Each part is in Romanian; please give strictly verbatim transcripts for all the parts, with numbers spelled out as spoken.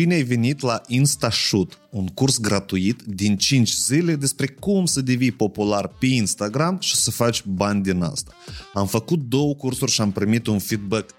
Bine ai venit la Insta-Șut, un curs gratuit din cinci zile despre cum să devii popular pe Instagram și să faci bani din asta. Am făcut două cursuri și am primit un feedback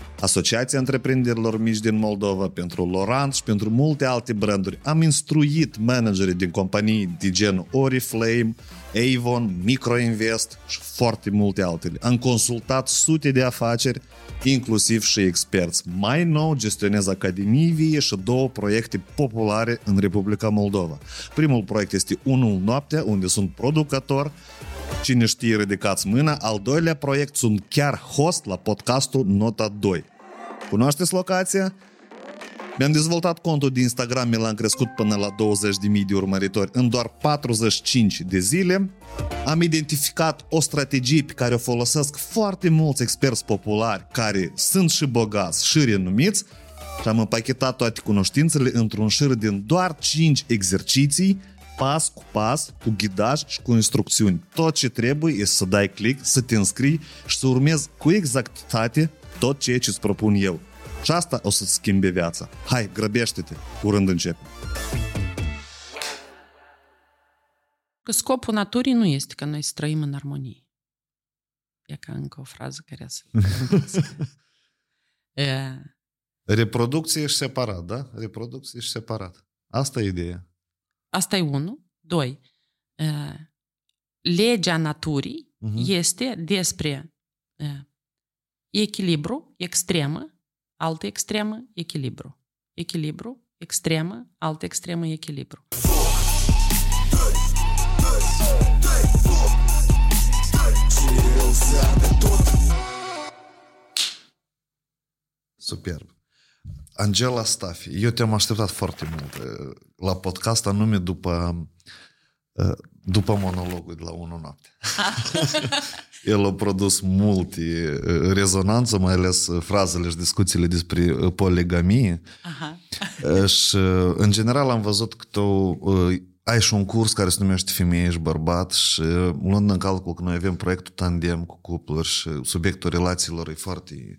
Asociația Întreprinderilor Mici din Moldova, pentru Lorant și pentru multe alte branduri. Am instruit managerii din companii de genul Oriflame, Avon, Microinvest și foarte multe altele. Am consultat sute de afaceri, inclusiv și experți. Mai nou gestionez Academie Vie și două proiecte populare în Republica Moldova. Primul proiect este Unul Noaptea, unde sunt producător. Cine știe, ridicați mâna. Al doilea proiect, sunt chiar host la podcastul Nota Doi. Cunoașteți locația? Mi-am dezvoltat contul de Instagram, mi l-am crescut până la douăzeci de mii de urmăritori în doar patruzeci și cinci de zile. Am identificat o strategie pe care o folosesc foarte mulți experți populari care sunt și bogați și renumiți și am împachetat toate cunoștințele într-un șir din doar cinci exerciții, pas cu pas, cu ghidaj și cu instrucțiuni. Tot ce trebuie este să dai click, să te înscrii și să urmezi cu exactitate tot ceea ce îți propun eu. Și asta o să-ți schimbe viața. Hai, grăbește-te! Curând începem! Că scopul naturii nu este că noi trăim în armonie. E ca încă o frază care să... e... Reproducție și separat, da? Reproducție și separat. Asta e ideea. Asta e unul. Doi. Legea naturii uh-huh. este despre echilibru, extremă, altă extremă, echilibru. Echilibru, extremă, altă extremă, echilibru. Superb. Angela Stafi, eu te-am așteptat foarte mult la podcast, anume după, după monologul de la unu noapte. El a produs multe rezonanță, mai ales frazele și discuțiile despre poligamie. Aha. Și în general am văzut că tu ai și un curs care se numește Femeie și bărbat și luând în calcul că noi avem proiectul Tandem cu cupluri și subiectul relațiilor e foarte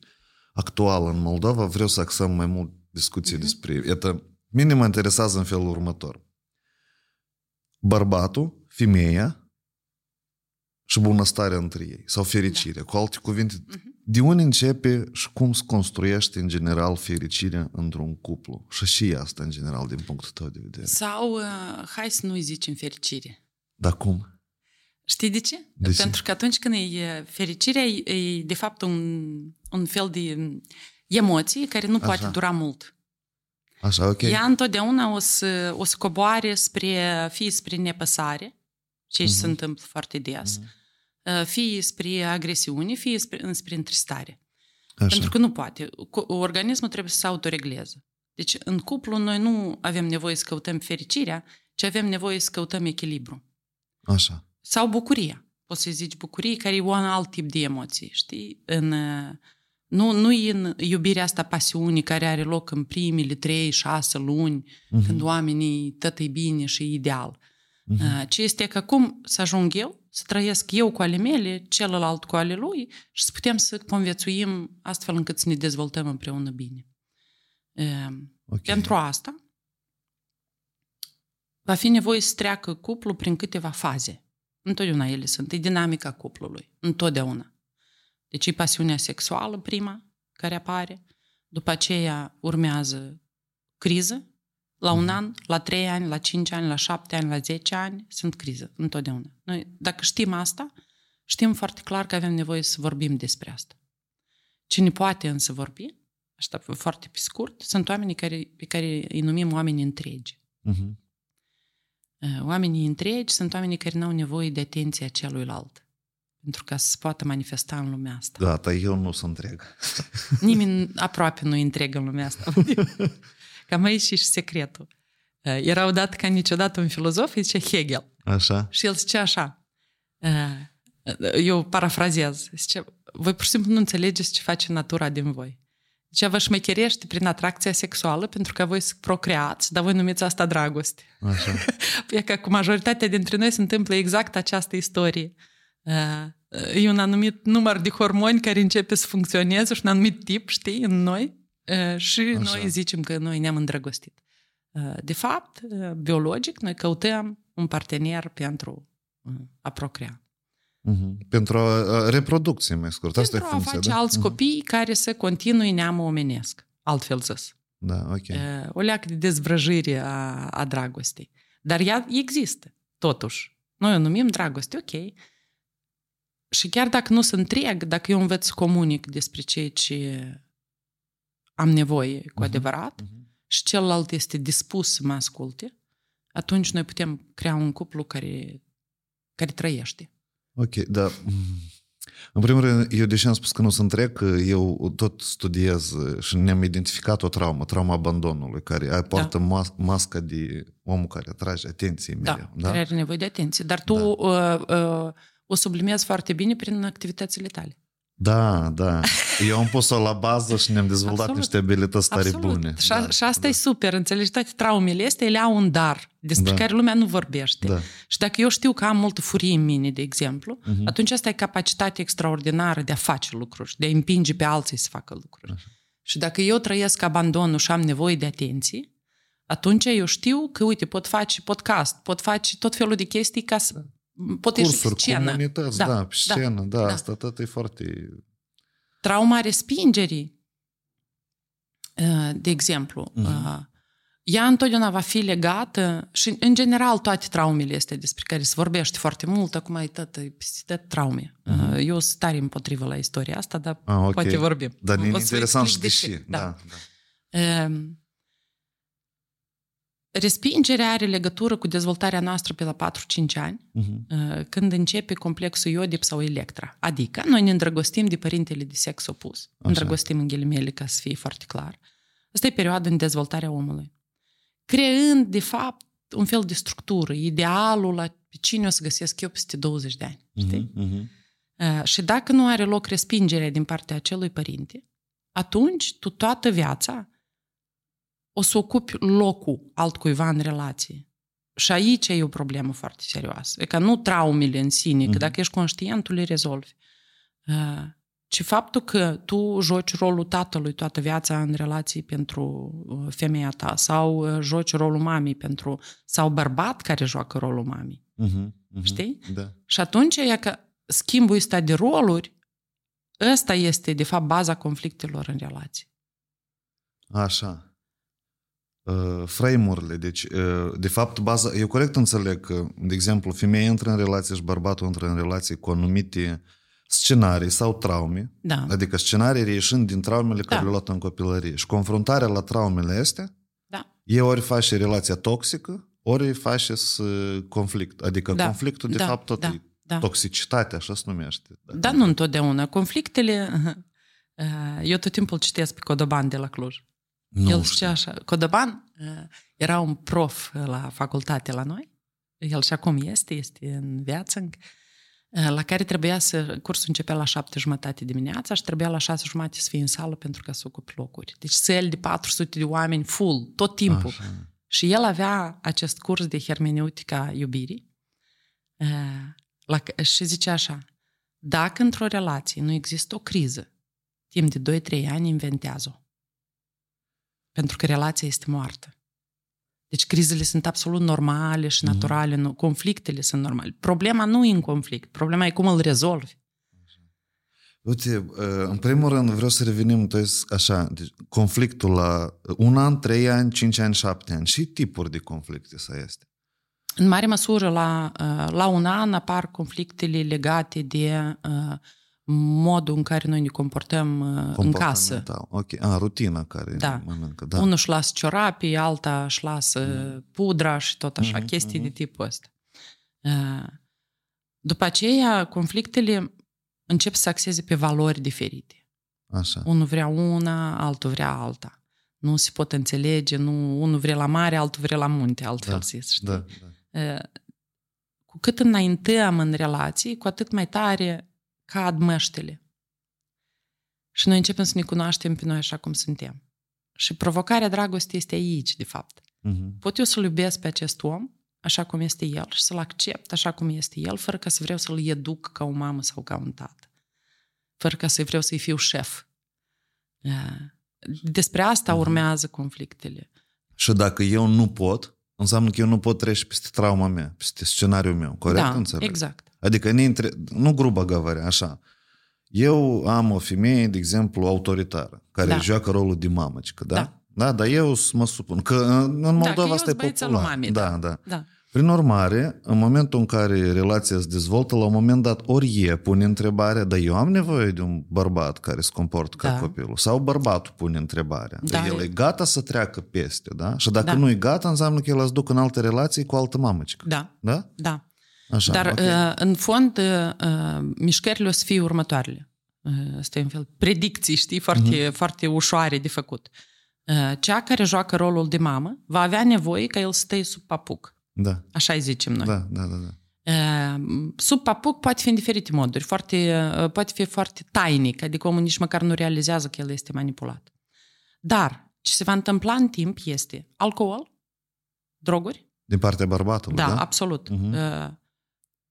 actual în Moldova, vreau să axăm mai mult discuții uh-huh. despre... Iată, mine mă interesează în felul următor. Bărbatul, femeia și bunăstarea între ei, sau fericirea. Da. Cu alte cuvinte, uh-huh. de unde începe și cum se construiește în general fericirea într-un cuplu? Și și asta în general, din punctul tău de vedere. Sau, uh, hai să nu-i zicem fericire. Dar cum? Știi de ce? De Pentru ce? Că atunci când e fericirea, e, e de fapt un, un fel de emoție care nu Așa. Poate dura mult. Așa, ok. Ea întotdeauna o să, o să coboare spre, fie spre nepăsare, ceea ce mm-hmm. se întâmplă foarte des, mm-hmm. fie spre agresiune, fie spre, spre întristare. Așa. Pentru că nu poate. Organismul trebuie să se autoregleze. Deci în cuplu noi nu avem nevoie să căutăm fericirea, ci avem nevoie să căutăm echilibru. Așa. Sau bucuria. Poți să zici bucurie, care e un alt tip de emoție, știi? În, nu, nu e în iubirea asta pasiunii care are loc în primele trei, șase luni, uh-huh. când oamenii tot e bine și e ideal. Uh-huh. Ce este că cum să ajung eu, să trăiesc eu cu ale mele, celălalt cu ale lui și să putem să conviețuim astfel încât să ne dezvoltăm împreună bine. Okay. Pentru asta va fi nevoie să treacă cuplul prin câteva faze. Întotdeauna ele sunt. E dinamica cuplului. Întotdeauna. Deci e pasiunea sexuală prima care apare. După aceea urmează criză. La un an, la trei ani, la cinci ani, la șapte ani, la zece ani sunt criză. Întotdeauna. Noi, dacă știm asta, știm foarte clar că avem nevoie să vorbim despre asta. Cine poate însă vorbi, asta foarte pe scurt, sunt oamenii care, pe care îi numim oamenii întregi. Uh-huh. Oamenii întregi sunt oamenii care n-au nevoie de atenția celuilalt. Pentru ca să se poată manifesta în lumea asta. Da, dar eu nu sunt întreg. Nimeni aproape nu e întreg în lumea asta. Cam aici și secretul. Era odată ca niciodată un filozof, îi zice Hegel. Așa. Și el zice așa, eu parafrazez, zice, voi pur și simplu nu înțelegeți ce face natura din voi. Deci vă șmecherește prin atracția sexuală pentru că voi procreați, dar voi numiți asta dragoste. Așa. E că cu majoritatea dintre noi se întâmplă exact această istorie. E un anumit număr de hormoni care începe să funcționeze și un anumit tip, știi, în noi și așa. Noi zicem că noi ne-am îndrăgostit. De fapt, biologic, noi căutăm un partener pentru a procrea. Uh-huh. Pentru a reproducție, mai scurt. Asta pentru e funcția, a face da? Alți uh-huh. copii care să continui neamul omenesc, altfel zis. Da, ok. O leacă de dezbrăjire a, a dragostei. Dar ea există, totuși. Noi o numim dragoste, ok. Și chiar dacă nu se întreg, dacă eu învăț să comunic despre ceea ce am nevoie cu adevărat uh-huh. Uh-huh. și celălalt este dispus să mă asculte, atunci noi putem crea un cuplu care, care trăiește. Ok, da. În primul rând, eu deși am spus că nu sunt trec, eu tot studiez și ne-am identificat o traumă, trauma abandonului, care poartă da. mas- masca de omul care atrage atenție mereu. Da, da? Care are nevoie de atenție. Dar tu da. uh, uh, o sublimezi foarte bine prin activitățile tale. Da, da. Eu am pus-o la bază și ne-am dezvoltat absolut, niște abilități tare absolut. Bune. Și, a, da, și asta da. E super, înțelegi, toate traumele astea, ele au un dar despre da. Care lumea nu vorbește. Da. Și dacă eu știu că am multă furie în mine, de exemplu, uh-huh. atunci asta e capacitatea extraordinară de a face lucruri, de a împinge pe alții să facă lucruri. Așa. Și dacă eu trăiesc abandonul și am nevoie de atenție, atunci eu știu că, uite, pot face podcast, pot face tot felul de chestii ca să... Poate cursuri, comunități, da, da, scenă, da, da, asta tot e foarte... Trauma respingerii, de exemplu, mm-hmm. ea întotdeauna va fi legată și, în general, toate traumele astea despre care se vorbește foarte mult, acum e tot, e tot traume. Mm-hmm. Eu sunt tare împotrivă la istoria asta, dar ah, okay. poate vorbim. Dar e interesant și deși. De da. Da, da. Um, Respingerea are legătură cu dezvoltarea noastră pe la patru-cinci ani, uh-huh. când începe complexul Iodip sau Electra. Adică noi ne îndrăgostim de părintele de sex opus. Așa. Îndrăgostim în ghilimele, ca să fie foarte clar. Asta e perioada în dezvoltarea omului. Creând, de fapt, un fel de structură, idealul la cine o să găsesc eu peste douăzeci de ani. Uh-huh. Știi? Uh-huh. Uh, și dacă nu are loc respingerea din partea acelui părinte, atunci tu toată viața o să ocupi locul altcuiva în relație. Și aici e o problemă foarte serioasă. E că nu traumele în sine, că dacă ești conștient, tu le rezolvi. Ci faptul că tu joci rolul tatălui toată viața în relații pentru femeia ta sau joci rolul mamei pentru... sau bărbat care joacă rolul mamei. Uh-huh, uh-huh, știi? Da. Și atunci e că schimbul ăsta de roluri, ăsta este, de fapt, baza conflictelor în relații. Așa. Uh, frame-urile, deci uh, de fapt baza, eu corect înțeleg că de exemplu femeia intră în relație și bărbatul intră în relație cu anumite scenarii sau traume, da. Adică scenarii reieșind din traumele da. Care le-au luat în copilărie și confruntarea la traumele astea da. E ori face relația toxică, ori face conflict, adică da. Conflictul de da. Fapt tot da. E da. Toxicitate, așa se numește. Dar da, nu întotdeauna, conflictele eu tot timpul citesc pe Codoban de la Cluj. Nu el zice așa, Codoban era un prof la facultate la noi, el și acum este, este în viață, la care trebuia să, cursul începea la șapte jumătate dimineața și trebuia la șase jumătate să fie în sală pentru ca să ocupi locuri. Deci săli de patru sute de oameni full, tot timpul. Așa. Și el avea acest curs de hermeneutica iubirii la, și zice așa, dacă într-o relație nu există o criză, timp de doi-trei ani inventează-o. Pentru că relația este moartă. Deci crizele sunt absolut normale și naturale, mm-hmm. conflictele sunt normale. Problema nu e în conflict, problema e cum îl rezolvi. Uite, în primul rând vreau să revenim, așa, deci conflictul la un an, trei ani, cinci ani, șapte ani. Și tipuri de conflicte să este? În mare măsură, la, la un an apar conflictele legate de... modul în care noi ne comportăm în casă. Ok, a, rutina care da. Mănâncă. Da. Unul își lasă ciorapii, alta își lasă mm. pudra și tot așa, mm-hmm, chestii mm-hmm. de tipul ăsta. După aceea, conflictele încep să axeze pe valori diferite. Așa. Unul vrea una, altul vrea alta. nu se pot înțelege, nu, unul vrea la mare, altul vrea la munte, altfel da, zis, știi? Da, da. Cu cât înaintăm în relații, cu atât mai tare cad măștele. Și noi începem să ne cunoaștem pe noi așa cum suntem. Și provocarea dragostei este aici, de fapt. Uh-huh. Pot eu să-l iubesc pe acest om, așa cum este el, și să-l accept așa cum este el, fără ca să vreau să-l educ ca o mamă sau ca un tată. Fără ca să vreau să-i fiu șef. Despre asta urmează conflictele. Și dacă eu nu pot, înseamnă că eu nu pot trece peste trauma mea, peste scenariul meu, corect? Da, înțeleg? Exact. Adică ne intre... nu grubă găvărea, așa. Eu am o femeie, de exemplu, autoritară, care da. joacă rolul de mamăcică, da? Da, da, dar eu mă supun. Că în Moldova asta e popular. Da, da, da. da. Prin urmare, în momentul în care relația se dezvoltă, la un moment dat ori e pune întrebarea, dar eu am nevoie de un bărbat care se comportă ca da. copilul. Sau bărbatul pune întrebarea. Da. Dar el e gata să treacă peste, da? Și dacă da. nu e gata, înseamnă că el îți duc în alte relații cu altă mamăcică. Da. Da? Da. Așa, dar okay. în fond, mișcările o să fie următoarele. Asta e un fel predicții, știi, foarte, mm-hmm. foarte ușoare de făcut. Cea care joacă rolul de mamă va avea nevoie ca el să stea sub papuc. Da. Așa îi zicem noi. Da, da, da, da. Sub papuc poate fi în diferite moduri, foarte, poate fi foarte tainic, adică omul nici măcar nu realizează că el este manipulat. Dar ce se va întâmpla în timp este alcool, droguri. Din partea bărbatului, da? Da, absolut. Uh-huh.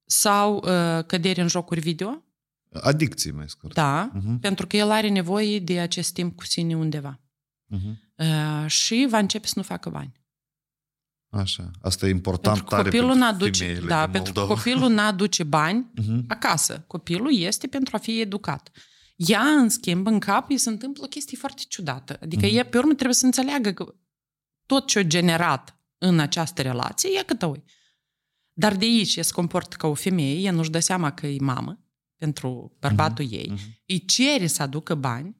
Sau cădere în jocuri video. Adicții, mai scurt. Da, uh-huh. pentru că el are nevoie de acest timp cu sine undeva. Uh-huh. Și va începe să nu facă bani. Așa. Asta e important pentru tare copilul pentru aduce, femeile da, din Moldova. Pentru copilul n-aduce bani uh-huh. acasă. Copilul este pentru a fi educat. Ea, în schimb, în cap, îi se întâmplă o chestie foarte ciudată. Adică uh-huh. ea, pe urmă, trebuie să înțeleagă că tot ce-o generat în această relație, ea cătăui. Dar de aici ea se comportă ca o femeie, ea nu-și dă seama că e mamă pentru bărbatul uh-huh. ei, uh-huh. îi cere să aducă bani,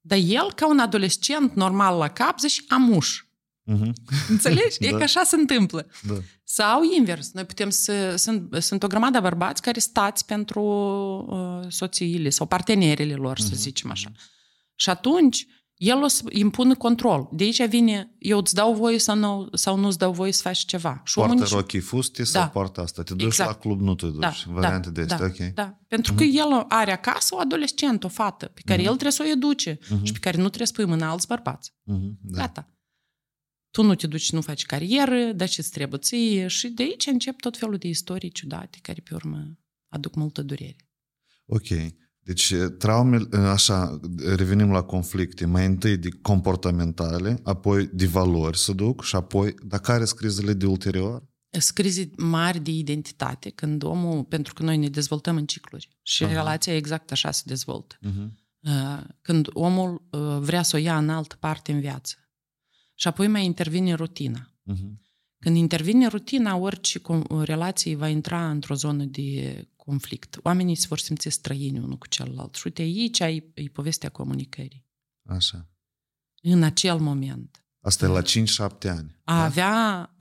dar el, ca un adolescent normal la cap, zice amuș. Uhum. Înțelegi? Da. E că așa se întâmplă. Da. Sau invers. Noi putem să... Sunt, sunt o grămadă bărbați care stați pentru uh, soțiile sau partenerile lor, uhum. Să zicem așa. Și atunci, el o să impună control. De aici vine, eu îți dau voie sau nu, sau nu îți dau voie să faci ceva. Poartă rochii fuste sau da. poartă asta. Te duci exact. la club, nu te duci. Da. Variante da. de astea, da. ok. Da. Pentru uhum. că el are acasă o adolescentă, o fată, pe care uhum. el trebuie să o educe uhum. și pe care nu trebuie să pui mâna alți bărbați. Da. Gata. Tu nu te duci, nu faci carieră, dar ce-ți trebuie ție? Și de aici încep tot felul de istorii ciudate care pe urmă aduc multă durere. Ok. Deci traumele, așa, revenim la conflicte, mai întâi de comportamentale, apoi de valori se duc și apoi, dar care sunt crizele de ulterior? Sunt crize mari de identitate, când omul, pentru că noi ne dezvoltăm în cicluri și Aha. relația exact așa se dezvoltă. Uh-huh. Când omul vrea să o ia în altă parte în viață. Și apoi mai intervine rutina. Uh-huh. Când intervine rutina, orice relație va intra într-o zonă de conflict. Oamenii se vor simți străini unul cu celălalt. Și uite, aici ai, e povestea comunicării. Așa. În acel moment. Asta e la cinci șapte ani. A, da? avea,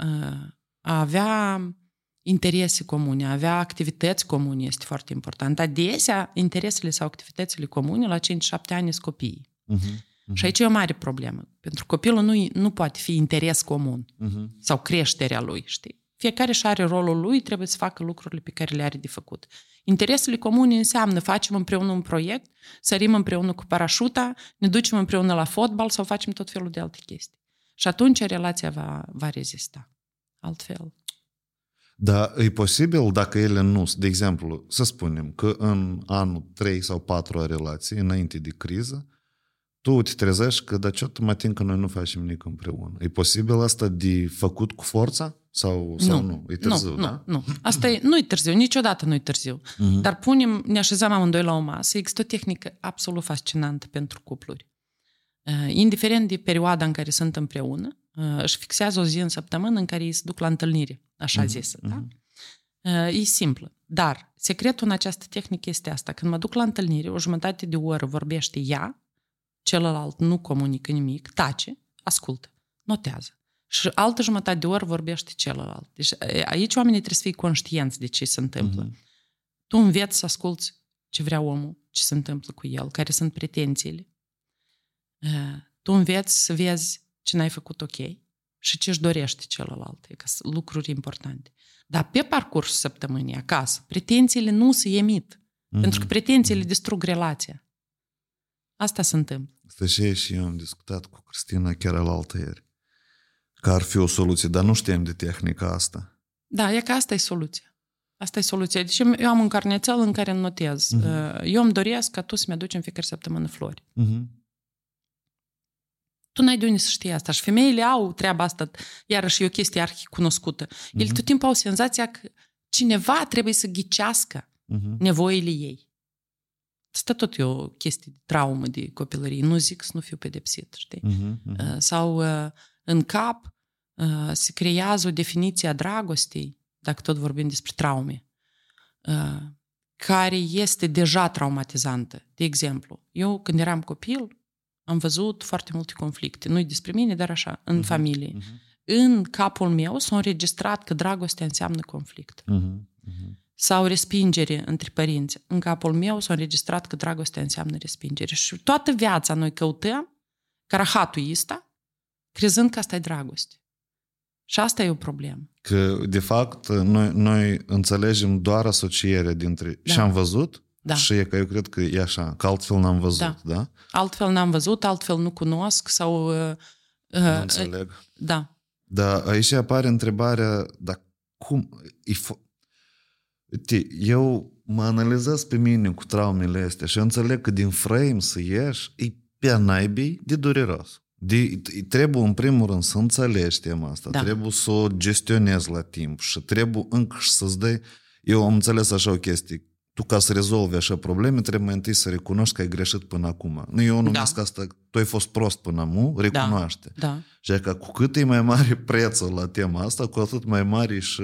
a avea interese comune, a avea activități comune este foarte important. Adesea, interesele sau activitățile comune la cinci șapte ani sunt copiii. Uh-huh. Uh-huh. Și aici e o mare problemă. Pentru că copilul nu, nu poate fi interes comun uh-huh. sau creșterea lui, știi? Fiecare și are rolul lui, trebuie să facă lucrurile pe care le are de făcut. Interesele comune înseamnă facem împreună un proiect, sărim împreună cu parașuta, ne ducem împreună la fotbal sau facem tot felul de alte chestii. Și atunci relația va, va rezista. Altfel. Dar e posibil dacă ele nu... De exemplu, să spunem că în anul trei sau patru a relației, înainte de criză, tu te trezești că, dar ce te mai tin că noi nu facem nimic împreună? E posibil asta de făcut cu forța? Sau, sau nu, nu? E târziu, nu, da? Nu, nu. Asta e, nu e târziu, niciodată nu e târziu. Uh-huh. Dar punem, ne așezăm amândoi la o masă, există o tehnică absolut fascinantă pentru cupluri. Uh, indiferent de perioada în care sunt împreună, uh, își fixează o zi în săptămână în care ei se duc la întâlnire, așa uh-huh. zisă, da? Uh, e simplă. Dar secretul în această tehnică este asta. Când mă duc la întâlnire, o jumătate de oră vorbește ea, celălalt nu comunică nimic, tace, ascultă, notează. Și altă jumătate de oră vorbește celălalt. Deci aici oamenii trebuie să fie conștienți de ce se întâmplă. Uh-huh. Tu înveți să asculți ce vrea omul, ce se întâmplă cu el, care sunt pretențiile. tu înveți să vezi ce n-ai făcut ok și ce își dorește celălalt. E ca lucruri importante. Dar pe parcursul săptămânii, acasă, pretențiile nu se emit. Mm-hmm. Pentru că pretențiile distrug relația. Asta se întâmplă. Asta și eu am discutat cu Cristina chiar alaltă ieri. Că ar fi o soluție, dar nu știm de tehnica asta. Da, e că asta e soluția. Asta e soluția. Deci eu am un carnețel în care notez. Uh-huh. Eu îmi doresc ca tu să-mi aduci în fiecare săptămână flori. Uh-huh. Tu n-ai de unde să știi asta. Și femeile au treaba asta. Iarăși e o chestie arhicunoscută. Ele uh-huh. tot timpul au senzația că cineva trebuie să ghicească uh-huh. nevoile ei. Asta tot e o chestie de traumă de copilărie. Nu zic să nu fiu pedepsit, știi? Uh-huh. Uh, sau... Uh, În cap uh, se creează o definiție a dragostei, dacă tot vorbim despre traume, uh, care este deja traumatizantă. De exemplu, eu când eram copil am văzut foarte multe conflicte. Nu-i despre mine, dar așa, în uh-huh, familie. Uh-huh. În capul meu s-a înregistrat că dragostea înseamnă conflict. Uh-huh, uh-huh. Sau respingere între părinți. În capul meu s-a înregistrat că dragostea înseamnă respingere. Și toată viața noi căutăm carahatul ăsta, crezând că asta e dragoste. Și asta e o problemă. Că, de fapt, noi, noi înțelegem doar asocierea dintre da. ce am văzut da. și e că eu cred că e așa, că altfel n-am văzut. Da. Da? Altfel n-am văzut, altfel nu cunosc sau... Uh, nu înțeleg. Uh, da. Dar aici apare întrebarea, dar cum... Eu mă analizez pe mine cu traumele astea și înțeleg că din frame să ieși e pe naibii de dureros. De, trebuie în primul rând să înțelegi tema asta, da. trebuie să o gestionezi la timp și trebuie încă să-ți dai... Eu am înțeles așa o chestie, tu ca să rezolvi așa probleme trebuie mai întâi să recunoști că ai greșit până acum. Nu, eu numesc da. asta, tu ai fost prost până acum, recunoaște. Da. Da. Și că cu cât e mai mare prețul la tema asta, cu atât mai mare și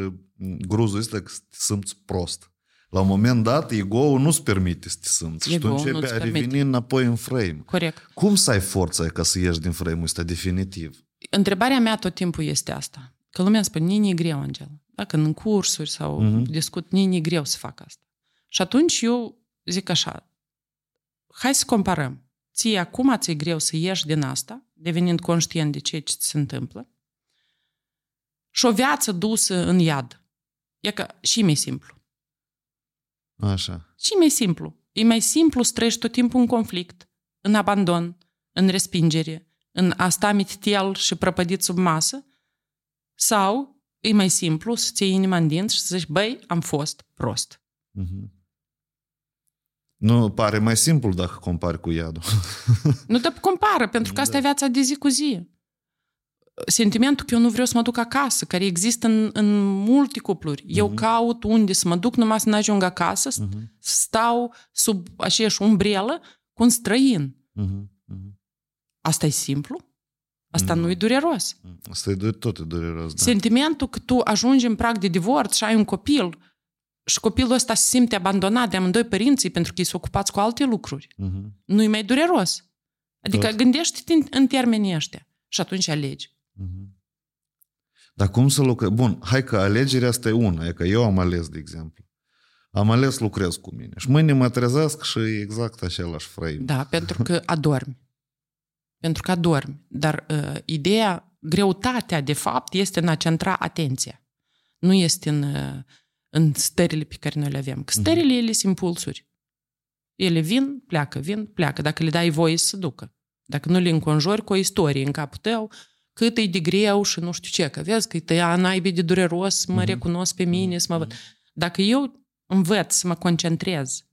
gruzul ăsta că te simți prost. La un moment dat, ego-ul nu-ți permite să te simți și tu începi a reveni înapoi în frame. Corect. Cum să ai forța ca să ieși din frame-ul ăsta definitiv? Întrebarea mea tot timpul este asta. Că lumea spune, nini e greu, Angela. Dacă în cursuri sau uh-huh. discut, nini e greu să fac asta. Și atunci eu zic așa, hai să comparăm. Ție acum ți-e greu să ieși din asta, devenind conștient de ceea ce ți se întâmplă, și o viață dusă în iad. E că și mi-e simplu. Așa. Și mai simplu. E mai simplu să trăiești tot timpul în conflict, în abandon, în respingere, în a sta mititel și prăpădit sub masă, sau e mai simplu să-ți iei inima în dinți și să zici, băi, am fost prost. Uh-huh. Nu, pare mai simplu dacă compari cu iadul. Nu te compară, pentru că asta da. e viața de zi cu zi. Sentimentul că eu nu vreau să mă duc acasă, care există în, în multe cupluri. Eu uh-huh. caut unde să mă duc numai să n-ajung acasă, uh-huh. stau sub aceeași umbrelă cu un străin. Uh-huh. Uh-huh. Asta e simplu? Asta uh-huh. nu e dureros? Asta e tot e dureros, da. Sentimentul că tu ajungi în prag de divorț și ai un copil și copilul ăsta se simte abandonat de amândoi părinții pentru că ei s-au ocupat cu alte lucruri. Uh-huh. Nu e mai dureros. Adică tot. Gândește-te în, în termenii ăștia și atunci alegi. Dar cum să lucrez? Bun, hai că alegerea asta e una, e că eu am ales, de exemplu. Am ales lucrez cu mine. Și mâine mă trezesc și exact același frame. Da, pentru că adormi. Pentru că adormi. Dar uh, ideea, greutatea, de fapt, este în a centra atenția. Nu este în, uh, în stările pe care noi le avem. Că stările, uh-huh. ele sunt impulsuri. Ele vin, pleacă, vin, pleacă. Dacă le dai voie să se ducă. Dacă nu le înconjori cu o istorie în capul tău, cât e de greu și nu știu ce, că vezi că e tăia naibii de dureros, mă uh-huh. recunosc pe mine, să mă văd. Dacă eu învăț să mă concentrez,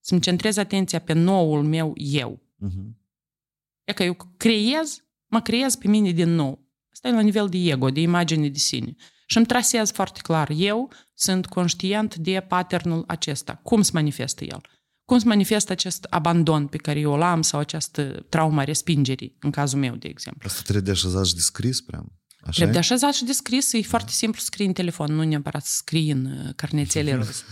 să-mi centrez atenția pe noul meu eu, uh-huh. e că eu creez, mă creez pe mine din nou. Asta e la nivel de ego, de imagine de sine. Și îmi trasez foarte clar, eu sunt conștient de patternul acesta. Cum se manifestă el? Cum se manifestă acest abandon pe care eu îl am sau această trauma respingerii, în cazul meu, de exemplu. Asta trebuie de așezat și de scris, prea. Așa trebuie e? de așezat și de scris. E da. foarte simplu să scrii în telefon, nu neapărat să scrii în carnețele roz.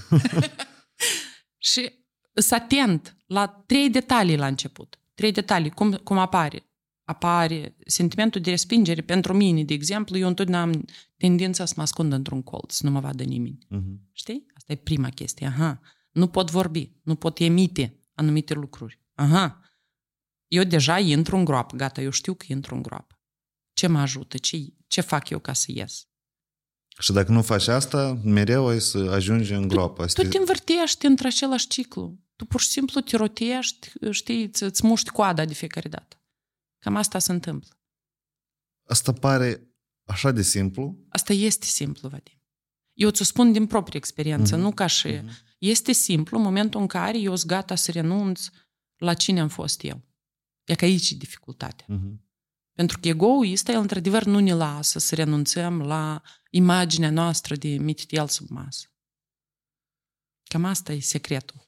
Și să atent la trei detalii la început. Trei detalii. Cum, cum apare? Apare sentimentul de respingere. Pentru mine, de exemplu, eu întotdeauna am tendința să mă ascund într-un colț, să nu mă vadă nimeni. Uh-huh. Știi? Asta e prima chestie. Aha. Nu pot vorbi, nu pot emite anumite lucruri. Aha, Eu deja intru în groapă, gata, eu știu că intru în groapă. Ce mă ajută? Ce, ce fac eu ca să ies? Și dacă nu faci asta, mereu ai să ajungi în groapă. Tu, tu te învârtești într același ciclu. Tu pur și simplu te rotești, știi, îți muști coada de fiecare dată. Cam asta se întâmplă. Asta pare așa de simplu? Asta este simplu, Vadim. Eu ți-o spun din proprie experiență, mm-hmm. nu ca și... Mm-hmm. Este simplu momentul în care eu sunt gata să renunț la cine am fost eu. E că aici e dificultatea. Mm-hmm. Pentru că ego-ul ăsta, el într-adevăr nu ne lasă să renunțăm la imaginea noastră de mititiel sub masă. Cam asta e secretul.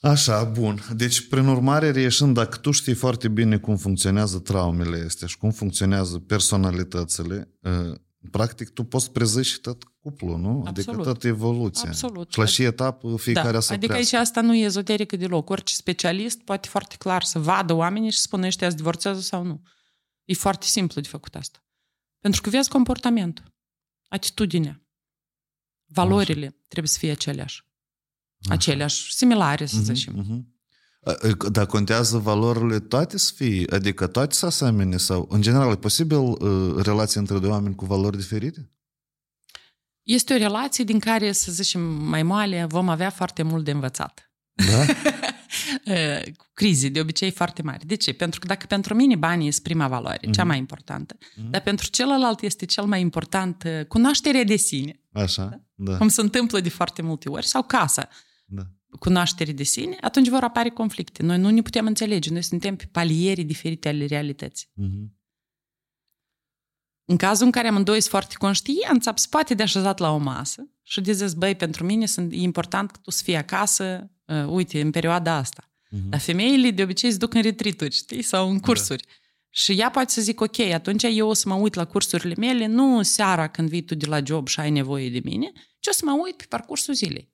Așa, bun. Deci, prin urmare, reieșind, dacă tu știi foarte bine cum funcționează traumele astea și cum funcționează personalitățile, practic tu poți prezici tot cuplul, nu? Absolut. Adică tot evoluția. Absolut. Și la și etapă fiecare da. să Adică prească. Aici asta nu e ezoterică deloc. Orice specialist poate foarte clar să vadă oamenii și să spună ăștia se divorțează sau nu. E foarte simplu de făcut asta. Pentru că vezi comportamentul, atitudinea, valorile Așa. trebuie să fie aceleași. Aceleași, similare, să zicem. Uh-huh. Dar contează valorile toate să fie? Adică toate să asemene? Sau, în general, e posibil relația între doi oameni cu valori diferite? Este o relație din care, să zicem, mai moale, vom avea foarte mult de învățat. Da? Cu crize, de obicei, foarte mari. De ce? Pentru că dacă pentru mine banii este prima valoare, uh-huh. cea mai importantă, uh-huh. dar pentru celălalt este cel mai important cunoașterea de sine. Așa, da? Da. Cum se întâmplă de foarte multe ori, sau casa. Da. Cunoaștere de sine, atunci vor apare conflicte. Noi nu ne putem înțelege, noi suntem pe paliere diferite ale realității. Uh-huh. În cazul în care amândoi sunt foarte conștienți, se poate de așezat la o masă și de zis, băi, pentru mine e important că tu să fii acasă, uh, uite, în perioada asta. Uh-huh. Dar femeile de obicei se duc în retreat-uri, știi, sau în cursuri. Da. Și ea poate să zic, ok, atunci eu o să mă uit la cursurile mele, nu seara când vii tu de la job și ai nevoie de mine, ci o să mă uit pe parcursul zilei.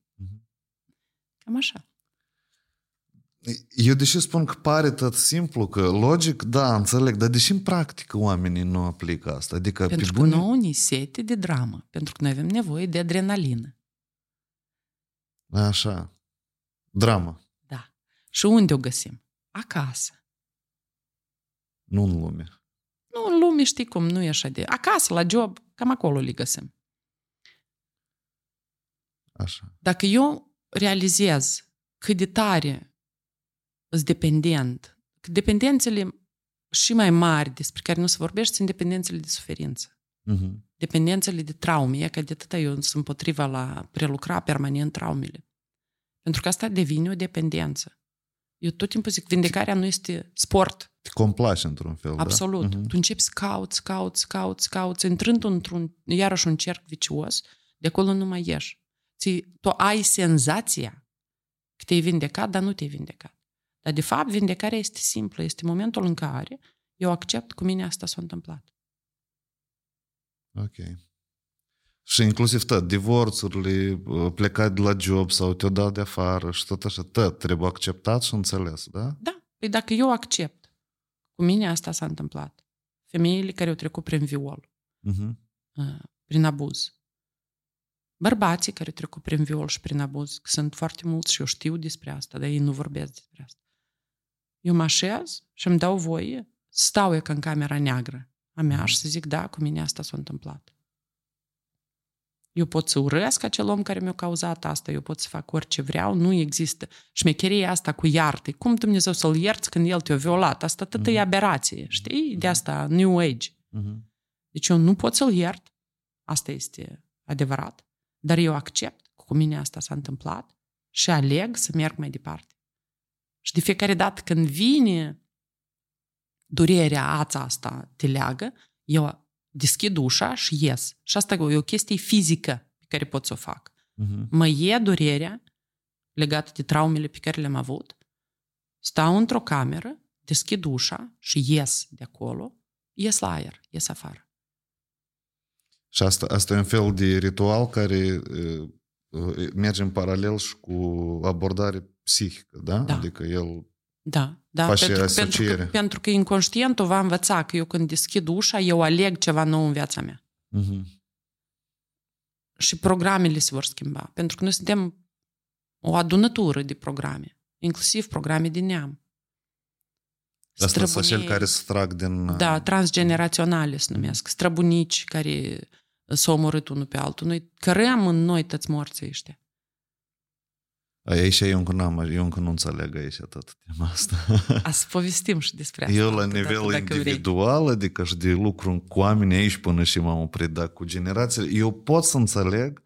Cam așa. Eu deși spun că pare tot simplu, că logic, da, înțeleg, dar deși în practică oamenii nu aplică asta. Adică pentru pe bune... că nouă ni sete de dramă, pentru că noi avem nevoie de adrenalină. Așa. Dramă. Da. Și unde o găsim? Acasă. Nu în lume. Nu în lume, știi cum, nu e așa de... Acasă, la job, cam acolo le găsim. Așa. Dacă eu realizez cât de tare îți dependent, că dependențele și mai mari despre care nu se vorbește sunt dependențele de suferință. Uh-huh. Dependențele de traume, că de atâta eu sunt împotriva la prelucra permanent traumele. Pentru că asta devine o dependență. Eu tot timpul zic, vindecarea nu este sport. Te complaci într-un fel, Absolut. Da? Absolut. Uh-huh. Tu începi să cauți, cauți, cauți, cauți, intrând într-un, iarăși un cerc vicios, de acolo nu mai ieși. Tu ai senzația că te-ai vindecat, dar nu te-ai vindecat. Dar, de fapt, vindecarea este simplă. Este momentul în care eu accept cu mine asta s-a întâmplat. Ok. Și inclusiv tot, divorțurile, plecat de la job sau te-o dat de afară și tot așa, tot trebuie acceptat și înțeles, da? Da. Păi dacă eu accept cu mine asta s-a întâmplat, femeile care au trecut prin viol, uh-huh. prin abuz, bărbații care trec prin viol și prin abuz, că sunt foarte mulți și eu știu despre asta, dar ei nu vorbesc despre asta. Eu mă așez și îmi dau voie, stau eu ca în camera neagră a mea și să zic, da, cu mine asta s-a întâmplat. Eu pot să urăsc acel om care mi-a cauzat asta, eu pot să fac orice vreau, nu există. Șmecheria asta cu iartă, cum Dumnezeu să-l ierți când el te-a violat? Asta tătă e aberație, știi? De asta, New Age. Deci eu nu pot să-l iert, asta este adevărat. Dar eu accept că cu mine asta s-a întâmplat și aleg să merg mai departe. Și de fiecare dată când vine durerea ața asta, te leagă, eu deschid ușa și ies. Și asta e o chestie fizică pe care pot să o fac. Uh-huh. Mă ia durerea legată de traumele pe care le-am avut, stau într-o cameră, deschid ușa și ies de acolo, ies la aer, ies afară. Și asta, asta e un fel de ritual care uh, merge în paralel și cu abordare psihică, da? Da. Adică el da, da. face pentru, asociere. Pentru că, pentru că inconștientul va învăța că eu când deschid ușa, eu aleg ceva nou în viața mea. Uh-huh. Și programele se vor schimba. Pentru că noi suntem o adunătură de programe, inclusiv programe de neam. Asta sunt cel care se trag din... Da, transgeneraționale se numesc. Străbunici care s-au omorât unul pe altul. Noi cărăm în noi tăți morții ăștia. Aici eu încă, n-am, eu încă nu înțeleg aici toată tema asta. A să povestim și despre asta. Eu la nivel individual, vrei. Adică și de lucru cu oamenii aici până și m-am oprit, dar cu generațiile, eu pot să înțeleg,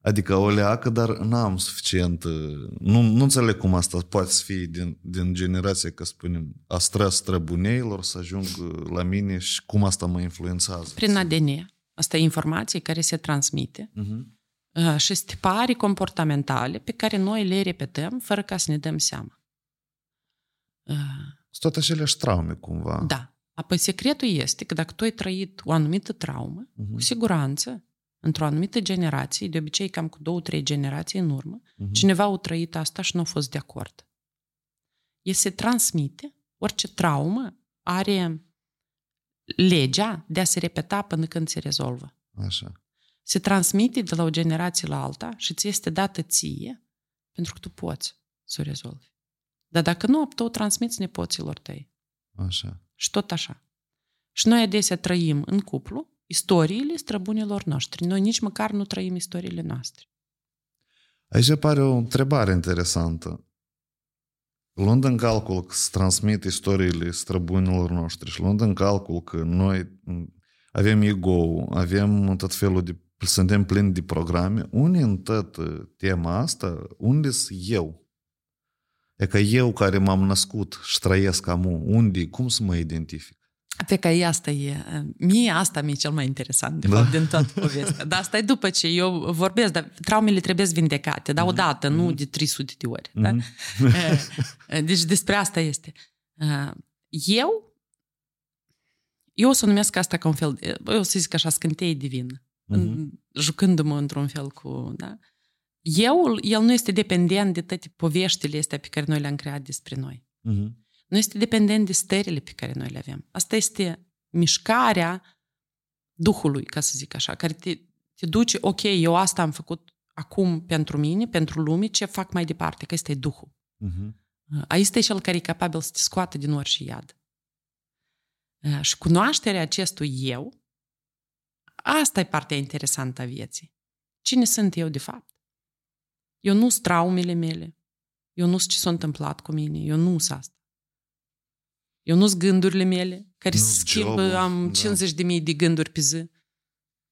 adică o leacă, dar n-am suficient, nu, nu înțeleg cum asta poate să fie din, din generație, că spunem, a străs străbuneilor să ajung la mine și cum asta mă influențează. Prin A D N. Asta e informație care se transmite. Uh-huh. Și stipari comportamentale pe care noi le repetăm fără ca să ne dăm seama. Sunt toate aceleași traume, cumva. Da. Apoi secretul este că dacă tu ai trăit o anumită traumă, uh-huh. cu siguranță, într-o anumită generație, de obicei cam cu două, trei generații în urmă, uh-huh. cineva a trăit asta și nu a fost de acord. E se transmite, orice traumă are legea de a se repeta până când se rezolvă. Așa. Se transmite de la o generație la alta și ți este dată ție pentru că tu poți să o rezolvi. Dar dacă nu, tu o transmiți nepoților tăi. Așa. Și tot așa. Și noi adesea trăim în cuplu istoriile străbunilor noștri. Noi nici măcar nu trăim istoriile noastre. Aici apare o întrebare interesantă. Luând în calcul că se transmit istoriile străbunilor noștri și luând în calcul că noi avem ego, avem tot felul de suntem plini de programe. Unde în toată tema asta, unde sunt eu? E că eu care m-am născut și trăiesc amul, unde, cum să mă identific? Pe că asta e, mie asta mi-e cel mai interesant, de da? fapt, din toată povestea. Dar asta e după ce eu vorbesc, dar traumele trebuie vindecate, dar odată, mm-hmm. nu de trei sute de ori. Mm-hmm. Da? Deci despre asta este. Eu Eu o să numesc asta ca un fel de, eu o să zic așa, scânteie divină, uh-huh. jucându-mă într-un fel cu, da? Eu, el nu este dependent de toate poveștile astea pe care noi le-am creat despre noi. Uh-huh. Nu este dependent de stările pe care noi le avem. Asta este mișcarea Duhului, ca să zic așa, care te, te duce, ok, eu asta am făcut acum pentru mine, pentru lume, ce fac mai departe, că ăsta e Duhul. Uh-huh. Aista e cel care e capabil să te scoată din orice iad. Și cunoașterea acestui eu, asta e partea interesantă a vieții. Cine sunt eu de fapt? Eu nu-s traumele mele, eu nu-s ce s-a întâmplat cu mine, eu nu-s asta. Eu nu-s gândurile mele, care se schimbă, am cincizeci de mii de gânduri pe zi,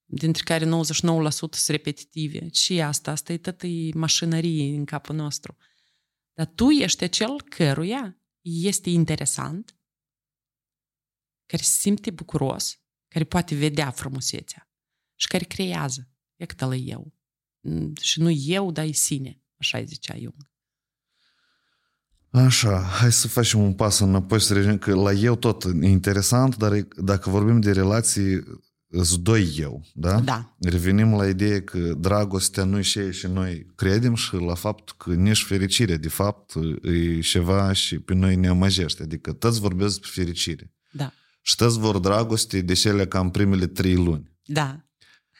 dintre care nouăzeci și nouă la sută sunt repetitive. Și asta, asta e toată mașinărie în capul nostru. Dar tu ești acel căruia este interesant, care se simte bucuros, care poate vedea frumusețea și care creează. E cât ăla eu. Și nu eu, dar e sine. Așa zicea Jung. Așa, hai să facem un pas înapoi, să revenim, că la eu tot e interesant, dar dacă vorbim de relații, sunt doi eu, da? Da. Revenim la ideea că dragostea nu-i și ei și noi credem și la faptul că nici fericirea, de fapt, e ceva și pe noi ne amăjește. Adică toți vorbesc pe fericire. Da. Și toți vor dragoste de cele cam primele trei luni. Da.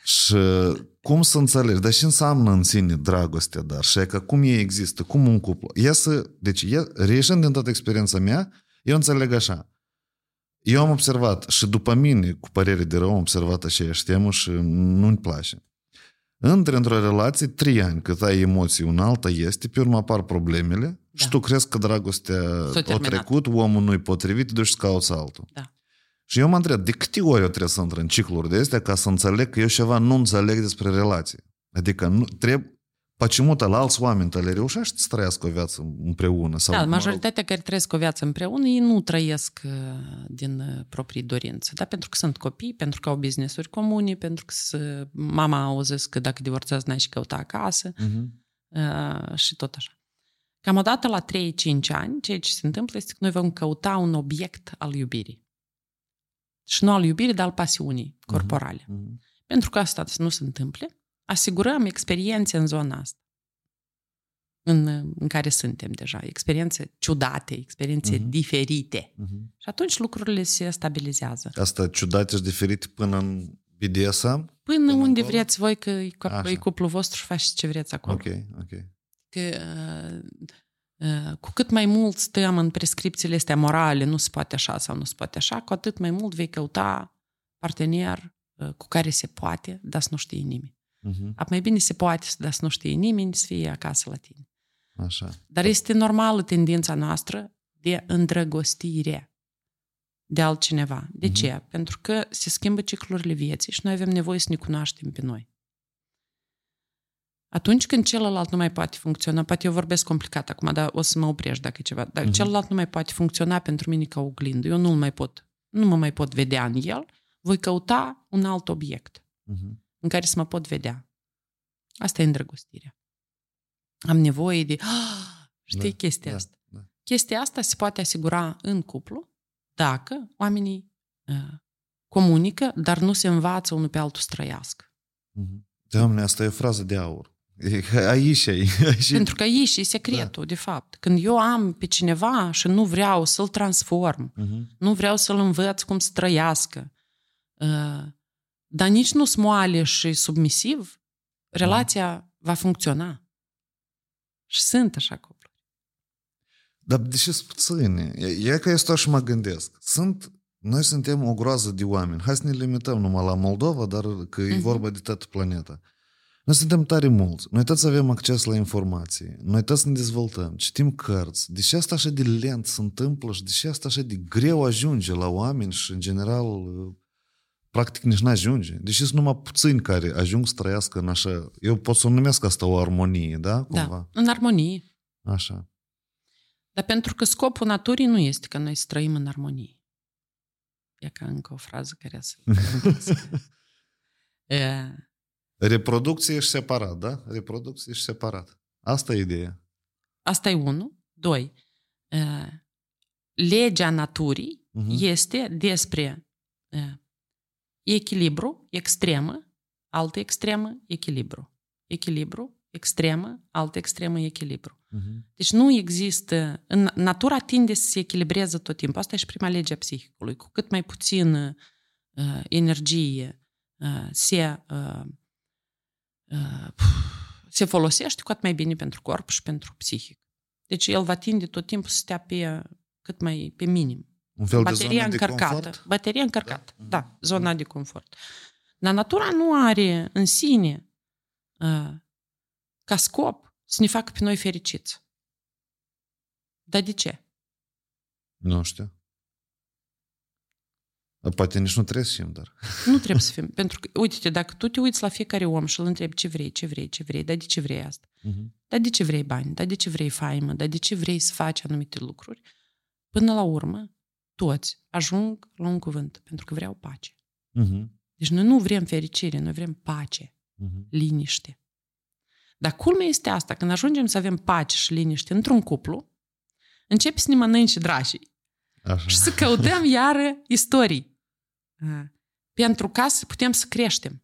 Și cum să înțelegi? Dar ce înseamnă în sine dragostea? Dar și că cum ei există? Cum un cuplu? Ia să, deci, ia, reieșind din toată experiența mea, eu înțeleg așa. Eu am observat și după mine, cu părere de rău, am observat aceeași temă și nu-mi place. Între într-o relație, trei ani, cât ai emoții, un alta este, pe urmă apar problemele, da. Și tu crezi că dragostea o trecut, omul nu-i potrivit, duci să cauți altul. Da. Și eu mă întreb, de câte ori eu trebuie să intru în cicluri de astea ca să înțeleg că eu ceva nu înțeleg despre relație? Adică, nu, trebuie, pacimută la alți oameni te le reușești să trăiască o viață împreună? Sau, da, majoritatea care trăiesc o viață împreună, ei nu trăiesc din proprii dorințe. Dar pentru că sunt copii, pentru că au business-uri comune, pentru că mama a zis că dacă divorțează n-ai și căuta acasă, uh-huh. și tot așa. Cam odată la trei cinci ani, ceea ce se întâmplă este că noi vom căuta un obiect al iubirii. Și nu al iubirii, dar al pasiunii corporale. Uh-huh. Pentru că asta nu se întâmple, asigurăm experiențe în zona asta, în, în care suntem deja, experiențe ciudate, experiențe uh-huh. diferite. Uh-huh. Și atunci lucrurile se stabilizează. Asta ciudate și diferite până în B D S M? Până, până unde acolo? Vreți voi, că e, e cuplul vostru și faceți ce vreți acolo. Ok, ok. Că, Cu cât mai mult stăm în prescripțiile astea morale, nu se poate așa sau nu se poate așa, cu atât mai mult vei căuta partener cu care se poate, dar să nu știe nimeni. Uh-huh. Ap mai bine se poate, dar să nu știe nimeni, să fie acasă la tine. Așa. Dar este normală tendința noastră de îndrăgostire de altcineva. De uh-huh. ce? Pentru că se schimbă ciclurile vieții și noi avem nevoie să ne cunoaștem pe noi. Atunci când celălalt nu mai poate funcționa, poate eu vorbesc complicat acum, dar o să mă oprești dacă e ceva, dar uh-huh. celălalt nu mai poate funcționa pentru mine ca oglindă, eu nu-l mai pot, nu mă mai pot vedea în el, voi căuta un alt obiect uh-huh. în care să mă pot vedea. Asta e îndrăgostirea. Am nevoie de... Ah, știi da, chestia da, asta? Da. Chestia asta se poate asigura în cuplu dacă oamenii uh, comunică, dar nu se învață unul pe altul să trăiască. Uh-huh. Doamne, asta e o frază de aur. Aici, aici. Pentru că aici e secretul, da. De fapt. Când eu am pe cineva și nu vreau să-l transform, uh-huh. nu vreau să-l învăț cum să trăiască, uh, dar nici nu smoale și submisiv, relația uh. va funcționa. Și sunt așa cupluri. Dar de ce puține? E că eu stau și mă gândesc. Sunt... Noi suntem o groază de oameni. Hai să ne limităm numai la Moldova, dar că uh-huh. e vorba de toată planeta. Noi suntem tare mulți. Noi toți avem acces la informații. Noi toți ne dezvoltăm. Citim cărți. De ce asta așa de lent se întâmplă și de ce asta așa de greu ajunge la oameni și, în general, practic nici n-ajunge? Deci sunt numai puțini care ajung să trăiască în așa... Eu pot să o numesc asta o armonie, da? Cumva? Da, în armonie. Așa. Dar pentru că scopul naturii nu este că noi să trăim în armonie. E ca încă o frază care să... e... Reproducție și separat, da? Reproducție și separat. Asta e ideea. Asta e unul. Doi. E... Legea naturii uh-huh. este despre e... echilibru, extremă, altă extremă, echilibru. Echilibru, extremă, altă extremă, echilibru. Uh-huh. Deci nu există... În natura tinde să se echilibreze tot timpul. Asta e și prima lege a psihicului. Cu cât mai puțină uh, energie uh, se, uh, uh, se folosește, cu atât mai bine pentru corp și pentru psihic. Deci el va tinde tot timpul să stea pe cât mai pe minim. Un fel bateria de zonă încărcată, de confort? Bateria încărcată, da, da zona uh-huh. de confort. Dar natura nu are în sine uh, ca scop să ne facă pe noi fericiți. Dar de ce? Nu știu. Poate nici nu trebuie să fim, dar... Nu trebuie să fim. Pentru că, uite-te, dacă tu te uiți la fiecare om și îl întrebi ce vrei, ce vrei, ce vrei, dar de ce vrei asta? Uh-huh. Dar de ce vrei bani? Dar de ce vrei faimă? Dar de ce vrei să faci anumite lucruri? Până la urmă, toți ajung la un cuvânt. Pentru că vreau pace. Uh-huh. Deci noi nu vrem fericire, noi vrem pace, uh-huh. liniște. Dar culmea este asta, când ajungem să avem pace și liniște într-un cuplu, începi să ne mănânci dracii. Așa. Și să căutăm iară istorii. Pentru ca să putem să creștem.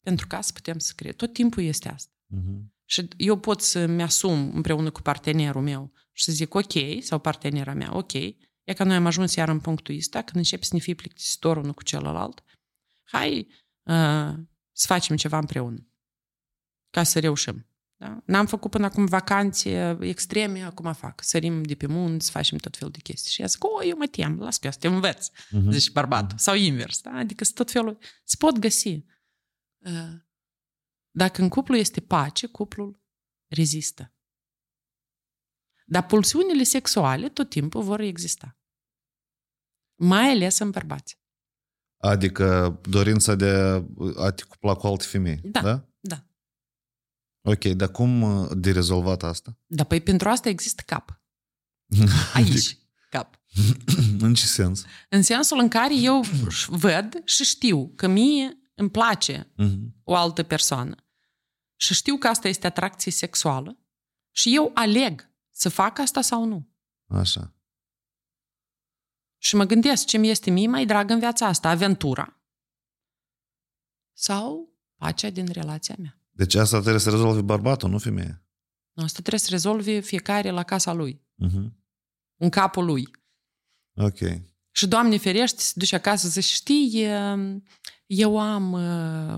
Pentru ca să putem să creștem. Tot timpul este asta. Uh-huh. Și eu pot să-mi asum împreună cu partenerul meu și să zic ok, sau partenera mea, ok, e că noi am ajuns iar în punctul ăsta, când începi să ne fii plictisitor unul cu celălalt, hai uh, să facem ceva împreună. Ca să reușim. Da? N-am făcut până acum vacanțe extreme, acum fac. Sărim de pe munți, facem tot fel de chestii. Și ea zic, o, eu mă tem, las că eu să te învăț, uh-huh. zici bărbatul. Uh-huh. Sau invers. Da? Adică tot felul... Se pot găsi. Dacă în cuplu este pace, cuplul rezistă. Dar pulsiunile sexuale tot timpul vor exista. Mai ales în bărbați. Adică dorința de a te cupla cu alte femei. Da, da. da. Ok, dar cum de rezolvat asta? Da, păi pentru asta există cap. Aici, cap. În ce sens? În sensul în care eu văd și știu că mie îmi place uh-huh. o altă persoană și știu că asta este atracție sexuală și eu aleg să fac asta sau nu. Așa. Și mă gândesc ce mi este mie mai drag în viața asta, aventura sau pacea din relația mea. Deci asta trebuie să rezolve bărbatul, nu femeia? Asta trebuie să rezolve fiecare la casa lui. Uh-huh. În capul lui. Ok. Și Doamne ferește, se duce acasă să știi, eu am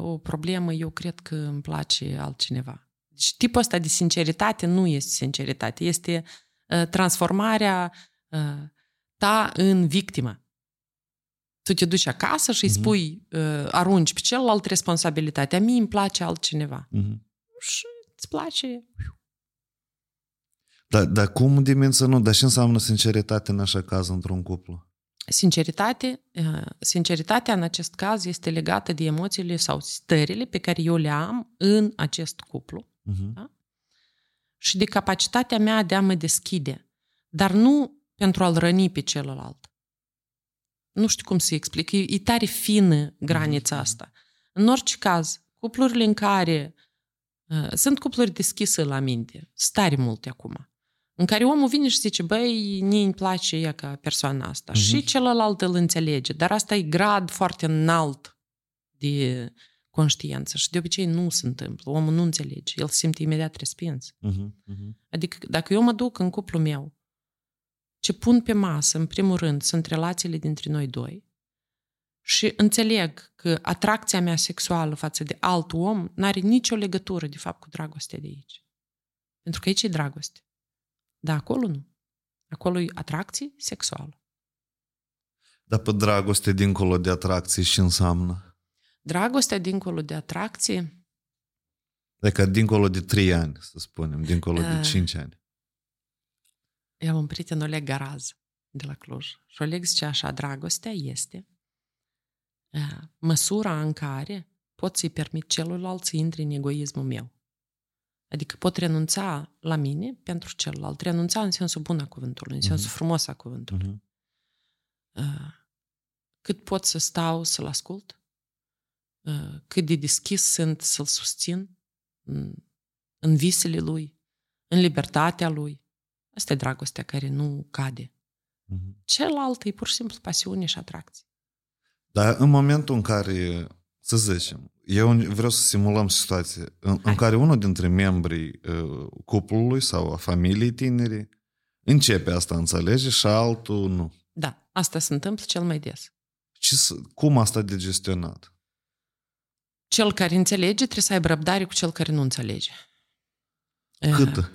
o problemă, eu cred că îmi place altcineva. Deci tipul ăsta de sinceritate nu este sinceritate, este transformarea ta în victimă. Tu te duci acasă și îi spui, uh, arunci pe celălalt responsabilitatea. Mie îmi place altcineva. Uh-huh. Și îți place. Dar da, cum dimință nu? Dar ce înseamnă sinceritate în așa caz într-un cuplu? Sinceritate, uh, sinceritatea în acest caz este legată de emoțiile sau stările pe care eu le am în acest cuplu. Uh-huh. Da? Și de capacitatea mea de a mă deschide. Dar nu pentru a-l răni pe celălalt. Nu știu cum să explic, e, e tare fină granița asta. În orice caz, cuplurile în care uh, sunt cupluri deschise la minte, stare multe acum, în care omul vine și zice, băi, mie îmi place ea ca persoana asta. Uh-huh. Și celălalt îl înțelege, dar asta e grad foarte înalt de conștiință și de obicei nu se întâmplă, omul nu înțelege, el se simte imediat respins. Uh-huh. Uh-huh. Adică dacă eu mă duc în cuplul meu, ce pun pe masă, în primul rând, sunt relațiile dintre noi doi și înțeleg că atracția mea sexuală față de alt om n-are nicio legătură, de fapt, cu dragostea de aici. Pentru că aici e dragoste. Dar acolo nu. Acolo e atracție sexuală. Dar pe dragoste dincolo de atracție ce înseamnă? Dragostea dincolo de atracție? Adică dincolo de trei ani, să spunem, dincolo de cinci ani. Eu am un prieten, Oleg Garaz, de la Cluj. Și Oleg zice așa, dragostea este măsura în care pot să-i permit celuilalt să intre în egoismul meu. Adică pot renunța la mine pentru celălalt. Renunța în sensul bun a cuvântului, în sensul uh-huh. frumos a cuvântului. Uh-huh. Cât pot să stau să-l ascult, cât de deschis sunt să-l susțin în visele lui, în libertatea lui. Asta e dragostea care nu cade. Uh-huh. Celălalt e pur și simplu pasiune și atracție. Dar în momentul în care, să zicem, eu vreau să simulăm situație în, în care unul dintre membrii uh, cuplului sau a familiei tinere începe asta, înțelege, și altul nu. Da, asta se întâmplă cel mai des. Ce, cum asta de gestionat? Cel care înțelege trebuie să aibă răbdare cu cel care nu înțelege. Câtă?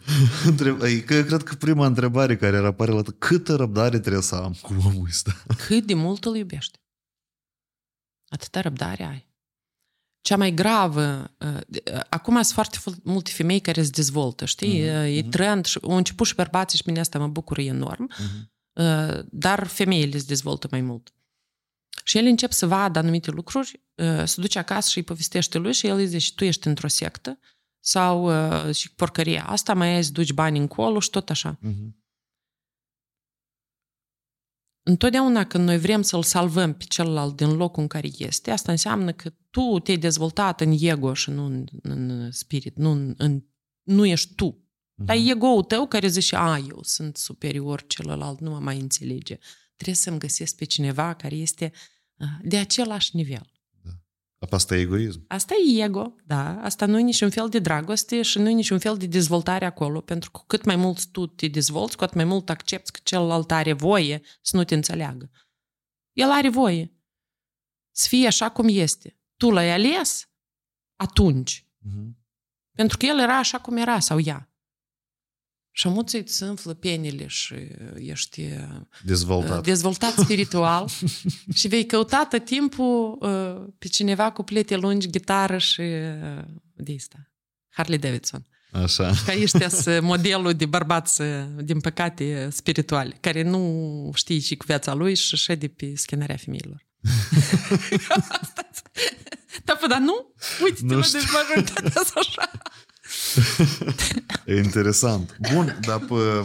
Cred că prima întrebare care era apare la tău, câtă răbdare trebuie să am cu omul ăsta? Cât de mult îl iubești? Atâta răbdare ai. Cea mai gravă, acum sunt foarte multe femei care se dezvoltă, știi? Uh-huh. E trend și au început și bărbații și mine asta mă bucură enorm, uh-huh. dar femeile se dezvoltă mai mult. Și el încep să vadă anumite lucruri, se duce acasă și îi povestește lui și el îi zice, tu ești într-o sectă, sau uh, și porcăria asta, mai ai să duci bani încolo și tot așa. Uh-huh. Întotdeauna când noi vrem să-l salvăm pe celălalt din locul în care este, asta înseamnă că tu te-ai dezvoltat în ego și nu în, în spirit, nu, în, în, nu ești tu. Uh-huh. Dar e ego-ul tău care zice, a, eu sunt superior celălalt, nu mă mai înțelege. Trebuie să-mi găsesc pe cineva care este de același nivel. Asta e egoism. Asta e ego, da. Asta nu e niciun fel de dragoste și nu e niciun fel de dezvoltare acolo, pentru că cât mai mult tu te dezvolți, cu atât mai mult accepti că celălalt are voie să nu te înțeleagă. El are voie să fie așa cum este. Tu l-ai ales atunci. Uh-huh. Pentru că el era așa cum era, sau ea. Și amuță îți înflă penile și ești dezvoltat, dezvoltat spiritual și vei căuta tot timpul pe cineva cu plete lungi, gitară și de asta. Harley Davidson. Așa. Ca ăștia sunt modelul de bărbați, din păcate, spirituali, care nu știe și cu viața lui și șede pe scenarea femeilor. Da, dar nu? Uite-te, mă dezbărătate așa. E interesant. Bun, dar, pă,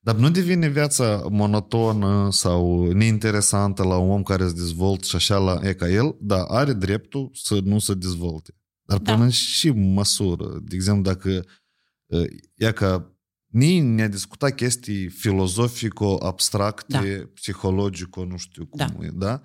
dar nu devine viața monotonă sau neinteresantă la un om care se dezvoltă și așa la, e ca el, dar are dreptul să nu se dezvolte. Dar da. Până și măsură. De exemplu, dacă e ca ni ne-a discutat chestii filozofico-abstracte, da. Psihologico, nu știu cum da. E, da?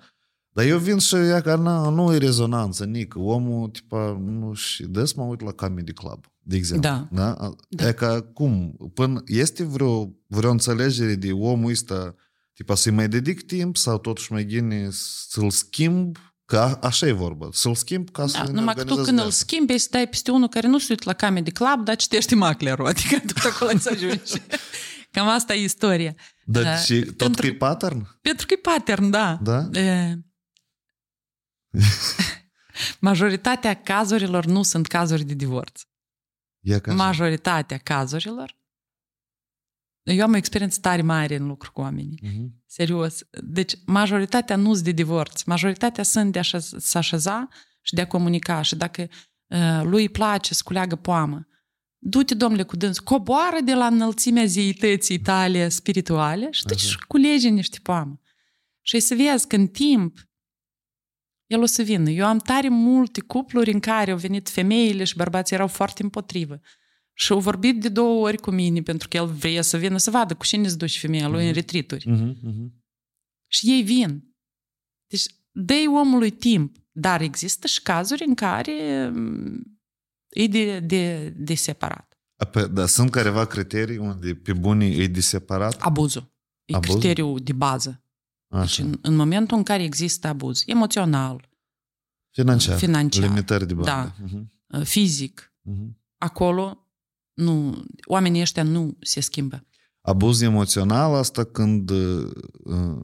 Dar eu vin și ea că na, nu e rezonanță, nic. Omul, tipa, nu și des mă uit la Comedy Club, de exemplu. Da. Da? Da. E ca cum? Până este vreo, vreo înțelegere de omul ăsta, tipa, să-i mai dedic timp sau totuși mai gine să-l schimb, că așa e vorba, să-l schimb ca da, să numai că tu când de-asta. Îl schimbi, să dai peste unul care nu se uită la Comedy Club, dar citește Macleru, adică tot acolo îți ajungi. Cam asta e istoria. Dar și uh, tot pentru, că e pattern? Pentru că e pattern, da. Da? Uh, majoritatea cazurilor nu sunt cazuri de divorț. Majoritatea cazurilor. Eu am o experiență tare mare în lucru cu oamenii. Uh-huh. Serios. Deci majoritatea nu sunt de divorț. Majoritatea sunt de a se așeza și de a comunica. Și dacă uh, lui îi place să culeagă poamă, du-te, domnule, cu dâns, coboară de la înălțimea zeității tale spirituale și du-te și culege niște poamă. Și să vezi că în timp el o să vină. Eu am tare multe cupluri în care au venit femeile și bărbații erau foarte împotrivă. Și au vorbit de două ori cu mine, pentru că el vrea să vină să vadă cu cine se duce femeia lui uh-huh. în retreat-uri. Uh-huh. Uh-huh. Și ei vin. Deci dă-i omului timp. Dar există și cazuri în care e de, de, de separat. Pe, da, sunt careva criterii unde pe bunii e de separat? Abuzul. E abuzul? Criteriul de bază. Deci în, în momentul în care există abuz emoțional, financiar, financiar limitări de bani, da, uh-huh. fizic, uh-huh. acolo nu, oamenii ăștia nu se schimbă. Abuz emoțional, asta când uh,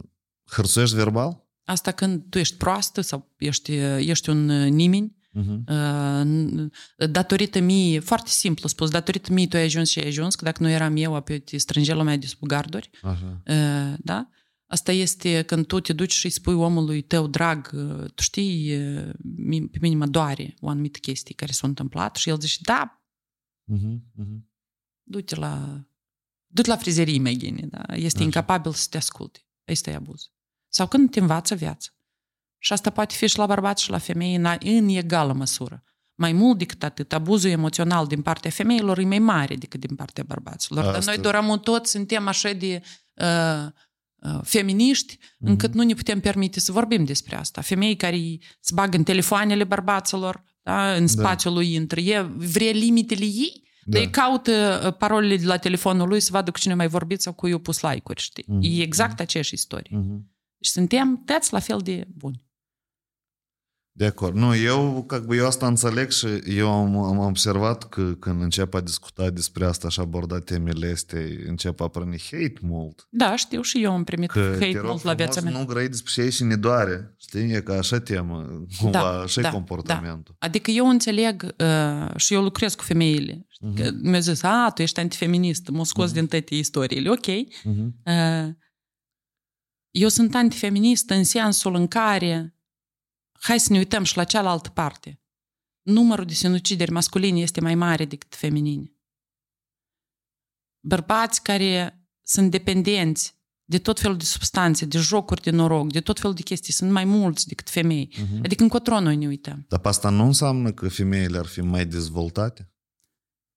hărțuiești verbal? Asta când tu ești proastă sau ești, ești un nimeni. Uh-huh. Uh, datorită mie, foarte simplu spus, datorită mie tu ai ajuns și ai ajuns, că dacă nu eram eu, apoi te strângea lumea de sub garduri. Așa. Uh, da? Asta este când tu te duci și îi spui omului tău drag, tu știi, pe mine mă doare o anumită chestie care s-a întâmplat și el zice, da, uh-huh, uh-huh. du-te la du-te la frizerii mei, genie, da? Este Așa. Incapabil să te asculte. Asta e abuz. Sau când te învață viața. Și asta poate fi și la bărbați și la femei în, în egală măsură. Mai mult decât atât, abuzul emoțional din partea femeilor e mai mare decât din partea bărbaților. Asta. Dar noi doram toți, suntem așa de uh, feministi, încât uh-huh. nu ne putem permite să vorbim despre asta. Femei care se bagă în telefoanele bărbaților, da, în spațiul da. Lui intră, e, vrea limitele ei, da. Dar caută parolele de la telefonul lui să vadă cu cine mai vorbit sau cu eu pus like-uri, știi? Uh-huh. E exact aceeași istorie. Uh-huh. Și suntem tăți la fel de buni. De acord. Nu, eu, eu asta înțeleg și eu am, am observat că când încep a discuta despre asta și aborda temele este, încep a prăni hate mult. Da, știu, și eu am primit că hate mult la viața mea. Că te nu grăi despre ei și ne doare. Știi? E că așa temă, cumva, da, așa da, comportamentul. Da. Adică eu înțeleg uh, și eu lucrez cu femeile. Uh-huh. Că mi-a zis, a, tu ești antifeminist, m-a scos uh-huh. din toate istoriile. Ok. Uh-huh. Uh, eu sunt antifeministă în sensul în care hai să ne uităm și la cealaltă parte. Numărul de sinucideri masculine este mai mare decât feminine. Bărbați care sunt dependenți de tot felul de substanțe, de jocuri de noroc, de tot felul de chestii, sunt mai mulți decât femei. Uh-huh. Adică încotro noi ne uităm. Dar asta nu înseamnă că femeile ar fi mai dezvoltate?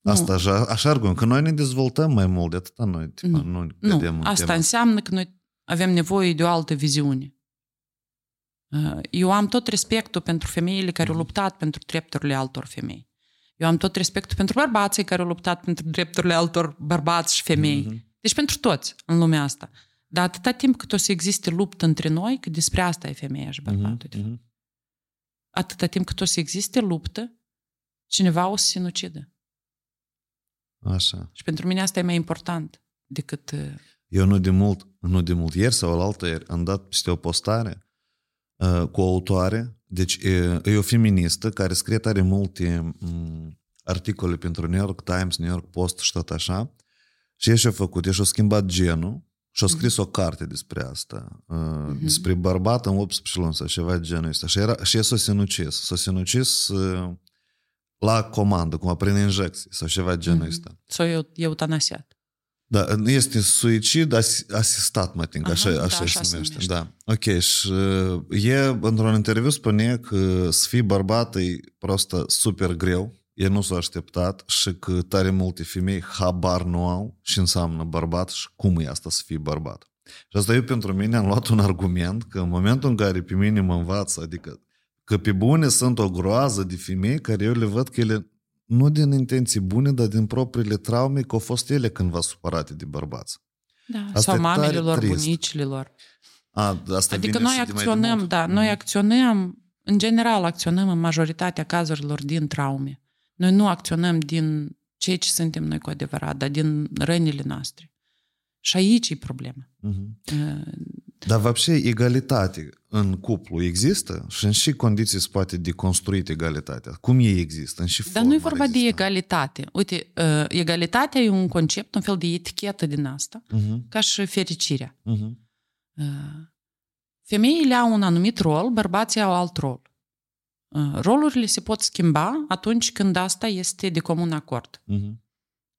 Nu. Asta așa, așa argument, că noi ne dezvoltăm mai mult de atâta noi. Tipa, nu, nu, nu. Asta tema. Înseamnă că noi avem nevoie de o altă viziune. Eu am tot respectul pentru femeile care au luptat pentru drepturile altor femei. Eu am tot respectul pentru bărbații care au luptat pentru drepturile altor bărbați și femei. Uh-huh. Deci pentru toți în lumea asta. Dar atâta timp cât o să existe luptă între noi, că despre asta e femeia și bărbatul. Uh-huh. Uh-huh. Atâta timp cât o să existe luptă, cineva o să sinucidă. Așa. Și pentru mine asta e mai important decât... Eu nu de mult, nu de mult ieri sau alaltă ieri, am dat peste o postare cu autoare, deci e, e o feministă care scrie tare multe m- articole pentru New York Times, New York Post și tot așa, și e și-a făcut, e și-a schimbat genul și-a scris o carte despre asta, uh-huh. despre bărbat în optsprezece luni sau ceva de genul ăsta, și, era, și e s-a sinucis, s-a sinucis uh, la comandă, cum prin injecții sau ceva de genul ăsta. Uh-huh. S-a eu, eutanasiat. Da, este suicid asistat, mă ting, așa, da, așa se numește. Da. Ok, și e, într-un interviu spune că să fii bărbat e prostă super greu, e nu s-a așteptat și că tare multe femei habar nu au și înseamnă bărbat și cum e asta să fii bărbat. Și asta eu pentru mine am luat un argument că în momentul în care pe mine mă învață, adică că pe bune sunt o groază de femei care eu le văd că ele nu din intenții bune, dar din propriile traume că au fost ele cândva supărate de bărbați. Da, asta sau mamelilor, bunicilor. A, asta adică noi acționăm, da, mm. noi acționăm, în general acționăm în majoritatea cazurilor din traume. Noi nu acționăm din ceea ce suntem noi cu adevărat, dar din rănile noastre. Și aici e problema. Uh-huh. Uh, Dar, вообще, egalitate în cuplu există? Și în ce condiții se poate deconstruit egalitatea? Cum ei există? În ce formă? Dar nu e vorba există? De egalitate. Uite, uh, egalitatea e un concept, un fel de etichetă din asta, uh-huh. ca și fericirea. Uh-huh. Uh, femeile au un anumit rol, bărbații au alt rol. Uh, rolurile se pot schimba atunci când asta este de comun acord. Uh-huh.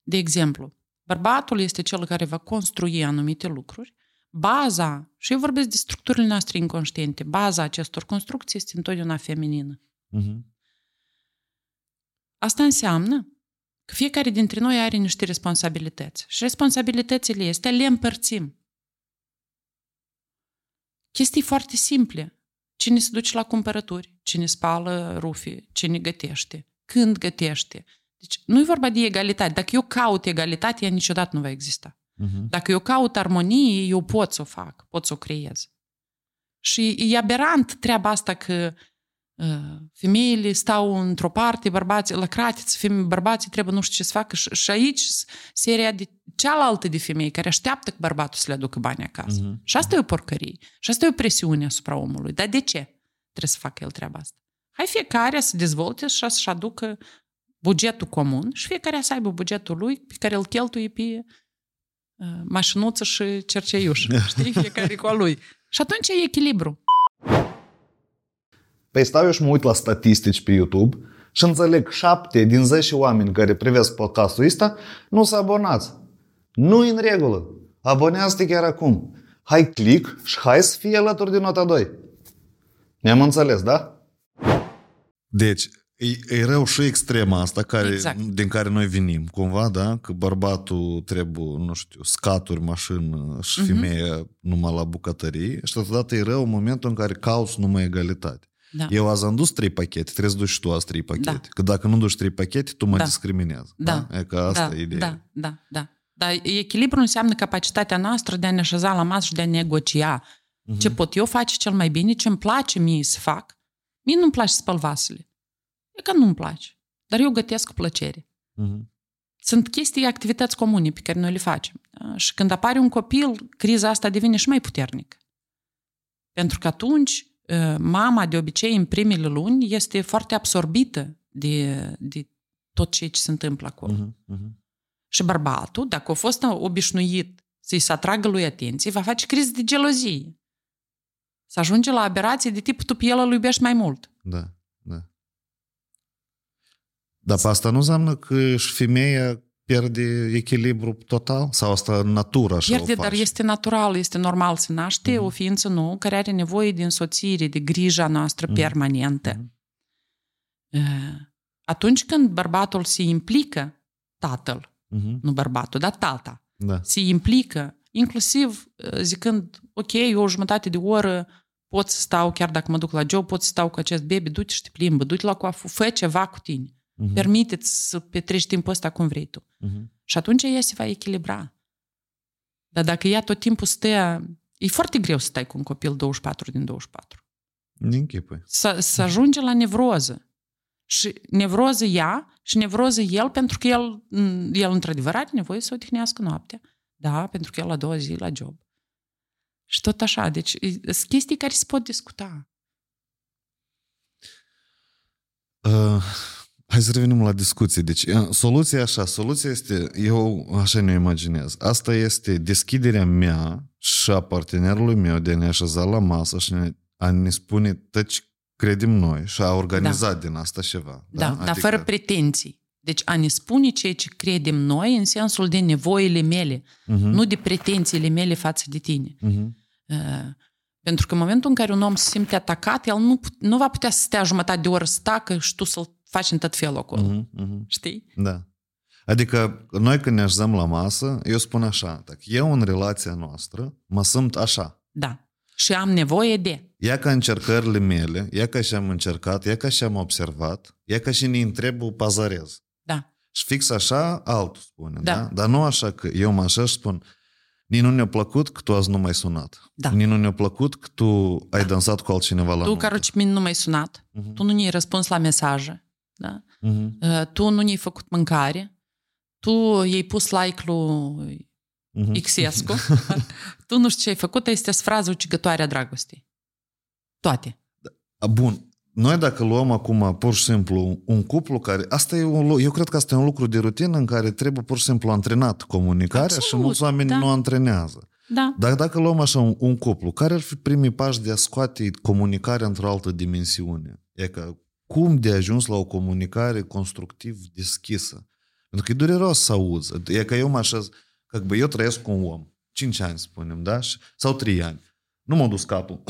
De exemplu, bărbatul este cel care va construi anumite lucruri. Baza, și eu vorbesc de structurile noastre inconștiente, baza acestor construcții este întotdeauna feminină. Uh-huh. Asta înseamnă că fiecare dintre noi are niște responsabilități. Și responsabilitățile astea le împărțim. Chestii foarte simple. Cine se duce la cumpărături, cine spală rufii, cine gătește, când gătește. Deci nu e vorba de egalitate. Dacă eu caut egalitate, ea niciodată nu va exista. Uh-huh. Dacă eu caut armonie, eu pot să o fac, pot să o creez. Și e aberant treaba asta că uh, femeile stau într-o parte, bărbații, la cratiță, feme- bărbații trebuie nu știu ce să facă. Și, și aici seria de cealaltă de femei care așteaptă că bărbatul să le aducă bani acasă. Uh-huh. Și asta e o porcărie. Și asta e o presiune asupra omului. Dar de ce trebuie să facă el treaba asta? Hai fiecare să dezvolte și să-și aducă bugetul comun și fiecare să aibă bugetul lui pe care îl cheltuie pe uh, mașinuță și cerceiuș. Știi? Fiecare cu a lui. Și atunci e echilibru. Păi stau eu și mă uit la statistici pe YouTube și înțeleg șapte din zece oameni care privesc podcastul ăsta nu s-a abonați. Nu e în regulă. Abonează-te chiar acum. Hai click și hai să fii alături de Nota doi. Ne-am înțeles, da? Deci, E, e rău și extrema asta care, exact. Din care noi venim, cumva, da? Că bărbatul trebuie, nu știu, scaturi, mașină și femeia uh-huh. numai la bucătărie și totodată e rău momentul în care cauți numai egalitate. Da. Eu azi am dus trei pachete, trebuie să duci și tu azi trei pachete. Da. Că dacă nu duci trei pachete, tu mă da. discriminează. Da. Da? E că asta da. e ideea. Da, da, da. Dar echilibrul înseamnă capacitatea noastră de a ne așeza la masă și de a negocia. Uh-huh. Ce pot eu face cel mai bine, ce îmi place mie să fac. Mie nu-mi place să spăl vasele. E că nu-mi place, dar eu gătesc cu plăcere. Uh-huh. Sunt chestii, activități comune pe care noi le facem. Da? Și când apare un copil, criza asta devine și mai puternică. Pentru că atunci mama, de obicei, în primele luni, este foarte absorbită de, de tot ce se întâmplă acolo. Uh-huh. Uh-huh. Și bărbatul, dacă a fost obișnuit să-i se atragă lui atenție, va face crize de gelozie. Să ajunge la aberații de tipul tu pe el îl iubești mai mult. Da. Dar pe asta nu înseamnă că și femeia pierde echilibru total? Sau asta natura așa pierde, o face? Dar este natural, este normal să naște uh-huh. o ființă nouă care are nevoie de însoțire, de grija noastră uh-huh. permanentă. Uh-huh. Atunci când bărbatul se implică, tatăl, uh-huh. nu bărbatul, dar tata, da. se implică, inclusiv zicând, ok, eu o jumătate de oră pot să stau, chiar dacă mă duc la job, pot să stau cu acest baby, du-te și te plimbă, du-te la coafu, fă ceva cu tine. Uh-huh. Permite-ți să petreci timpul ăsta cum vrei tu. Uh-huh. Și atunci ea se va echilibra. Dar dacă ea tot timpul stă... E foarte greu să stai cu un copil douăzeci și patru din douăzeci și patru. Închipui. Să ajunge la nevroză. Și nevroză ea și nevroză el, pentru că el, el într-adevăr are nevoie să odihnească noaptea. Da, pentru că el la două zile la job. Și tot așa. Deci sunt chestii care se pot discuta. Uh... Hai să revenim la discuție. Deci, soluția așa, soluția este, eu așa ne imaginez, asta este deschiderea mea și a partenerului meu de a ne așeza la masă și a ne spune tăci credem noi și a organiza da. din asta ceva. Da, da? Adică... dar fără pretenții. Deci a ne spune ceea ce credem noi în sensul de nevoile mele, uh-huh. nu de pretențiile mele față de tine. Uh-huh. Uh, pentru că în momentul în care un om se simte atacat, el nu, nu va putea să stea jumătate de oră să tacă și tu să-l faci în tot felul acolo. Uh-huh, uh-huh. Știi? Da. Adică noi când ne așezăm la masă, eu spun așa, dacă eu în relația noastră mă simt așa. Da. Și am nevoie de. Ia ca încercările mele, ia ca și am încercat, ia ca și am observat, ia ca și ne întrebă pazarez. Da. Și fix așa altul spune. Da. Da? Dar nu așa că eu mă așa și spun nici nu ne-a plăcut că tu azi nu m-ai sunat. Da. Nici nu ne-a plăcut că tu da. ai dansat cu altcineva la tu, nuntă. Tu, care nu m-ai sunat, uh-huh. tu nu ne-ai răspuns la mesaje. Da? Uh-huh. Tu nu ne-ai făcut mâncare, tu i-ai pus like-ul uh-huh. Xiescu, tu nu știi ce ai făcut, este fraza ucigătoare a dragostei. Toate. Bun. Noi dacă luăm acum pur și simplu un cuplu care... Asta e un, eu cred că asta e un lucru de rutină în care trebuie pur și simplu antrenat comunicarea. Absolut, și mulți oameni da. nu antrenează. Da. Dar dacă luăm așa un, un cuplu, care ar fi primii pași de a scoate comunicarea într-o altă dimensiune? E că cum de ajuns la o comunicare constructiv deschisă? Pentru că e dureros să auzi. E că eu mă așa... Că eu trăiesc cu un om. cinci ani, spunem, da? Sau trei ani. Nu m-a dus capul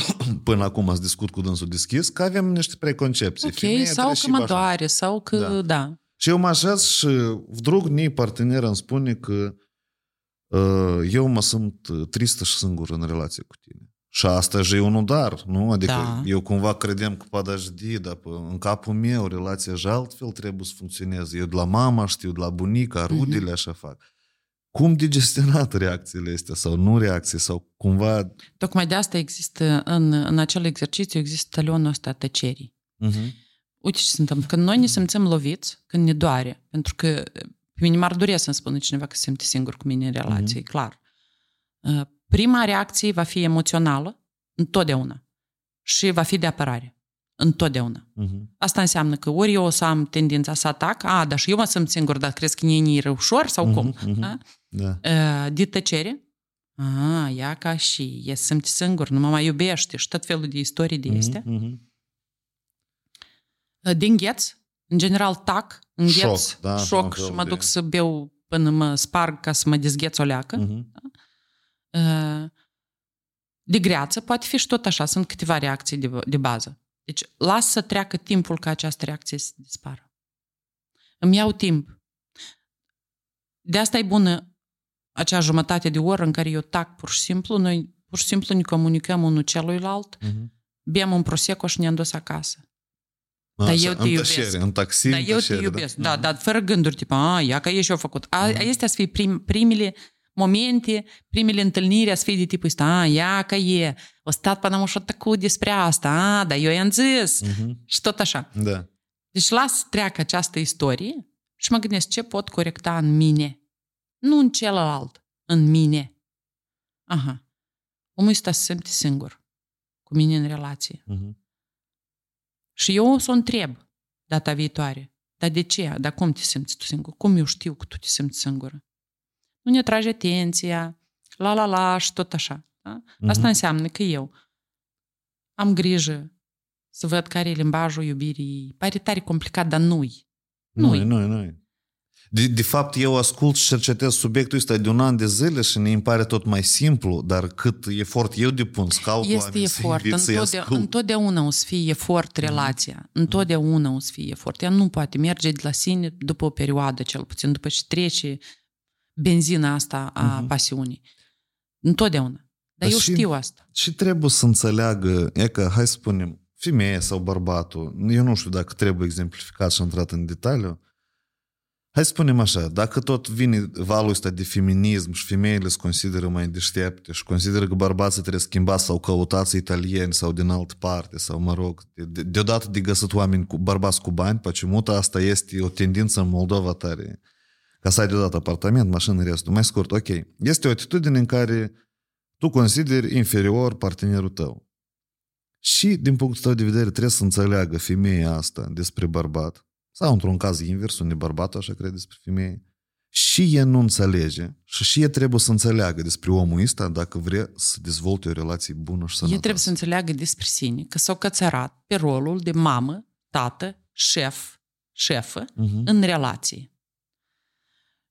până acum să discut cu dânsul deschis, că avem niște preconcepții. Ok, femeie, sau că mă doare, sau că... Da. da. Și eu mă așez și vdrugnii parteneră îmi spune că uh, eu mă simt tristă și singură în relație cu tine. Și asta e un udar, nu? Adică da. eu cumva credeam că padașdi, dar în capul meu relația și altfel trebuie să funcționeze. Eu de la mama știu, de la bunica, rudele, mm-hmm. așa fac. Cum de gestionat reacțiile astea sau nu reacții sau cumva... Tocmai de asta există, în, în acel exercițiu, există talionul ăsta tăcerii. Uh-huh. Uite ce se întâmplă. Când noi ne simțim loviți, când ne doare, pentru că pe mine m-ar durea să-mi spună cineva că se simte singur cu mine în relație, uh-huh. clar. Prima reacție va fi emoțională, întotdeauna. Și va fi de apărare. Întotdeauna. Uh-huh. Asta înseamnă că ori eu o să am tendința să atac, a, dar și eu mă simt singur, dar crezi că nienii e ușor sau uh-huh, cum? Uh-huh. Da? Da. De tăcere, a, ia ca și, e simți singur, nu mă mai iubește și tot felul de istorii de este. Uh-huh. De îngheț, în general tac, îngheț, șoc, da, șoc și mă duc de... să beau până mă sparg ca să mă dezgheț o leacă. Uh-huh. Da? De greață, poate fi și tot așa, sunt câteva reacții de, de bază. Deci, las să treacă timpul ca această reacție să dispară. Îmi iau timp. De asta e bună acea jumătate de oră în care eu tac pur și simplu, noi pur și simplu ne comunicăm unul celuilalt, uh-huh. bem un prosecco și ne-am dus acasă. A, dar așa, eu te iubesc. Tășere, în taxi, dar în eu tășere, te iubesc. Da, da, da, fără gânduri, tipă, a, ia că e și eu făcut. A, uh-huh. Astea să fie prim, primele momente, primele întâlniri a să fie de tipul ăsta, a, ia că e, o stat până ușor tăcut despre asta, a, dar eu i-am zis, uh-huh. și tot așa. Da. Deci las treacă această istorie și mă gândesc ce pot corecta în mine, nu în celălalt, în mine. Aha, omul ăsta se simte singur cu mine în relație. Uh-huh. Și eu o să o întreb data viitoare, dar de ce, dar cum te simți tu singur, cum eu știu că tu te simți singură? Nu ne atrage atenția, la la la și tot așa. Da? Asta uh-huh. înseamnă că eu am grijă să văd care e limbajul iubirii. Pare tare complicat, dar nu-i. Nu-i, nu-i, nu-i. De, de fapt, eu ascult și cercetez subiectul ăsta de un an de zile și ne îmi pare tot mai simplu, dar cât efort eu depun, scaut este oameni efort. Să invit să-i ascult. Întotdeauna o să fie efort relația. Mm. Întotdeauna o să fie efort. Ea nu poate merge de la sine după o perioadă, cel puțin, după ce trece benzina asta a uh-huh. pasiunii. Întotdeauna. Dar a eu și, știu asta. Și trebuie să înțeleagă, e că, hai să spunem, femeia sau bărbatul, eu nu știu dacă trebuie exemplificat și intrat în detaliu, hai să spunem așa, dacă tot vine valul ăsta de feminism și femeile se consideră mai deșteapte și consideră că bărbații trebuie schimbați sau căutați italieni sau din altă parte sau, mă rog, de, deodată de găsit oameni cu bărbați cu bani, pacimuta, asta este o tendință în Moldova tare. Ca să ai deodată apartament, mașină, restul. Mai scurt, ok. Este o atitudine în care tu consideri inferior partenerul tău. Și, din punctul tău de vedere, trebuie să înțeleagă femeia asta despre bărbat, sau într-un caz invers, unde bărbatul așa crede despre femeie, și ea nu înțelege și și ea trebuie să înțeleagă despre omul ăsta dacă vrea să dezvolte o relație bună și sănătoasă. Ea trebuie să înțeleagă despre sine, că s-au cățărat pe rolul de mamă, tată, șef, șefă, uh-huh. în relație.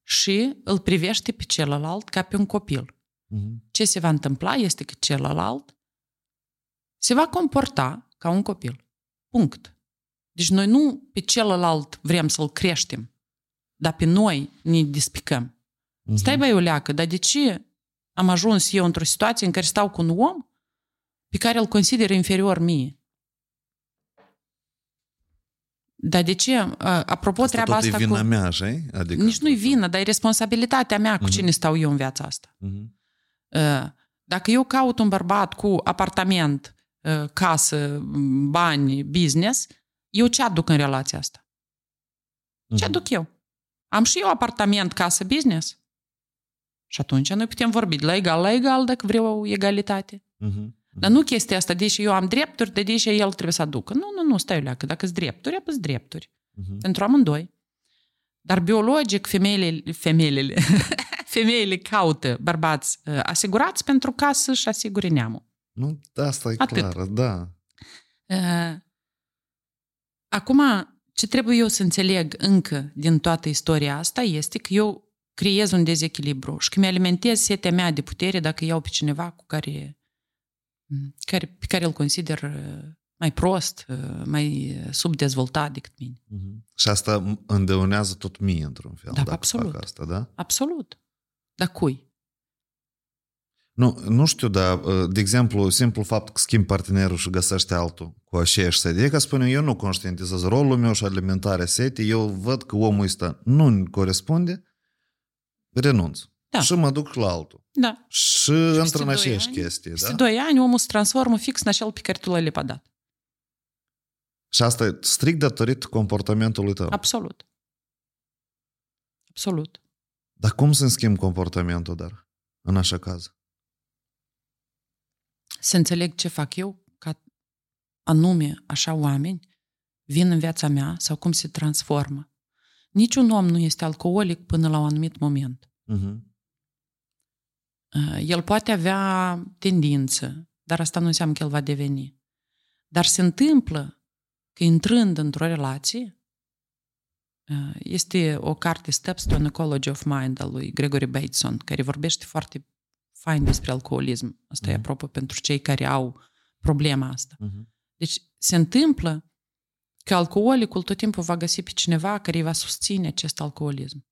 Și îl privește pe celălalt ca pe un copil. Uh-huh. Ce se va întâmpla este că celălalt se va comporta ca un copil. Punct. Deci noi nu pe celălalt vrem să-l creștem, dar pe noi ne despicăm. Uh-huh. Stai băi, Oleacă, dar de ce am ajuns eu într-o situație în care stau cu un om pe care îl consider inferior mie? Dar de ce? Apropo, asta treaba asta e vina cu... mea, așa, adică... Nici nu-i vină, dar e responsabilitatea mea cu uh-huh. cine stau eu în viața asta. Uh-huh. Dacă eu caut un bărbat cu apartament, casă, bani, business, eu ce aduc în relația asta? Ce uh-huh. aduc eu? Am și eu apartament, casă, business? Și atunci noi putem vorbi la egal la egal dacă vreau egalitate. Uh-huh. Dar nu chestia asta, deși eu am drepturi, de deși el trebuie să aducă. Nu, nu, nu, stai leacă, dacă sunt drepturi, apă sunt drepturi. Uh-huh. Pentru amândoi. Dar biologic, femeile, femeile, femeile caută bărbați asigurați pentru ca să-și asigure neamul. Nu, asta e clar, da. Acum, ce trebuie eu să înțeleg încă din toată istoria asta este că eu creez un dezechilibru și că mi-alimentez setea mea de putere dacă iau pe cineva cu care, care, pe care îl consider mai prost, mai subdezvoltat decât mine. Uh-huh. Și asta îndăunează tot mie, într-un fel. Da, absolut. Fac asta, da? Absolut. Dar cui? Nu, nu știu, dar, de exemplu, simplu fapt că schimbi partenerul și găsește altul cu aceeași sete. E ca spune, eu nu conștientizez rolul meu și alimentarea setei, eu văd că omul ăsta nu-mi corespunde, renunț. Da. Și mă duc la altul. Da. Și, și intră în aceeași ani, chestie. Peste da? doi ani omul se transformă fix în acel pe care tu l-ai lepadat. Și asta e strict datorit comportamentului tău. Absolut. Absolut. Dar cum să-mi schimb comportamentul, dar, în așa caz? Să înțeleg ce fac eu, ca anume așa oameni vin în viața mea sau cum se transformă. Niciun om nu este alcoolic până la un anumit moment. Uh-huh. El poate avea tendință, dar asta nu înseamnă că el va deveni. Dar se întâmplă că intrând într-o relație, este o carte Steps to An Ecology of Mind a lui Gregory Bateson, care vorbește foarte fain despre alcoolism. Asta uh-huh. e apropo pentru cei care au problema asta. Uh-huh. Deci se întâmplă că alcoolicul tot timpul va găsi pe cineva care îi va susține acest alcoolism.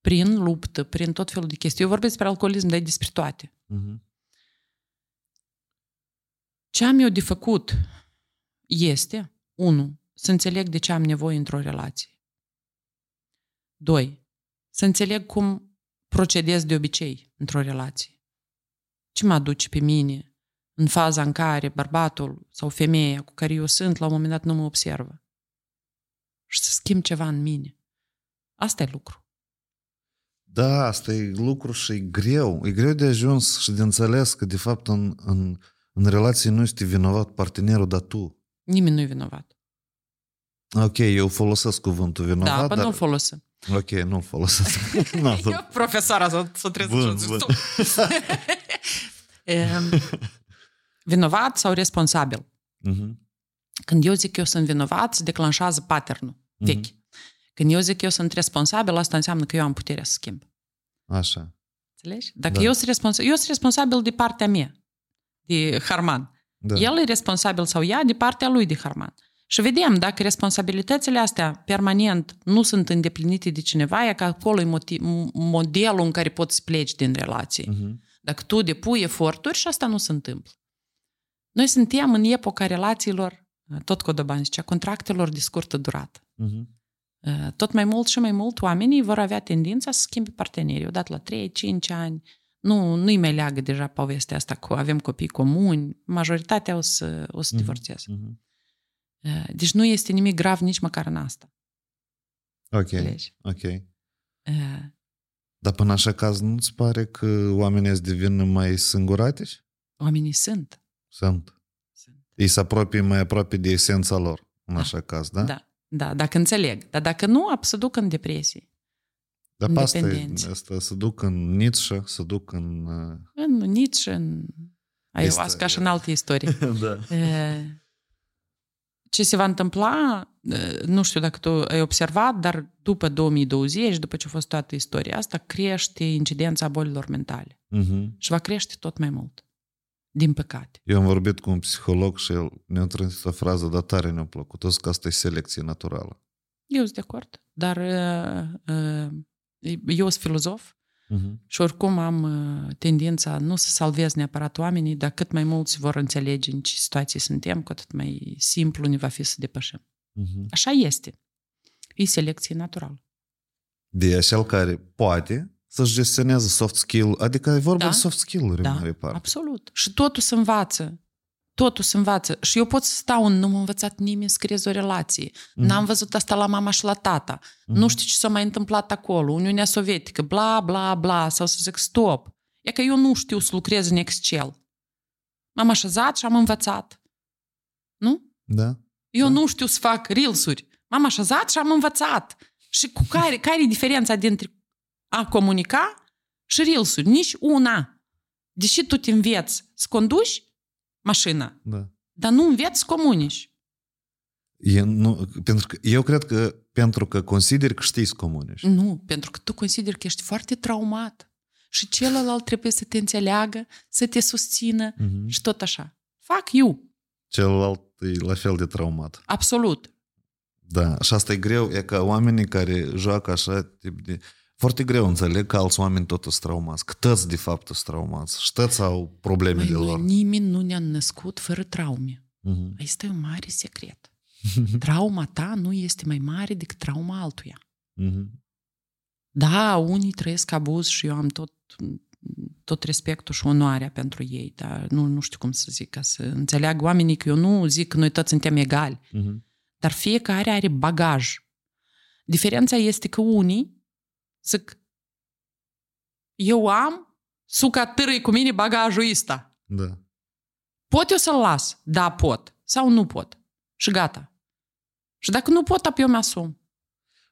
Prin luptă, prin tot felul de chestii. Eu vorbesc despre alcoolism, dar e despre toate. Uh-huh. Ce am eu de făcut este, unu, să înțeleg de ce am nevoie într-o relație. Doi, să înțeleg cum procedez de obicei într-o relație. Ce mă aduce pe mine în faza în care bărbatul sau femeia cu care eu sunt la un moment dat nu mă observă? Și să schimb ceva în mine. Asta e lucru. Da, asta e lucru și e greu. E greu de ajuns și de înțeles că de fapt în, în, în relație nu este vinovat partenerul, dar tu. Nimeni nu e vinovat. Ok, eu folosesc cuvântul vinovat. Da, dar... până nu-l folosesc. Ok, nu-l folosesc. Eu profesoara s-o, s-o trebuie să stop. Vinovat sau responsabil? Uh-huh. Când eu zic că eu sunt vinovat, se declanșează pattern-ul vechi. Uh-huh. Când eu zic că eu sunt responsabil, asta înseamnă că eu am puterea să schimb. Așa. Înțelegi? Dacă da. eu, sunt responsa- eu sunt responsabil de partea mea, de Harman. Da. El e responsabil sau ea de partea lui de Harman. Și vedem, dacă responsabilitățile astea permanent nu sunt îndeplinite de cineva, e că acolo e motiv, modelul în care poți să pleci din relație. Uh-huh. Dacă tu depui eforturi și asta nu se întâmplă. Noi suntem în epoca relațiilor, tot Codoban zicea, contractelor de scurtă durată. Uh-huh. Tot mai mult și mai mult oamenii vor avea tendința să schimbe partenerii odată la trei cinci ani. Nu, nu-i mai leagă deja povestea asta cu avem copii comuni, majoritatea o să, o să uh-huh. divorțează. Uh-huh. Deci nu este nimic grav nici măcar în asta. Ok, deci. ok. Uh, Dar până așa caz nu-ți pare că oamenii îți devin mai singuratici? Oamenii sunt. Sunt. sunt. Ei se apropie mai aproape de esența lor, în da. așa caz, da? Da, da, dacă înțeleg. Dar dacă nu, se duc în depresie. Dar pe asta, asta se duc în Nietzsche, se duc în... Uh... În Nietzsche, în... Ayahuasca și în alte istorie. da. Uh, Ce se va întâmpla, nu știu dacă tu ai observat, dar după două mii douăzeci, după ce a fost toată istoria asta, crește incidența bolilor mentale. Uh-huh. Și va crește tot mai mult. Din păcate. Eu am vorbit cu un psiholog și el ne-a trâns o frază, dar tare ne-a plăcut. O zic că asta e selecție naturală. Eu sunt de acord, dar eu sunt filozof uh-huh. și oricum am tendința nu să salvez neapărat oamenii, dar cât mai mulți vor înțelege în ce situație suntem, cu atât mai simplu ne va fi să depășim. Uh-huh. Așa este. E selecție naturală. De așa care poate să-și gestionează soft skill, adică e vorba da? de soft skill-uri da, în mare parte. Absolut. Și totul se învață Totul se învață. Și eu pot să stau în nu m-a învățat nimeni să creez o relație. Mm-hmm. N-am văzut asta la mama și la tata. Mm-hmm. Nu știu ce s-a mai întâmplat acolo. Uniunea Sovietică, bla, bla, bla. Sau să zic stop. E că eu nu știu să lucrez în Excel. M-am așezat și am învățat. Nu? Da. Eu da. nu știu să fac reels-uri. M-am așezat și am învățat. Și cu care, care e diferența dintre a comunica și reels-uri? Nici una. Deși tu te înveți să conduci mașina, da. dar nu înveți să comunici. Eu, nu, pentru că, eu cred că pentru că consideri că știi să comunici. Nu, pentru că tu consideri că ești foarte traumat și celălalt trebuie să te înțeleagă, să te susțină uh-huh. și tot așa. Fuck you! Celălalt e la fel de traumat. Absolut. Da, și asta e greu, e că oamenii care joacă așa tip de... Foarte greu înțeleg că alți oameni tot sunt traumați, că tăți de fapt sunt traumați și tăți au problemele păi lor. Nimeni nu ne-a născut fără traume. Uh-huh. Asta e un mare secret. Trauma ta nu este mai mare decât trauma altuia. Uh-huh. Da, unii trăiesc abuz și eu am tot, tot respectul și onoarea pentru ei, dar nu, nu știu cum să zic, ca să înțeleagă oamenii că eu nu zic că noi toți suntem egali, uh-huh. dar fiecare are bagaj. Diferența este că unii zic, eu am, suca târâi cu mine bagajul ăsta. Da. Pot eu să-l las? Da, pot. Sau nu pot. Și gata. Și dacă nu pot, apoi eu mi-asum.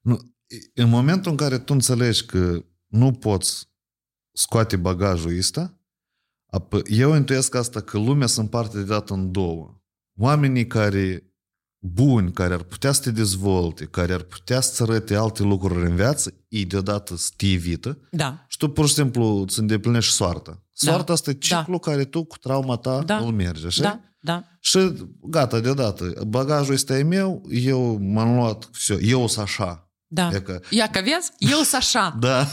Nu, în momentul în care tu înțelegi că nu poți scoate bagajul ăsta, eu intuiesc asta că lumea se împarte de dată în două. Oamenii care... buni, care ar putea să te dezvolte, care ar putea să arăte alte lucruri în viață, e deodată stivită. Da. Și tu pur și simplu îți îndeplinești soarta. Soarta da. asta e ciclul da. care tu cu trauma ta da. îl mergi, așa? Da. Da. Și gata, deodată, bagajul ăsta e meu, eu m-am luat, eu sunt așa. Da. Iaca, Iaca vezi? Eu sunt așa. Da.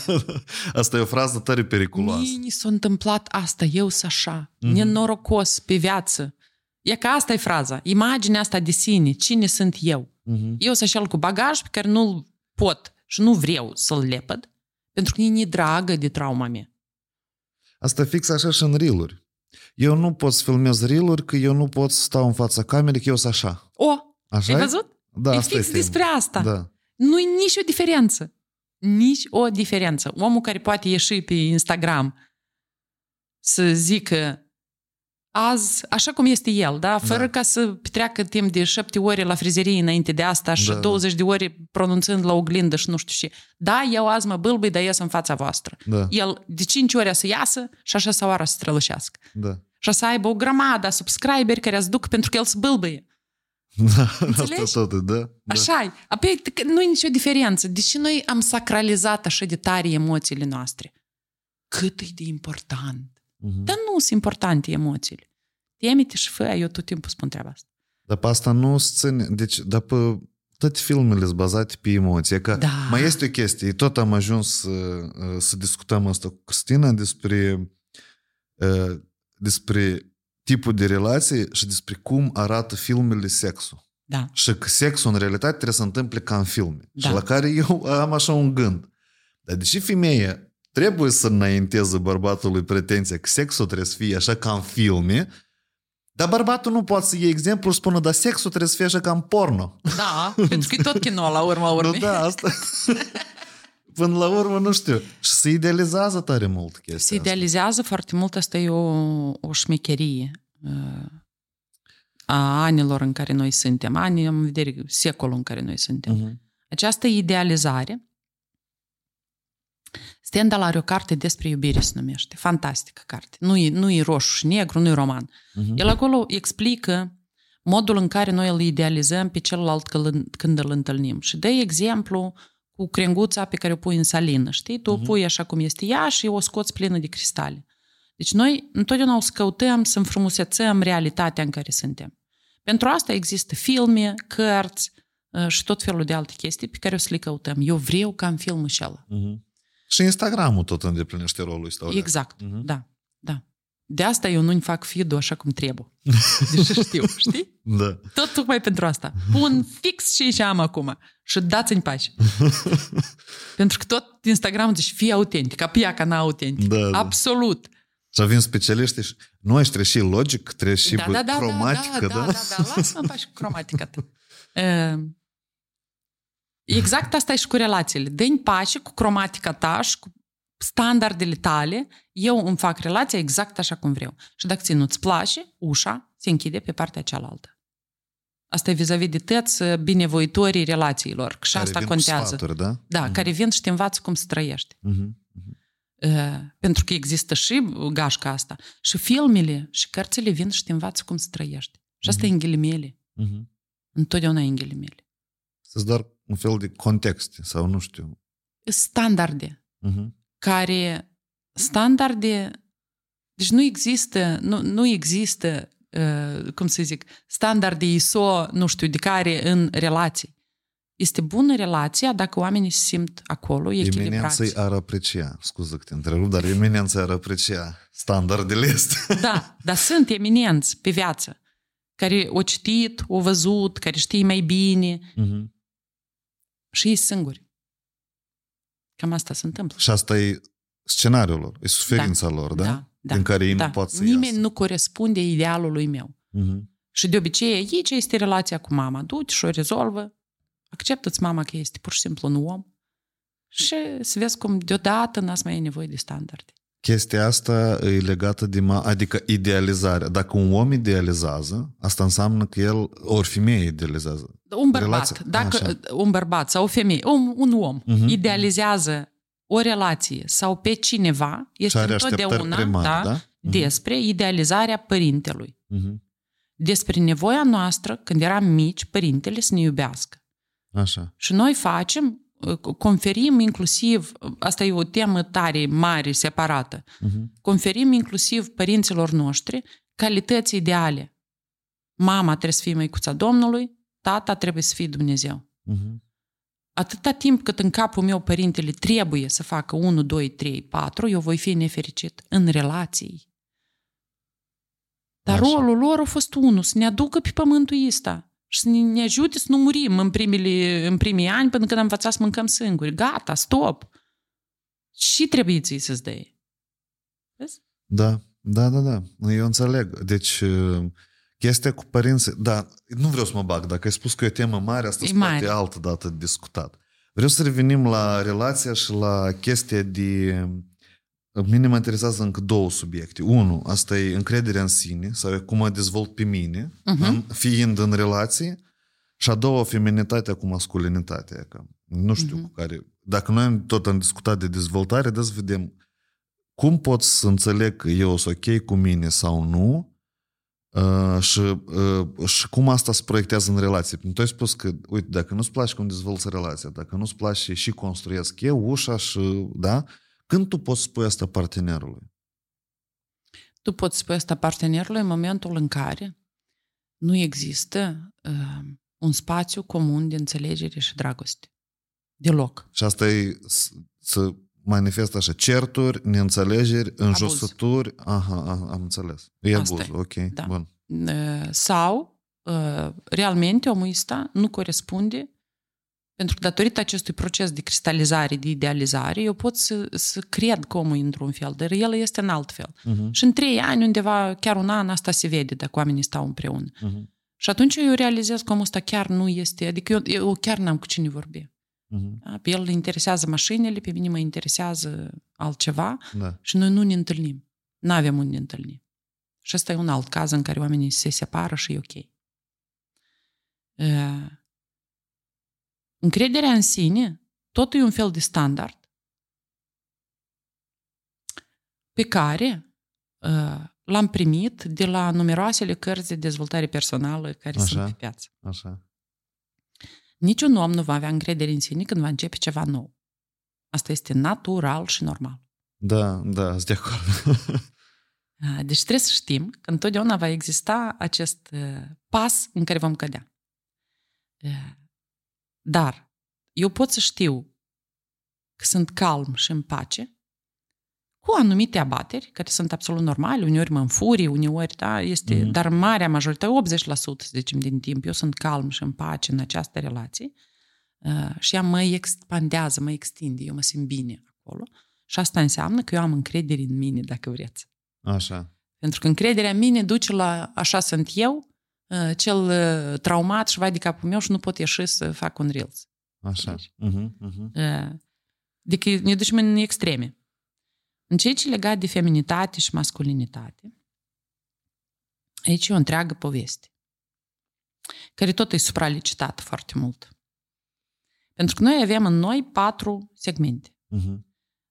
Asta e o frază tare periculoasă. Mie s-a întâmplat asta, eu sunt așa. Mm-hmm. Nenorocos pe viață. E că asta e fraza. Imaginea asta de sine. Cine sunt eu? Uh-huh. Eu sunt cel cu bagaj pe care nu-l pot și nu vreau să-l lepăd pentru că e dragă de trauma mea. Asta fix așa și în reel-uri. Eu nu pot să filmez reel-uri că eu nu pot să stau în fața camerei că eu sunt așa. O, așa ai văzut? Da, e fix despre asta. Da. Nu e nici o diferență. Nici o diferență. Omul care poate ieși pe Instagram să zică azi, așa cum este el, da? Fără da. ca să petreacă timp de șapte ore la frizerie înainte de asta și da, douăzeci de ore pronunțând la oglindă și nu știu ce. Da, eu azi mă bâlbâi, dar ies în fața voastră. Da. El de cinci ore să iasă și așa să oară să strălușească. Da. Și să aibă o grămadă subscriberi care îți duc pentru că el se bâlbâie. Da, asta tot, da. Așa-i. Apoi nu e nicio diferență. Deși noi am sacralizat așa de tare emoțiile noastre. Cât e de important. Uhum. Dar nu sunt importante emoțiile. Teme-te și fă, eu tot timpul spun treaba asta. Dar pe asta nu se ține. Deci, dar pe toate filmele sunt bazate pe emoție. Că da. mai este o chestie. Tot am ajuns să, să discutăm asta cu Cristina despre, despre tipul de relație și despre cum arată filmele sexul. Da. Și că sexul în realitate trebuie să întâmple ca în filme. Da. Și la care eu am așa un gând. Dar deși femeia trebuie să înainteze bărbatului pretenția că sexul trebuie să fie așa ca în filme, dar bărbatul nu poate să iei exemplu și spună, dar sexul trebuie să fie așa ca în porno. Da, pentru că e tot kino la urma urmei. Nu, da, asta... Până la urmă, nu știu. Și se idealizează tare mult chestia Se idealizează asta. foarte mult. Asta e o, o șmecherie a anilor în care noi suntem. Anii, în vedere, secolul în care noi suntem. Uh-huh. Această idealizare. Stendhal are o carte despre iubire, se numește. Fantastică carte. Nu e, nu e roșu și negru, nu e roman. Uh-huh. El acolo explică modul în care noi îl idealizăm pe celălalt când îl întâlnim. Și dă exemplu cu crenguța pe care o pui în salină, știi? Tu uh-huh. o pui așa cum este ea și o scoți plină de cristale. Deci noi întotdeauna o să căutăm să înfrumusețăm realitatea în care suntem. Pentru asta există filme, cărți și tot felul de alte chestii pe care o să le căutăm. Eu vreau ca în filmul ăla. Uh-huh. Și Instagram-ul tot îndeplinește rolul ăsta. Exact, uh-huh. da, da. De asta eu nu-mi fac feed-ul așa cum trebuie. Deși știu, știi? Da. Tot tocmai pentru asta. Pun fix și ce am acum. Și dați-mi pași. Pentru că tot Instagram-ul zice, fii autentic, apia ca n-autentic. Da, da. Absolut. Și avem specialiști și Nu ești trebuie și logic, trebuie și da, da, da, cromatică, da? Da, da, da, da, da. Lasă-mă faci cromatică. Exact asta e și cu relațiile. Dă-mi pace cu cromatica ta și cu standardele tale, eu îmi fac relația exact așa cum vreau. Și dacă ție nu-ți place, ușa se închide pe partea cealaltă. Asta e vis-a-vis de tăți binevoitorii relațiilor. Și care asta vin contează. Sfaturi, da? Da, uh-huh. Care vin și te învață cum să trăiești. Uh-huh. Uh-huh. Uh, pentru că există și gașca asta. Și filmele și cărțile vin și te învață cum să trăiești. Și asta uh-huh. e în ghilimele. Uh-huh. Întotdeauna e în ghilimele. Să-ți doar un fel de context sau nu știu. Standarde. Uh-huh. Care standarde, deci nu există, nu, nu există, uh, cum să zic, standarde I S O, nu știu, de care în relații. Este bună relația dacă oamenii se simt acolo, echilibrați. Eminența ar aprecia, scuză că te întrerup, dar eminența ar aprecia standardele astea. Da, dar sunt eminenți pe viață, care o citit, o văzut, care știe mai bine uh-huh. și ei singuri. Cam asta se întâmplă. Și asta e scenariul lor, e suferința da, lor, da? Da, da? Din care ei da. Nu pot să iasă. Nimeni nu corespunde idealului meu. Uh-huh. Și de obicei aici este relația cu mama. Duci și o rezolvă, acceptă-ți mama că este pur și simplu un om și să vezi cum deodată n-ați mai ai nevoie de standarde. Chestia asta e legată de, ma- adică idealizarea. Dacă un om idealizează, asta înseamnă că el, ori femeie idealizează. Un bărbat, relația, dacă a, un bărbat sau o femeie, un, un om uh-huh. idealizează o relație sau pe cineva, este întotdeauna primar, da, da? Uh-huh. despre idealizarea părintelui. Uh-huh. Despre nevoia noastră, când eram mici, părintele să ne iubească. Așa. Și noi facem conferim inclusiv, asta e o temă tare, mare, separată, uh-huh. conferim inclusiv părinților noștri calități ideale. Mama trebuie să fie măicuța Domnului, tata trebuie să fie Dumnezeu. Uh-huh. Atâta timp cât în capul meu părintele trebuie să facă unu, doi, trei, patru, eu voi fi nefericit în relații. Dar Așa. Rolul lor a fost unul, să ne aducă pe pământul ăsta. Și ne ajute să nu murim în, primele, în primii ani până când am învățat să mâncăm singuri. Gata, stop! Și trebuie ții să-ți dăie. Vezi? Da, da, da, da. Eu înțeleg. Deci, chestia cu părinții... Da, nu vreau să mă bag. Dacă ai spus că e o temă mare, asta se poate altă dată discutat. Vreau să revenim la relația și la chestia de... Mine mă interesează încă două subiecte. Unu, asta e încrederea în sine sau cum mă dezvolt pe mine uh-huh. în, fiind în relație și a doua, feminitatea cu masculinitatea. Că nu știu uh-huh. cu care... Dacă noi tot am discutat de dezvoltare, dă să vedem cum pot să înțeleg că eu sunt ok cu mine sau nu uh, și, uh, și cum asta se proiectează în relație. Pentru că tu ai spus că, uite, dacă nu-ți place cum dezvolți relația, dacă nu-ți place și construiesc eu ușa și... da. Când tu poți spui asta partenerului? Tu poți spui asta partenerului în momentul în care nu există uh, un spațiu comun de înțelegere și dragoste. Deloc. Și asta e să manifestă așa, certuri, neînțelegeri, înjosături. Aha, aha, am înțeles. E abuz, e. Ok, da. Bun. Uh, sau, uh, realmente, omul ăsta nu corespunde. Pentru că datorită acestui proces de cristalizare, de idealizare, eu pot să, să cred că omul e într-un fel, dar el este în alt fel. Uh-huh. Și în trei ani, undeva, chiar un an, asta se vede dacă oamenii stau împreună. Uh-huh. Și atunci eu realizez că omul ăsta chiar nu este, adică eu, eu chiar n-am cu cine vorbi. Uh-huh. Da? Pe el îl interesează mașinile, pe mine mă interesează altceva da. Și noi nu ne întâlnim. N-avem unde ne întâlni. Și ăsta e un alt caz în care oamenii se separă și e ok. Uh... Încrederea în sine, totul e un fel de standard pe care uh, l-am primit de la numeroasele cărți de dezvoltare personală care așa, sunt pe piață. Așa. Niciun om nu va avea încredere în sine când va începe ceva nou. Asta este natural și normal. Da, da, sunt de acord. Deci trebuie să știm că întotdeauna va exista acest uh, pas în care vom cădea. Uh, Dar eu pot să știu că sunt calm și în pace cu anumite abateri, care sunt absolut normale, uneori mă înfurii, uneori, da, este, mm-hmm. dar marea majoritate, optzeci la sută, să zicem, din timp, eu sunt calm și în pace în această relație uh, și ea mă expandează, mă extinde, eu mă simt bine acolo și asta înseamnă că eu am încredere în mine, dacă vreți. Așa. Pentru că încrederea în mine duce la așa sunt eu, cel traumat și vai de capul meu și nu pot ieși să fac un reels. Așa. Uh-huh, uh-huh. Adică ne ducem în extreme. În ceea ce legat de feminitate și masculinitate, aici e o întreagă poveste, care tot e supralicitată foarte mult. Pentru că noi avem în noi patru segmente. Uh-huh.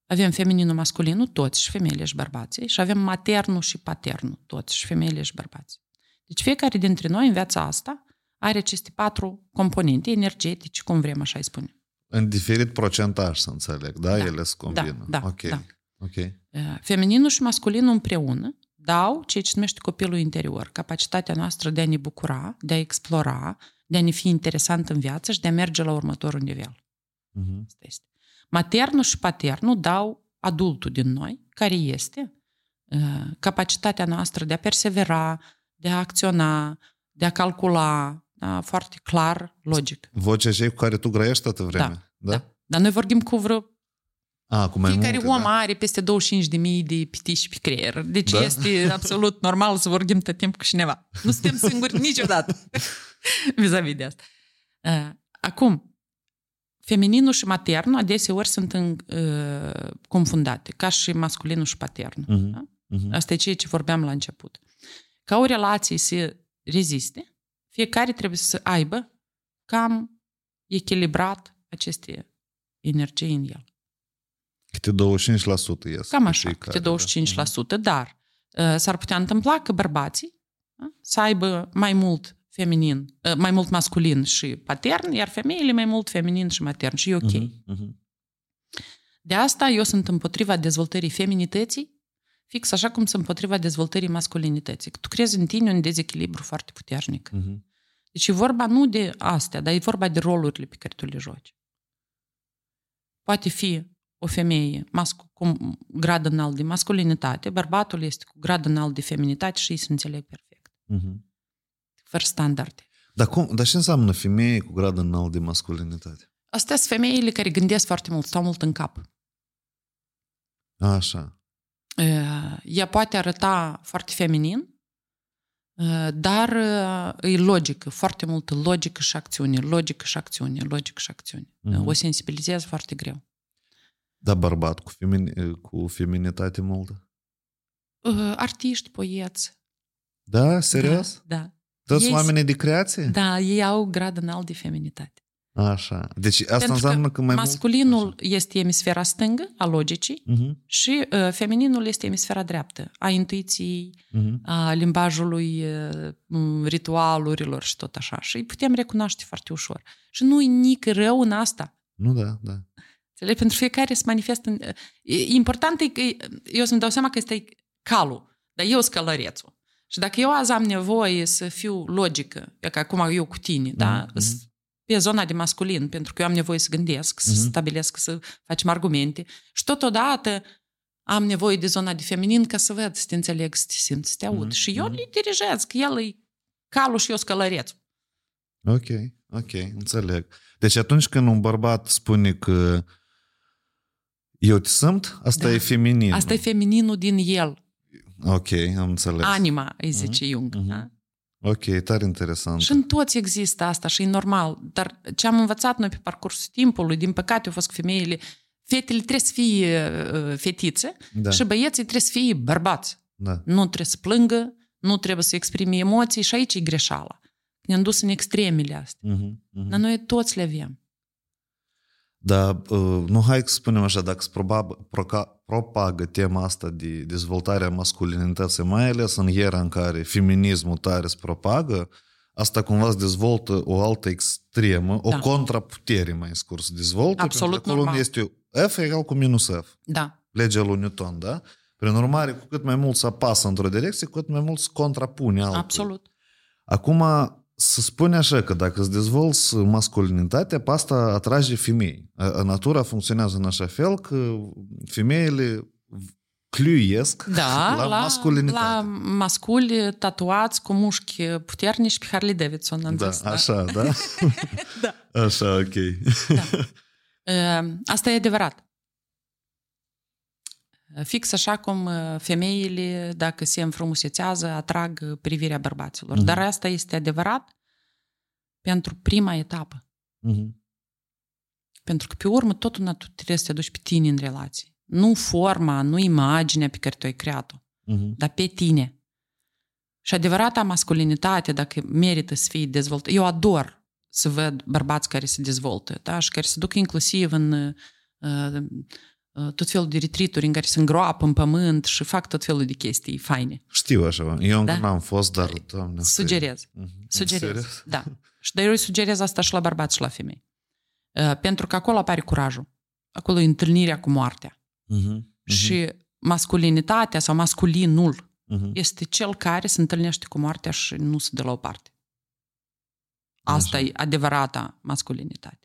Avem femininul, masculinul, toți și femeile și bărbații, și avem maternul și paternul, toți și femeile și bărbații. Deci fiecare dintre noi în viața asta are aceste patru componente energetice, cum vrem așa îi spunem. În diferit procentaj, să înțeleg, da? Da. Ele se combină. Da, da, okay. Da. Okay. Femininul și masculinul împreună dau ceea ce se numește copilul interior, capacitatea noastră de a ne bucura, de a explora, de a ne fi interesant în viață și de a merge la următorul nivel. Uh-huh. Asta este. Maternul și paternul dau adultul din noi, care este uh, capacitatea noastră de a persevera, de a acționa, de a calcula, da, foarte clar, logic. Vocea aceea cu care tu grăiești toată vremea. Da, da? Da. Dar noi vorbim cu vreo... A, cu mai fiecare multe, om da. Are peste douăzeci și cinci de mii de pitiși pe creier. Deci da? Este absolut normal să vorbim tot timpul cu cineva. Nu suntem singuri niciodată vis-a-vis de asta. Uh, acum, femininul și maternul adeseori sunt în, uh, confundate, ca și masculinul și paternul. Uh-huh, da? Uh-huh. Asta e ceea ce vorbeam la început. Ca o relație să reziste, fiecare trebuie să aibă cam echilibrat aceste energii în el. Câte douăzeci și cinci la sută ies. Cam așa, câte douăzeci și cinci la sută, da? Dar uh, s-ar putea întâmpla că bărbații da? Să aibă mai mult feminin, mai mult masculin și patern, iar femeile mai mult feminin și matern. Și e ok. Uh-huh, uh-huh. De asta eu sunt împotriva dezvoltării feminității, fix așa cum sunt împotriva dezvoltării masculinității. Tu crezi în tine un dezechilibru foarte puternic. Uh-huh. Deci e vorba nu de astea, dar e vorba de rolurile pe care tu le joci. Poate fi o femeie mascu- cu grad înalt de masculinitate, bărbatul este cu grad înalt de feminitate și ei se înțeleg perfect. Uh-huh. Fără standarde. Dar, cum, dar ce înseamnă femeie cu grad înalt de masculinitate? Astea sunt femeile care gândesc foarte mult, stau mult în cap. Așa. Ea poate arăta foarte feminin, dar e logică, foarte multă logică și acțiune, logică și acțiune, logică și acțiune. Mm-hmm. O sensibilizează foarte greu. Dar bărbat cu, femini, cu feminitate multă? Artiști, poeți. Da? Serios? Da. Da. Toți ei, oamenii de creație? Da, ei au grad înalt de feminitate. Așa. Deci asta pentru înseamnă că mai masculinul mult... este emisfera stângă a logicii uh-huh. și uh, femininul este emisfera dreaptă a intuiției, uh-huh. a limbajului, uh, ritualurilor și tot așa. Și îi putem recunoaște foarte ușor. Și nu-i nic rău în asta. Nu, da, da. Înțelegi? Pentru fiecare se manifestă... În... Important e că eu să-mi dau seama că este calul, dar eu sunt călărețul. Și dacă eu azi am nevoie să fiu logică, că acum eu cu tine, mm-hmm. da, pe zona de masculin, pentru că eu am nevoie să gândesc, mm-hmm. să stabilesc, să facem argumente, și totodată am nevoie de zona de feminin ca să văd, să te înțeleg, să te simt, să te aud. Mm-hmm. Și eu mm-hmm. îi dirigez, că el e calul și eu sunt călărețul. Ok, ok, înțeleg. Deci atunci când un bărbat spune că eu te simt, asta da. E feminin. Asta e femininul din el. Ok, am înțeles. Anima, îi zice uh-huh, Jung. Uh-huh. Da? Ok, tare interesant. Și în toți există asta și e normal. Dar ce am învățat noi pe parcursul timpului, din păcate au fost că femeile, fetele trebuie să fie uh, fetițe da. Și băieții trebuie să fie bărbați. Da. Nu trebuie să plângă, nu trebuie să exprime emoții și aici e greșeala. Ne-am dus în extremele astea. Uh-huh, uh-huh. Dar noi toți le avem. Dar, nu, hai să spunem așa, dacă se propagă tema asta de dezvoltarea masculinității, mai ales în era în care feminismul tare se propagă, asta cumva se dezvoltă o altă extremă, da. O contraputere mai scurs se dezvoltă, absolut pentru că acolo este F egal cu minus F. Da. Legea lui Newton, da? Prin urmare, cu cât mai mult se apasă într-o direcție, cu cât mai mult se contrapune altul. Absolut. Acum... Să spune așa că dacă îți dezvolți masculinitatea, pe asta atrage femei. Natura funcționează în așa fel că femeile cluiesc da, la, la masculinitate. La masculi tatuați cu mușchi puternici pe Harley Davidson. Da, zis, da, așa, da? Da. Așa, ok. Da. Asta e adevărat. Fix așa cum femeile, dacă se înfrumusețează, atrag privirea bărbaților. Uh-huh. Dar asta este adevărat pentru prima etapă. Uh-huh. Pentru că, pe urmă, totul trebuie să te aduci pe tine în relații. Nu forma, nu imaginea pe care tu ai creat-o, uh-huh. dar pe tine. Și adevărata masculinitate, dacă merită să fie dezvoltată, eu ador să văd bărbați care se dezvoltă, da? Și care se duc inclusiv în uh, tot felul de retreat-uri în care se îngroapă în pământ și fac tot felul de chestii faine. Știu așa, eu încă da? n-am fost, dar... Doamne, sugerez. Uh-huh. Sugerez, da. Și dar eu îi sugerez asta și la bărbați și la femei. Uh, pentru că acolo apare curajul. Acolo e întâlnirea cu moartea. Uh-huh. Uh-huh. Și masculinitatea sau masculinul uh-huh. este cel care se întâlnește cu moartea și nu se dă la o parte. Asta așa. E adevărata masculinitate.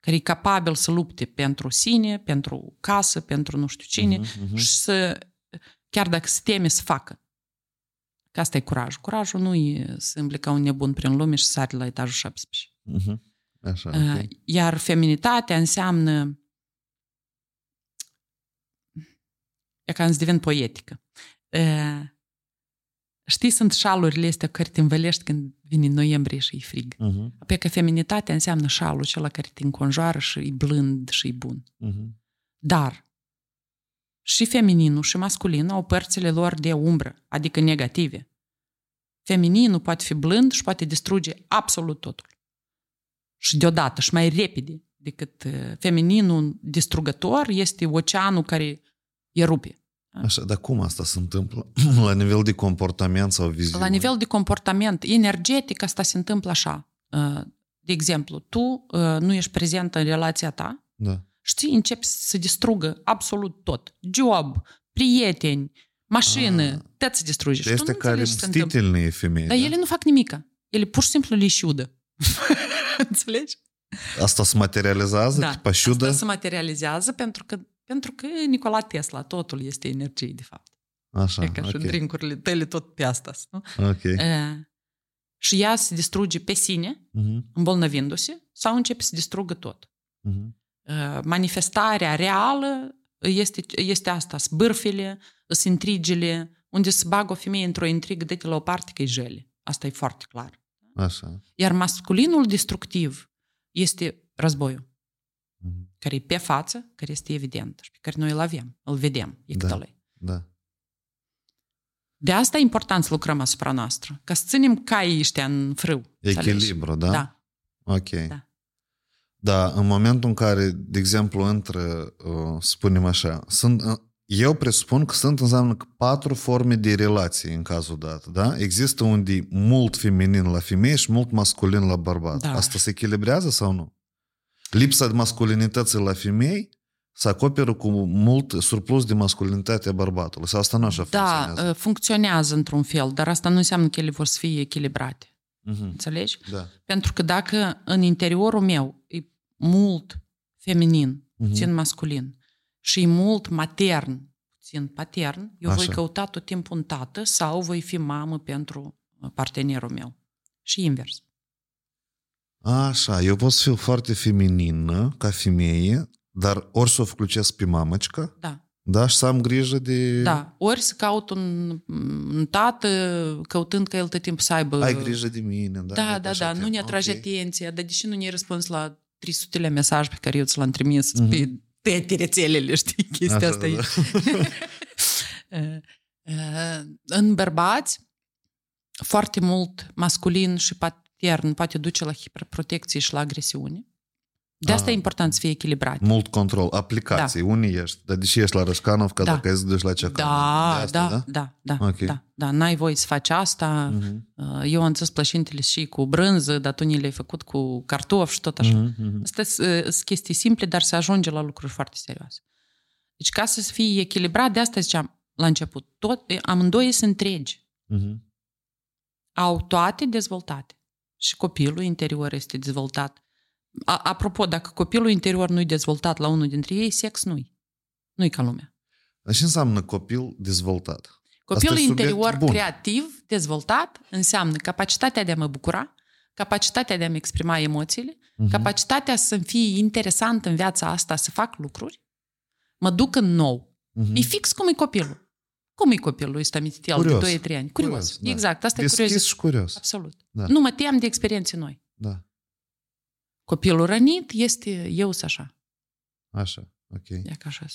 Care e capabil să lupte pentru sine, pentru casă, pentru nu știu cine uh-huh, uh-huh. și să, chiar dacă se teme, să facă. Că asta e curajul. Curajul nu e să îmbli ca un nebun prin lume și să sari la etajul șaptesprezece. Uh-huh. Așa, okay. Iar feminitatea înseamnă e ca să devin poetică. Știi, sunt șalurile astea care te învălești când vine noiembrie și e frig. Uh-huh. Pe că feminitatea înseamnă șalul cel care te înconjoară și e blând și e bun. Uh-huh. Dar și femininul și masculinul au părțile lor de umbră, adică negative. Femininul poate fi blând și poate distruge absolut totul. Și deodată, și mai repede decât femininul distrugător este oceanul care erupe. Așa, dar cum asta se întâmplă? La nivel de comportament sau viziune? La nivel de comportament energetic asta se întâmplă așa. De exemplu, tu nu ești prezent în relația ta, da. Știi, începi să distrugă absolut tot. Job, prieteni, mașină, te ți distrugi. Și este care mstitilne femei. Dar da? Ele nu fac nimică. Ele pur și simplu le șiudă. Înțelegi? Asta se materializează? Da, tipa, asta se materializează pentru că Pentru că Nicola Tesla, totul este energie, de fapt. Așa, e ca și okay. drincurile tăle tot pe asta. Nu? Okay. E, și ea se distruge pe sine, uh-huh. îmbolnăvindu-se, sau începe să distrugă tot. Uh-huh. E, manifestarea reală este, este asta, zbârfile, intrigile, unde se bagă o femeie într-o intrigă, dă-te la o parte că e jele. Asta e foarte clar. Așa. Iar masculinul destructiv este războiul. Care e pe față, care este evident și pe care noi îl avem, îl vedem, e da, da. De asta e important să lucrăm asupra noastră, ca să ținem caii ăștia în frâu. Echilibru, da? Da. Ok. Da. Da, în momentul în care, de exemplu, între, uh, spunem așa, sunt, uh, eu presupun că sunt înseamnă că patru forme de relații în cazul dat, da? Există unde e mult feminin la femeie și mult masculin la bărbat. Da. Asta se echilibrează sau nu? Lipsa de masculinității la femei se acoperă cu mult surplus de masculinitate a bărbatului. Sau asta nu așa funcționează? Da, funcționează într-un fel, dar asta nu înseamnă că ele vor să fie echilibrate. Uh-huh. Înțelegi? Da. Pentru că dacă în interiorul meu e mult feminin, puțin uh-huh. masculin, și e mult matern, puțin patern, eu așa. Voi căuta tot timpul un tată sau voi fi mamă pentru partenerul meu. Și invers. Așa, eu pot să fiu foarte feminină, ca femeie, dar ori să o включesc pe mamăcică, da. Da, și să am grijă de... Da, ori să caut un, un tată, căutând că el tot timpul să aibă... Ai grijă de mine, da? Da, da, da, nu ne atrage okay. atenția, dar deși nu ne-ai răspuns la trei sutele mesaj pe care eu ți l-am trimis mm-hmm. pe toate rețelele, știi, chestia asta e. În bărbați, foarte mult masculin și pat iar nu poate duce la hiperprotecție și la agresiune. De asta A, e important să fie echilibrat. Mult control, aplicații, da. Unii ești, dar deși ești la Rășcanov, că da. Dacă ești duci la Ceacanov. Da, asta, da, da, da, da, okay. da, da. N-ai voie să faci asta. Uh-huh. Eu am țăs plășintele și cu brânză, dar tu ni le-ai făcut cu cartofi și tot așa. Uh-huh. Astea sunt chestii simple, dar se ajunge la lucruri foarte serioase. Deci ca să fii echilibrat, de asta ziceam la început, tot, amândoi sunt întregi. Uh-huh. Au toate dezvoltate. Și copilul interior este dezvoltat. A, apropo, dacă copilul interior nu-i dezvoltat la unul dintre ei, sex nu-i. Nu-i ca lumea. Dar ce înseamnă copil dezvoltat? Copilul interior creativ, dezvoltat, înseamnă capacitatea de a mă bucura, capacitatea de a-mi exprima emoțiile, uh-huh. capacitatea să-mi fie interesant în viața asta, să fac lucruri, mă duc în nou, Uh-huh. E fix cum e copilul. Cum e copilul ăsta mititial de doi trei ani? Curios. Curios, da. Exact, asta deschis e curios. Și curios. Absolut. Da. Nu mă tem de experiențe noi. Da. Copilul rănit este eu să așa. Așa, ok. E ca așa.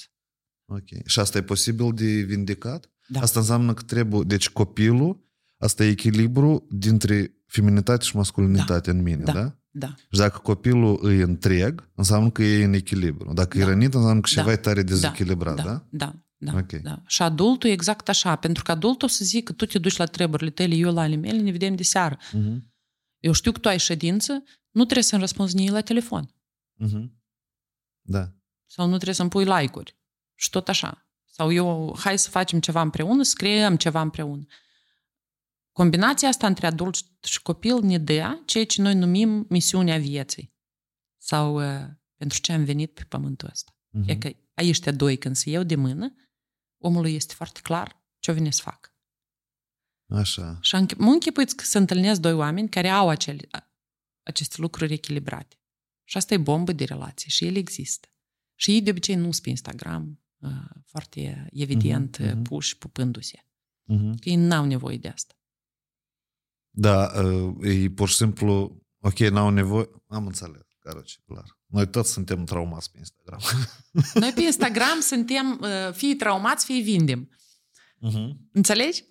Ok. Și asta e posibil de vindicat? Da. Asta înseamnă că trebuie... Deci copilul, asta e echilibru dintre feminitate și masculinitate, da, în mine, da? Da. Da. Și dacă copilul îi întreg, înseamnă că e în echilibru. Dacă da. E rănit, înseamnă că ceva da. E tare dezechilibrat, da? Da, da. da. Da, okay. da. Și adultul exact așa. Pentru că adultul o să zic că tu te duci la treburile tale, eu la ale mele, ne vedem de seară. Uh-huh. Eu știu că tu ai ședință, nu trebuie să-mi răspunzi nici la telefon. Uh-huh. Da. Sau nu trebuie să-mi pui like-uri. Și tot așa. Sau eu, hai să facem ceva împreună, să creăm ceva împreună. Combinația asta între adult și copil ne dea ceea ce noi numim misiunea vieții. Sau uh, pentru ce am venit pe pământul ăsta. Uh-huh. E că ăștia doi când se iau de mână, omului este foarte clar ce-o vine să facă. Așa. Și mă închipuiți că se întâlnesc doi oameni care au acele, aceste lucruri echilibrate. Și asta e bombă de relație. Și ele există. Și ei de obicei nu sunt pe Instagram uh, foarte evident uh-huh, uh-huh. puși, pupându-se. Uh-huh. Că ei n-au nevoie de asta. Da, e pur și simplu ok, n-au nevoie. Am înțeles, clar. Noi toți suntem traumați pe Instagram. Noi pe Instagram suntem fie traumați, fie vindem. Uh-huh. Înțelegi?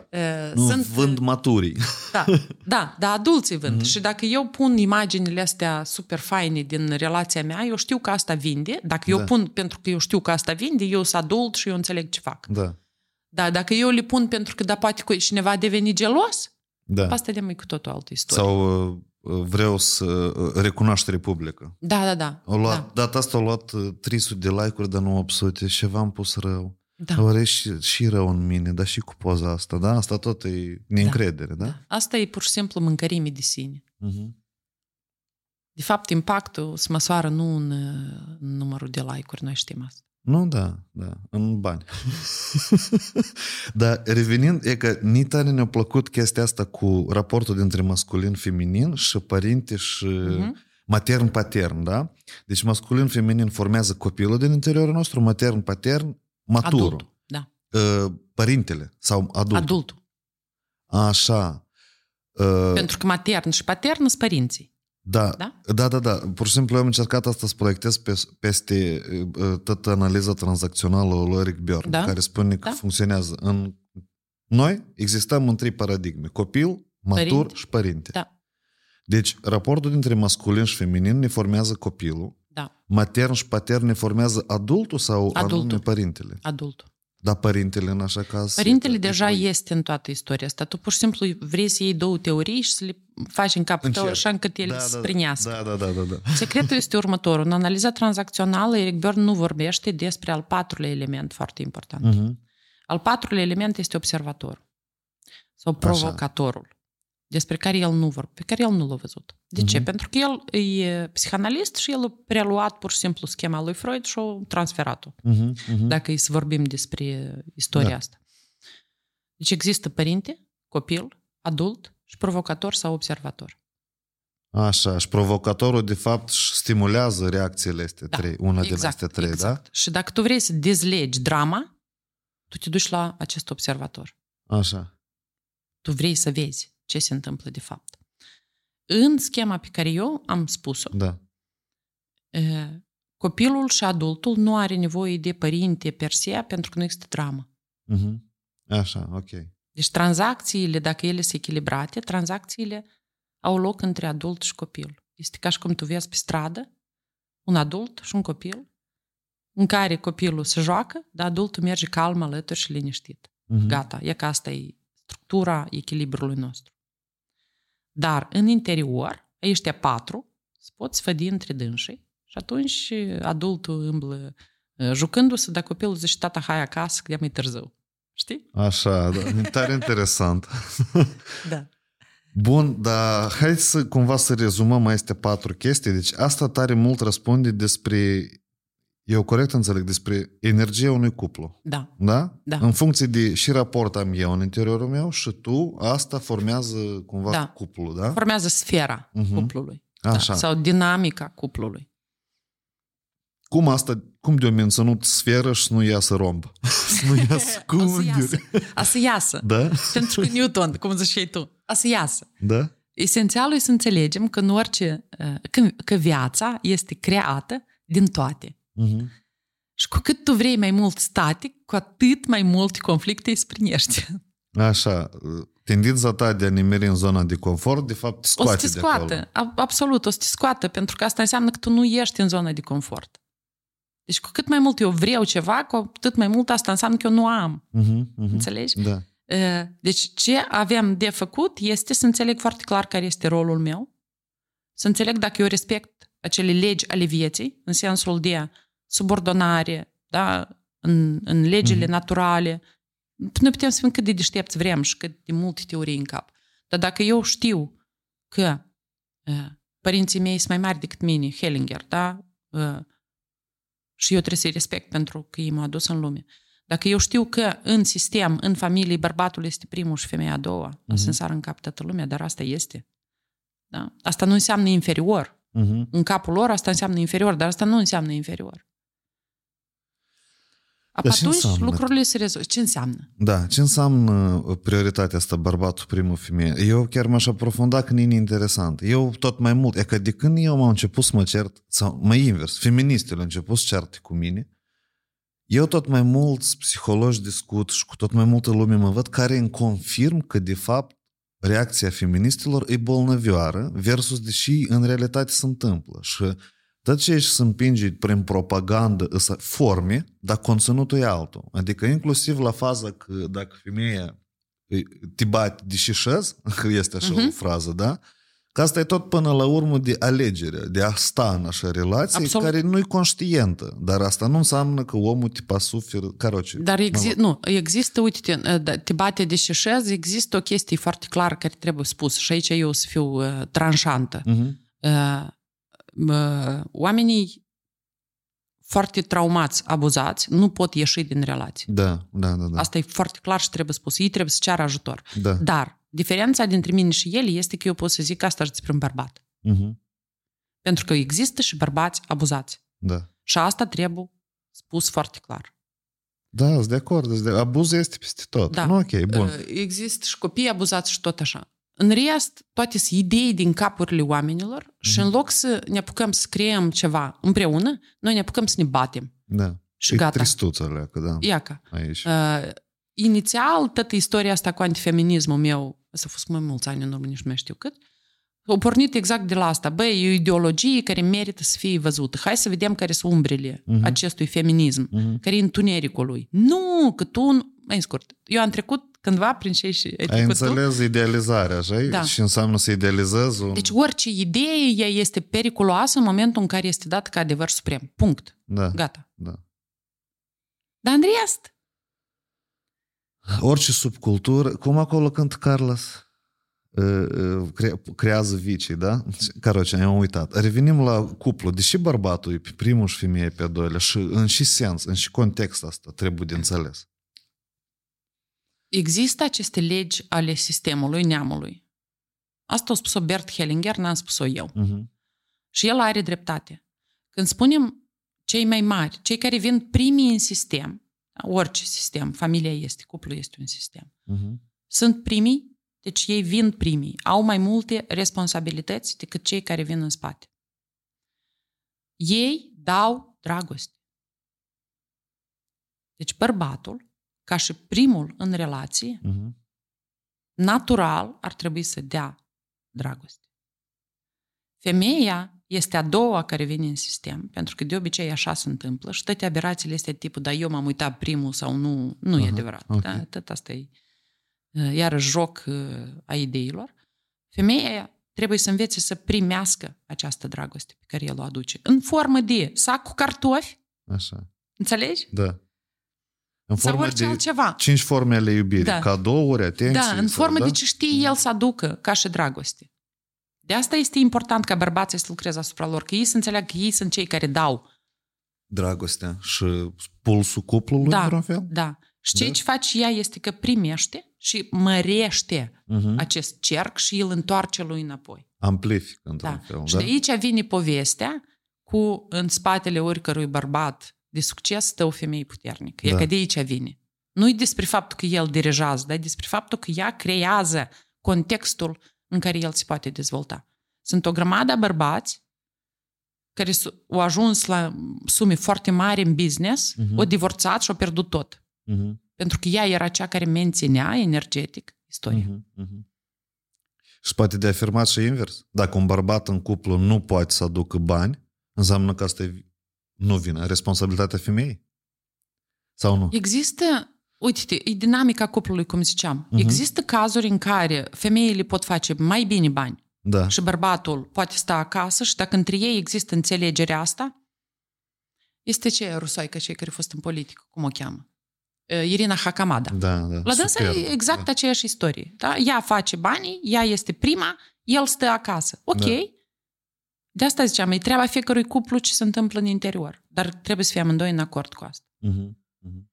Nu, sunt... vând maturii. Da, da, dar adulții vând. Uh-huh. Și dacă eu pun imaginile astea super faine din relația mea, eu știu că asta vinde. Dacă eu da. Pun pentru că eu știu că asta vinde, eu sunt adult și eu înțeleg ce fac. Da. Da, dacă eu le pun pentru că da, poate cineva deveni gelos, da. Asta de mai cu totul altă istorie. Sau... Uh... vreau să recunoaște Republica. Da, da, da. O luat, da. Data asta au luat trei sute de like-uri, dar nu opt sute și v-am pus rău. Da. Are și, și rău în mine, dar și cu poza asta, da? Asta tot e neîncredere, da? da? da. Asta e pur și simplu mâncărime de sine. Uh-huh. De fapt, impactul se măsoară nu în, în numărul de like-uri, noi știm asta. Nu, da, da, în bani. Dar revenind, e că ni tare ne-a plăcut chestia asta cu raportul dintre masculin-feminin și părinte și uh-huh. matern-patern, da? Deci masculin-feminin formează copilul din interiorul nostru, matern-patern, maturul. Adultul, da. Părintele sau adultul. Adultul. Așa. Pentru că matern și patern sunt părinții. Da, da, da, da, da. Pur și simplu eu am încercat asta să proiectez pe, peste toată analiza tranzacțională lui Eric Berne, da? Care spune că da? Funcționează în... Noi existăm în trei paradigme. Copil, matur părinte. Și părinte. Da. Deci raportul dintre masculin și feminin ne formează copilul, da. Matern și patern ne formează adultul sau adultul. Anume părintele? Adultul. Dar părintele în așa caz... Părintele deja este în toată istoria asta. Tu pur și simplu vrei să iei două teorii și să le faci în capul tău așa încât ele da, să da, sprinească. Da, da, da, da, da. Secretul este următorul. În analiza tranzacțională, Eric Berne nu vorbește despre al patrulea element foarte important. Uh-huh. Al patrulea element este observatorul sau provocatorul, așa. Despre care el nu vorbește, pe care el nu l-a văzut. De uh-huh. ce? Pentru că el e psihanalist și el a preluat pur și simplu schema lui Freud și a transferat-o. Uh-huh. Uh-huh. Dacă să vorbim despre istoria da. Asta. Deci există părinte, copil, adult și provocator sau observator. Așa, și provocatorul de fapt stimulează reacțiile astea da, trei, una exact, din astea trei, exact. Da? Și dacă tu vrei să dezlegi drama, tu te duci la acest observator. Așa. Tu vrei să vezi ce se întâmplă de fapt. În schema pe care eu am spus-o, da. Copilul și adultul nu are nevoie de părinte per se pentru că nu există dramă. Uh-huh. Așa, ok. Deci tranzacțiile, dacă ele sunt echilibrate, tranzacțiile au loc între adult și copil. Este ca și cum tu vezi pe stradă un adult și un copil în care copilul se joacă, dar adultul merge calm alături și liniștit. Uh-huh. Gata, e că asta e structura echilibrului nostru. Dar în interior, ăștia patru se pot sfădi între dânsii și atunci adultul îmblă jucându-se, dar copilul zice, tata, hai acasă, că e mai târziu. Știi? Așa, da. E tare interesant. Da. Bun, dar hai să cumva să rezumăm aceste patru chestii. Deci asta tare mult răspunde despre, eu corect înțeleg, despre energia unui cuplu. Da. Da? Da. În funcție de și raport am eu în interiorul meu și tu, asta formează cumva da. Cuplul, da? Formează sfera uh-huh. cuplului. Așa. Da? Sau dinamica cuplului. Cum asta, cum de-o menținut sferă și nu iasă romb? Să nu iasă cunghiuri. A să iasă. Da? Pentru că Newton, cum ziceai tu, a să iasă. Da? Esențialul e să înțelegem că, în orice, că, că viața este creată din toate. Uh-huh. Și cu cât tu vrei mai mult static, cu atât mai multe conflicte îi sprinești. Așa, tendința ta de a ne meri în zona de confort, de fapt, scoate, o să te scoată de acolo. Absolut, o să te scoată, pentru că asta înseamnă că tu nu ești în zona de confort. Deci cu cât mai mult eu vreau ceva, cu atât mai mult asta înseamnă că eu nu am. Uh-huh, uh-huh. Înțelegi? Da. Deci ce avem de făcut este să înțeleg foarte clar care este rolul meu, să înțeleg dacă eu respect acele legi ale vieții, în sensul de subordonare, da, în, în legile uh-huh. naturale. Noi putem să fim cât de deștepți vrem și cât de multe teorii în cap. Dar dacă eu știu că uh, părinții mei sunt mai mari decât mine, Hellinger, da? Uh, și eu trebuie să-i respect pentru că ei m-au adus în lume. Dacă eu știu că în sistem, în familie, bărbatul este primul și femeia a doua, uh-huh. să însară în cap toată lumea, dar asta este. Da? Asta nu înseamnă inferior. Uh-huh. În capul lor asta înseamnă inferior, dar asta nu înseamnă inferior. Dar atunci lucrurile se rezolvă. Ce înseamnă? Da, ce înseamnă prioritatea asta, bărbatul primul, femeie? Eu chiar m-aș aprofunda când e interesant. Eu tot mai mult, e că de când eu m-am început să mă cert, sau mai invers, feministele au început să certe cu mine, eu tot mai mulți psihologi discut și cu tot mai multă lume mă văd care îmi confirm că de fapt reacția feministilor e bolnăvioară versus deși în realitate se întâmplă. Și tot ce ești să împingi prin propagandă însă forme, dar conținutul e altul. Adică inclusiv la faza că dacă femeia te bate deși șez, că este așa uh-huh. o frază, da? Că asta e tot până la urmă de alegere, de a sta în așa relație, absolut. Care nu e conștientă. Dar asta nu înseamnă că omul tipa suferă. Caroce, dar exi- nu, există, uite, te, te bate deși șez, există o chestie foarte clară care trebuie spus. Și aici eu o să fiu uh, tranșantă. Uh-huh. Uh, oamenii foarte traumați, abuzați, nu pot ieși din relații. Da, da, da, da. Asta e foarte clar și trebuie spus. Ei trebuie să ceară ajutor. Da. Dar diferența dintre mine și el este că eu pot să zic asta și despre un bărbat. Uh-huh. Pentru că există și bărbați abuzați. Da. Și asta trebuie spus foarte clar. Da, sunt de acord. Sunt de... Abuzul este peste tot. Da. Nu, ok, bun. Există și copii abuzați și tot așa. În rest, toate sunt idei din capurile oamenilor mm-hmm. și în loc să ne apucăm să creăm ceva împreună, noi ne apucăm să ne batem. Da. Și e gata. Tristuță alea, că da. Iaca. Aici. Uh, inițial, toată istoria asta cu antifeminismul meu, asta a fost mai mulți ani în urmă, nici nu mai știu cât, a pornit exact de la asta. Băi, e o ideologie care merită să fie văzută. Hai să vedem care sunt umbrele mm-hmm. acestui feminism, mm-hmm. care e întunericul lui. Nu, că tu... Mai scurt, eu am trecut cândva prin ce și ai trecut tu. Ai înțeles idealizarea, așa? Da. Și înseamnă să idealizezi un... Deci orice idee, ea este periculoasă în momentul în care este dată ca adevăr suprem. Punct. Da. Gata. Da. Dar în rest... Orice subcultură, cum acolo când Carlos cre- creează vicii, da? Caroce, am uitat. Revenim la cuplu. Deși bărbatul e pe primul și femeie pe doilea, și în și sens, în și context asta trebuie de înțeles. Există aceste legi ale sistemului, neamului. Asta a spus-o Bert Hellinger, n-am spus-o eu. Uh-huh. Și el are dreptate. Când spunem cei mai mari, cei care vin primii în sistem, orice sistem, familia este, cuplul este un sistem, uh-huh. sunt primii, deci ei vin primii, au mai multe responsabilități decât cei care vin în spate. Ei dau dragoste. Deci bărbatul ca și primul în relație, uh-huh. natural ar trebui să dea dragoste. Femeia este a doua care vine în sistem, pentru că de obicei așa se întâmplă și toate aberațiile este tipul, dar eu m-am uitat primul sau nu, nu uh-huh. e adevărat. Okay. Da? Tot asta e iarăși joc a ideilor. Femeia trebuie să învețe să primească această dragoste pe care el o aduce, în formă de sac cu cartofi. Așa. Înțelegi? Da. În formă de altceva. Cinci forme ale iubirii, da. Cadouri, atenție. Da, în formă da? De ce știe el să aducă, ca și dragoste. De asta este important ca bărbații să lucreze asupra lor, că ei să înțeleagă că ei sunt cei care dau dragostea și pulsul cuplului, da, într-un fel. Da, și ce ce face ea este că primește și mărește uh-huh. acest cerc și îl întoarce lui înapoi. Amplifică, într-un da. Fel. Și da? De aici vine povestea cu în spatele oricărui bărbat de succes stă o femeie puternică. E da. Că de aici vine. Nu-i despre faptul că el dirigează, dar despre faptul că ea creează contextul în care el se poate dezvolta. Sunt o grămadă bărbați care au ajuns la sume foarte mari în business, uh-huh. au divorțat și au pierdut tot. Uh-huh. Pentru că ea era cea care menținea energetic istoria. Uh-huh. Uh-huh. Și poate de afirmat și invers. Dacă un bărbat în cuplu nu poate să aducă bani, înseamnă că asta e, nu vine responsabilitatea femeii? Sau nu? Există, uite-te, e dinamica cuplului, cum ziceam. Uh-huh. Există cazuri în care femeile pot face mai bine bani. Da. Și bărbatul poate sta acasă și dacă între ei există înțelegerea asta, este cea rusoică, cei care a fost în politică, cum o cheamă? Irina Hakamada. Da, da. La dânsa e exact da. Aceeași istorie. Da? Ea face banii, ea este prima, el stă acasă. Ok. Da. De asta ziceam, e treaba fiecărui cuplu ce se întâmplă în interior. Dar trebuie să fie amândoi în acord cu asta. Uh-huh. Uh-huh.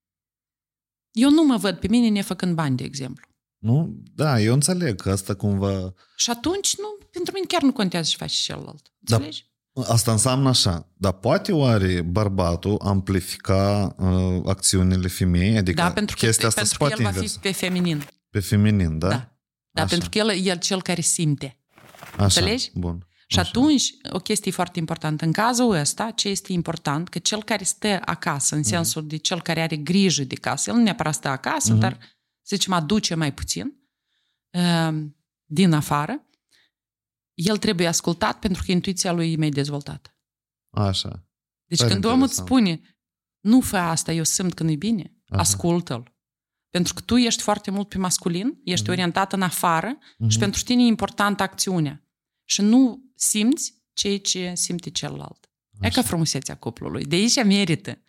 Eu nu mă văd pe mine nefăcând bani, de exemplu. Nu? Da, eu înțeleg că asta cumva... Și atunci, nu, pentru mine chiar nu contează ce faci și celălalt. Înțelegi? Da, asta înseamnă așa. Dar poate oare bărbatul amplifica uh, acțiunile femeii? Adică da, pentru că, asta pentru că el inversa. Va fi pe feminin. Pe feminin, da? Da, da pentru că el e cel care simte. Așa, înțelegi? Bun. Și așa. Atunci, o chestie foarte importantă. În cazul ăsta, ce este important? Că cel care stă acasă, în uh-huh. sensul de cel care are grijă de casă, el nu neapărat stă acasă, uh-huh. dar să zicem, aduce mai puțin din afară, el trebuie ascultat pentru că intuiția lui e mai dezvoltată. Așa. Deci Pare când omul îți spune, nu fă asta, eu simt că nu-i bine, aha. ascultă-l. Pentru că tu ești foarte mult pe masculin, ești uh-huh. orientat în afară uh-huh. și pentru tine e importantă acțiunea. Și nu simți ceea ce simte celălalt. Așa. E ca frumusețea cuplului. De aici merită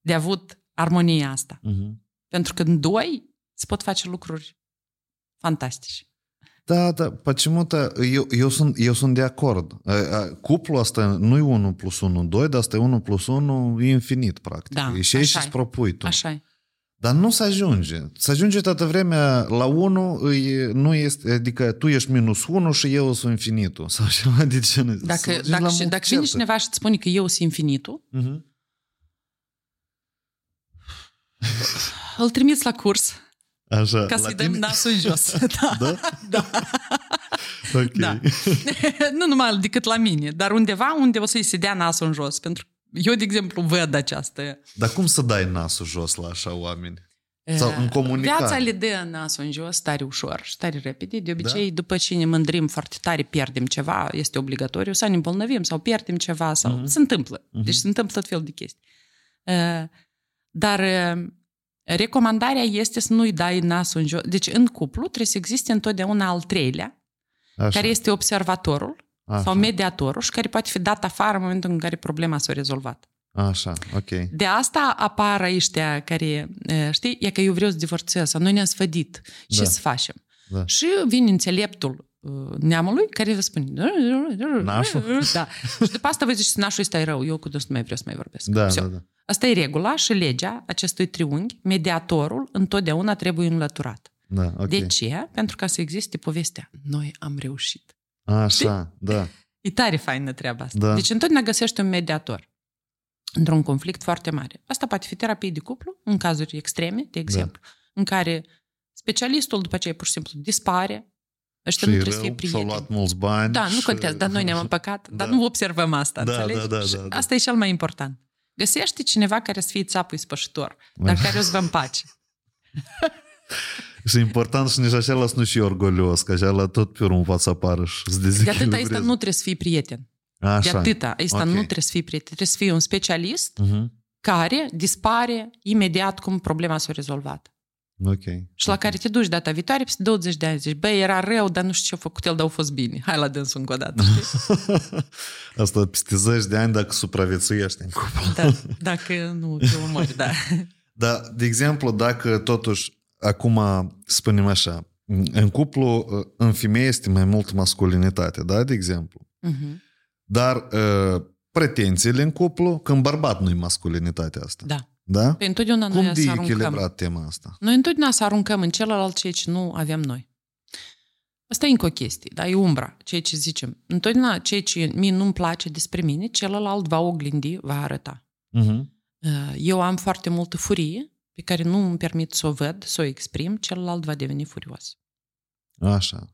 de avut armonia asta. Uh-huh. Pentru că în doi se pot face lucruri fantastice. Da, da, почему-то eu, eu, sunt, eu sunt de acord. Cuplul ăsta nu e unu plus unu, doi, dar asta e unu plus unu infinit, practic. Da, și aici îți propui tu. Așa-i. Dar nu se ajunge. Se ajunge toată vremea la unu, nu este, adică tu ești minus unu și eu sunt infinitul. Sau ceva de genul. Dacă, dacă, și, dacă vine cineva și îți spune că eu sunt infinitul, uh-huh. îl trimiți la curs. Așa, ca să-i dăm nasul jos. Da. Da? Da. Ok. Da. Nu numai decât la mine, dar undeva unde o să-i se dea nasul în jos. Pentru eu, de exemplu, văd această... Dar cum să dai nasul jos la așa oameni? Sau în comunicare? Viața le dă nasul în jos tare ușor și tare repede. De obicei, da? După ce ne mândrim foarte tare, pierdem ceva, este obligatoriu, sau ne îmbolnăvim, sau pierdem ceva, sau... Uh-huh. Se întâmplă. Uh-huh. Deci se întâmplă tot felul de chestii. Uh, dar... Uh, Recomandarea este să nu-i dai nasul în jos. Deci în cuplu trebuie să existe întotdeauna al treilea, așa. Care este observatorul așa. Sau mediatorul și care poate fi dat afară în momentul în care problema s-a rezolvat. Așa, ok. De asta apar ăștia care, știi, e că eu vreau să divorțez, noi ne-am sfădit, ce da. Să facem? Da. Și vine înțeleptul neamului care vă spune nașul? Da. Și după asta vă zici că nașul ăsta e rău, eu cu dânsul nu mai vreau să mai vorbesc. Da, da, da. Asta e regula și legea acestui triunghi, mediatorul întotdeauna trebuie înlăturat. Da, okay. De ce? Pentru ca să existe povestea. Noi am reușit. Așa, știi? Da. E tare faină treaba asta. Da. Deci întotdeauna găsești un mediator într-un conflict foarte mare. Asta poate fi terapie de cuplu, în cazuri extreme, de exemplu, da. În care specialistul după aceea pur și simplu dispare. Ăștia nu trebuie să fie prieteni. S-au luat mulți bani. Da, nu contează, și... dar noi ne-am împăcat, da. Dar nu observăm asta, da, înțelegi? Da, da, da, da, da. Asta e cel mai important. Găsește cineva care să fie țapul ispășitor, dar care o să vă împace. Și important și nici așa nu și orgolios, că așa tot pe urmă poate să apară și să dezechilibreze. De atâta asta nu trebuie să fii prieten. Așa. De atâta asta okay. nu trebuie să fii prieten. Trebuie să fii un specialist uh-huh. care dispare imediat cum problema s-a rezolvat. Okay. Și la okay. care te duci data viitoare peste douăzeci de ani zici, băi, era rău, dar nu știu ce a făcut el, dar a fost bine. Hai la dânsul încă o dată. Asta peste zece de ani dacă supraviețuiești în cuplu. Da, dacă nu te omori, da. Dar, de exemplu, dacă totuși, acum spunem așa, în cuplu, în femeie este mai mult masculinitate, da, de exemplu. Uh-huh. Dar pretențiile în cuplu, când bărbat nu-i masculinitatea asta. Da. Da? Păi întotdeauna cum noi de echilibrat tema asta? Noi întotdeauna să aruncăm în celălalt ceea ce nu avem noi. Asta e încă o chestie, da? E umbra, ceea ce zicem. Întotdeauna ceea ce mie nu-mi place despre mine, celălalt va oglindi, va arăta. Uh-huh. Eu am foarte multă furie pe care nu îmi permit să o văd, să o exprim, celălalt va deveni furios. Așa.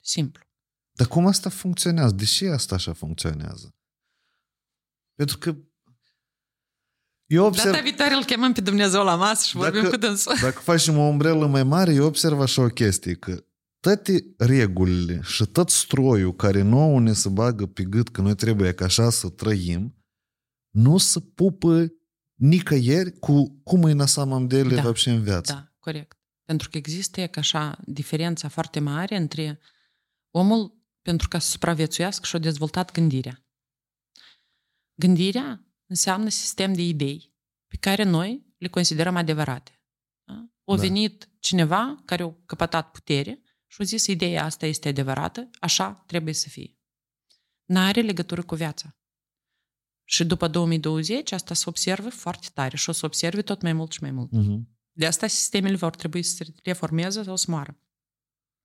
Simplu. Dar cum asta funcționează? De ce asta așa funcționează? Pentru că eu observ... Data viitoare îl chemăm pe Dumnezeu la masă și vorbim cu dânsul. Dacă facem o umbrelă mai mare, eu observ așa o chestie, că toate regulile și tot stroiul care nouă ne se bagă pe gât că noi trebuie ca așa să trăim, nu se pupă nicăieri cu cum e nasamam de ele, da, vopșe în viață. Da, corect. Pentru că există ca așa diferența foarte mare între omul, pentru ca să supraviețuiască, și-a dezvoltat gândirea. Gândirea înseamnă sistem de idei pe care noi le considerăm adevărate. Da? O da. venit cineva care a căpătat putere și a zis ideea asta este adevărată, așa trebuie să fie. N-are legătură cu viața. Și după două mii douăzeci asta se observă foarte tare și o să observe tot mai mult și mai mult. Uh-huh. De asta sistemele vor trebui să se reformeze sau să moară.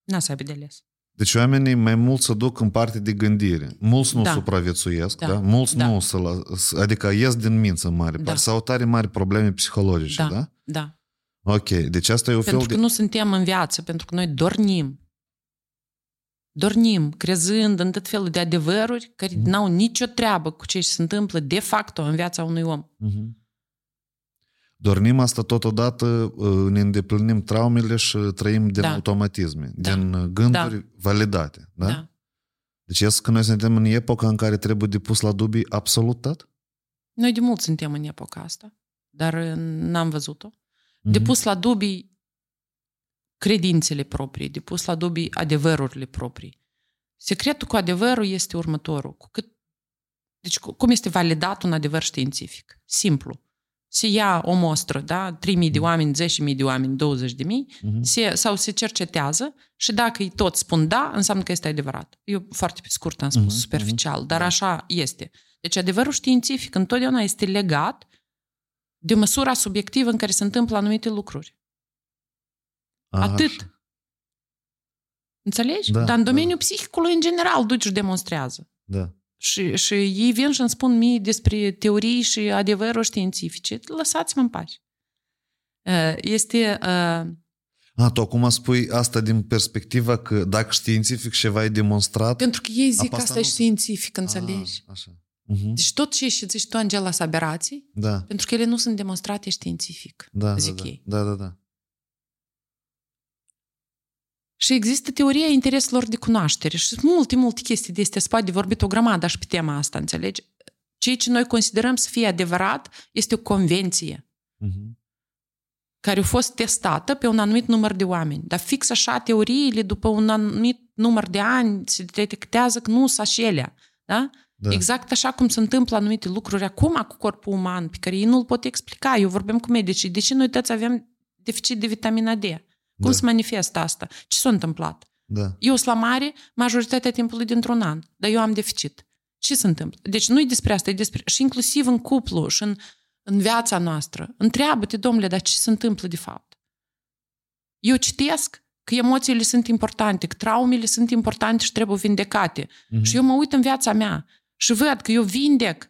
N-a să aibă de ales. Deci oamenii mai mult se duc în parte de gândire. Mulți nu da. supraviețuiesc, da. Da? Mulți da. nu se la... Adică ies din mință mare. Da. Sau tare mari probleme psihologice, da? Da, da. Ok, deci asta e o fel de... Pentru că nu suntem în viață, pentru că noi dornim. Dornim, crezând în tot felul de adevăruri care mm. n-au nicio treabă cu ce se întâmplă de facto în viața unui om. Mm-hmm. Dornim asta totodată, ne îndeplinim traumele și trăim din da. automatisme, da. din gânduri da. validate. Da? Da. Deci este că noi suntem în epoca în care trebuie depus la dubii absolut tot? Noi de mult suntem în epoca asta, dar n-am văzut-o. Depus la dubii credințele proprii, depus la dubii adevărurile proprii. Secretul cu adevărul este următorul. Cu cât, deci cum este validat un adevăr științific? Simplu. Se ia o mostră, da? trei mii de oameni, zece mii de oameni, douăzeci de mii, uh-huh. se, sau se cercetează și dacă îi toți spun da, înseamnă că este adevărat. Eu foarte pe scurt am spus, uh-huh. superficial, dar așa este. Deci adevărul științific întotdeauna este legat de măsura subiectivă în care se întâmplă anumite lucruri. Aha. Atât. Înțelegi? Da, Dar în domeniul da. psihicului, în general, duci și demonstrează. Da. Și, și ei vin și îmi spun mie despre teorii și adevăruri științifice. Lăsați-mă în pace. Este... A, tu acum spui asta din perspectiva că dacă științific ceva e demonstrat... Pentru că ei zic că asta nu... e științific, înțelegi? A, așa. Uhum. Deci tot ce și zici tu, Angela, sunt aberații, da. pentru că ele nu sunt demonstrate științific, da, zic da, ei. Da, da, da. Și există teoria intereselor de cunoaștere și multe, multe chestii de astea, spate de vorbit o grămadă și pe tema asta, înțelegi? Ceea ce noi considerăm să fie adevărat este o convenție uhum. care a fost testată pe un anumit număr de oameni. Dar fix așa teoriile, după un anumit număr de ani, se detectează că nu sunt acelea, da? Da. Exact așa cum se întâmplă anumite lucruri acum cu corpul uman, pe care ei nu-l pot explica. Eu vorbim cu medicii. De ce noi toți avem deficit de vitamina D? Cum da. se manifestă asta? Ce s-a întâmplat? Da. Eu sunt la mare majoritatea timpului dintr-un an, dar eu am deficit. Ce se întâmplă? Deci nu e despre asta, e despre... Și inclusiv în cuplu și în, în viața noastră. Întreabă-te, domnule, dar ce se întâmplă de fapt? Eu citesc că emoțiile sunt importante, că traumele sunt importante și trebuie vindecate. Mm-hmm. Și eu mă uit în viața mea și văd că eu vindec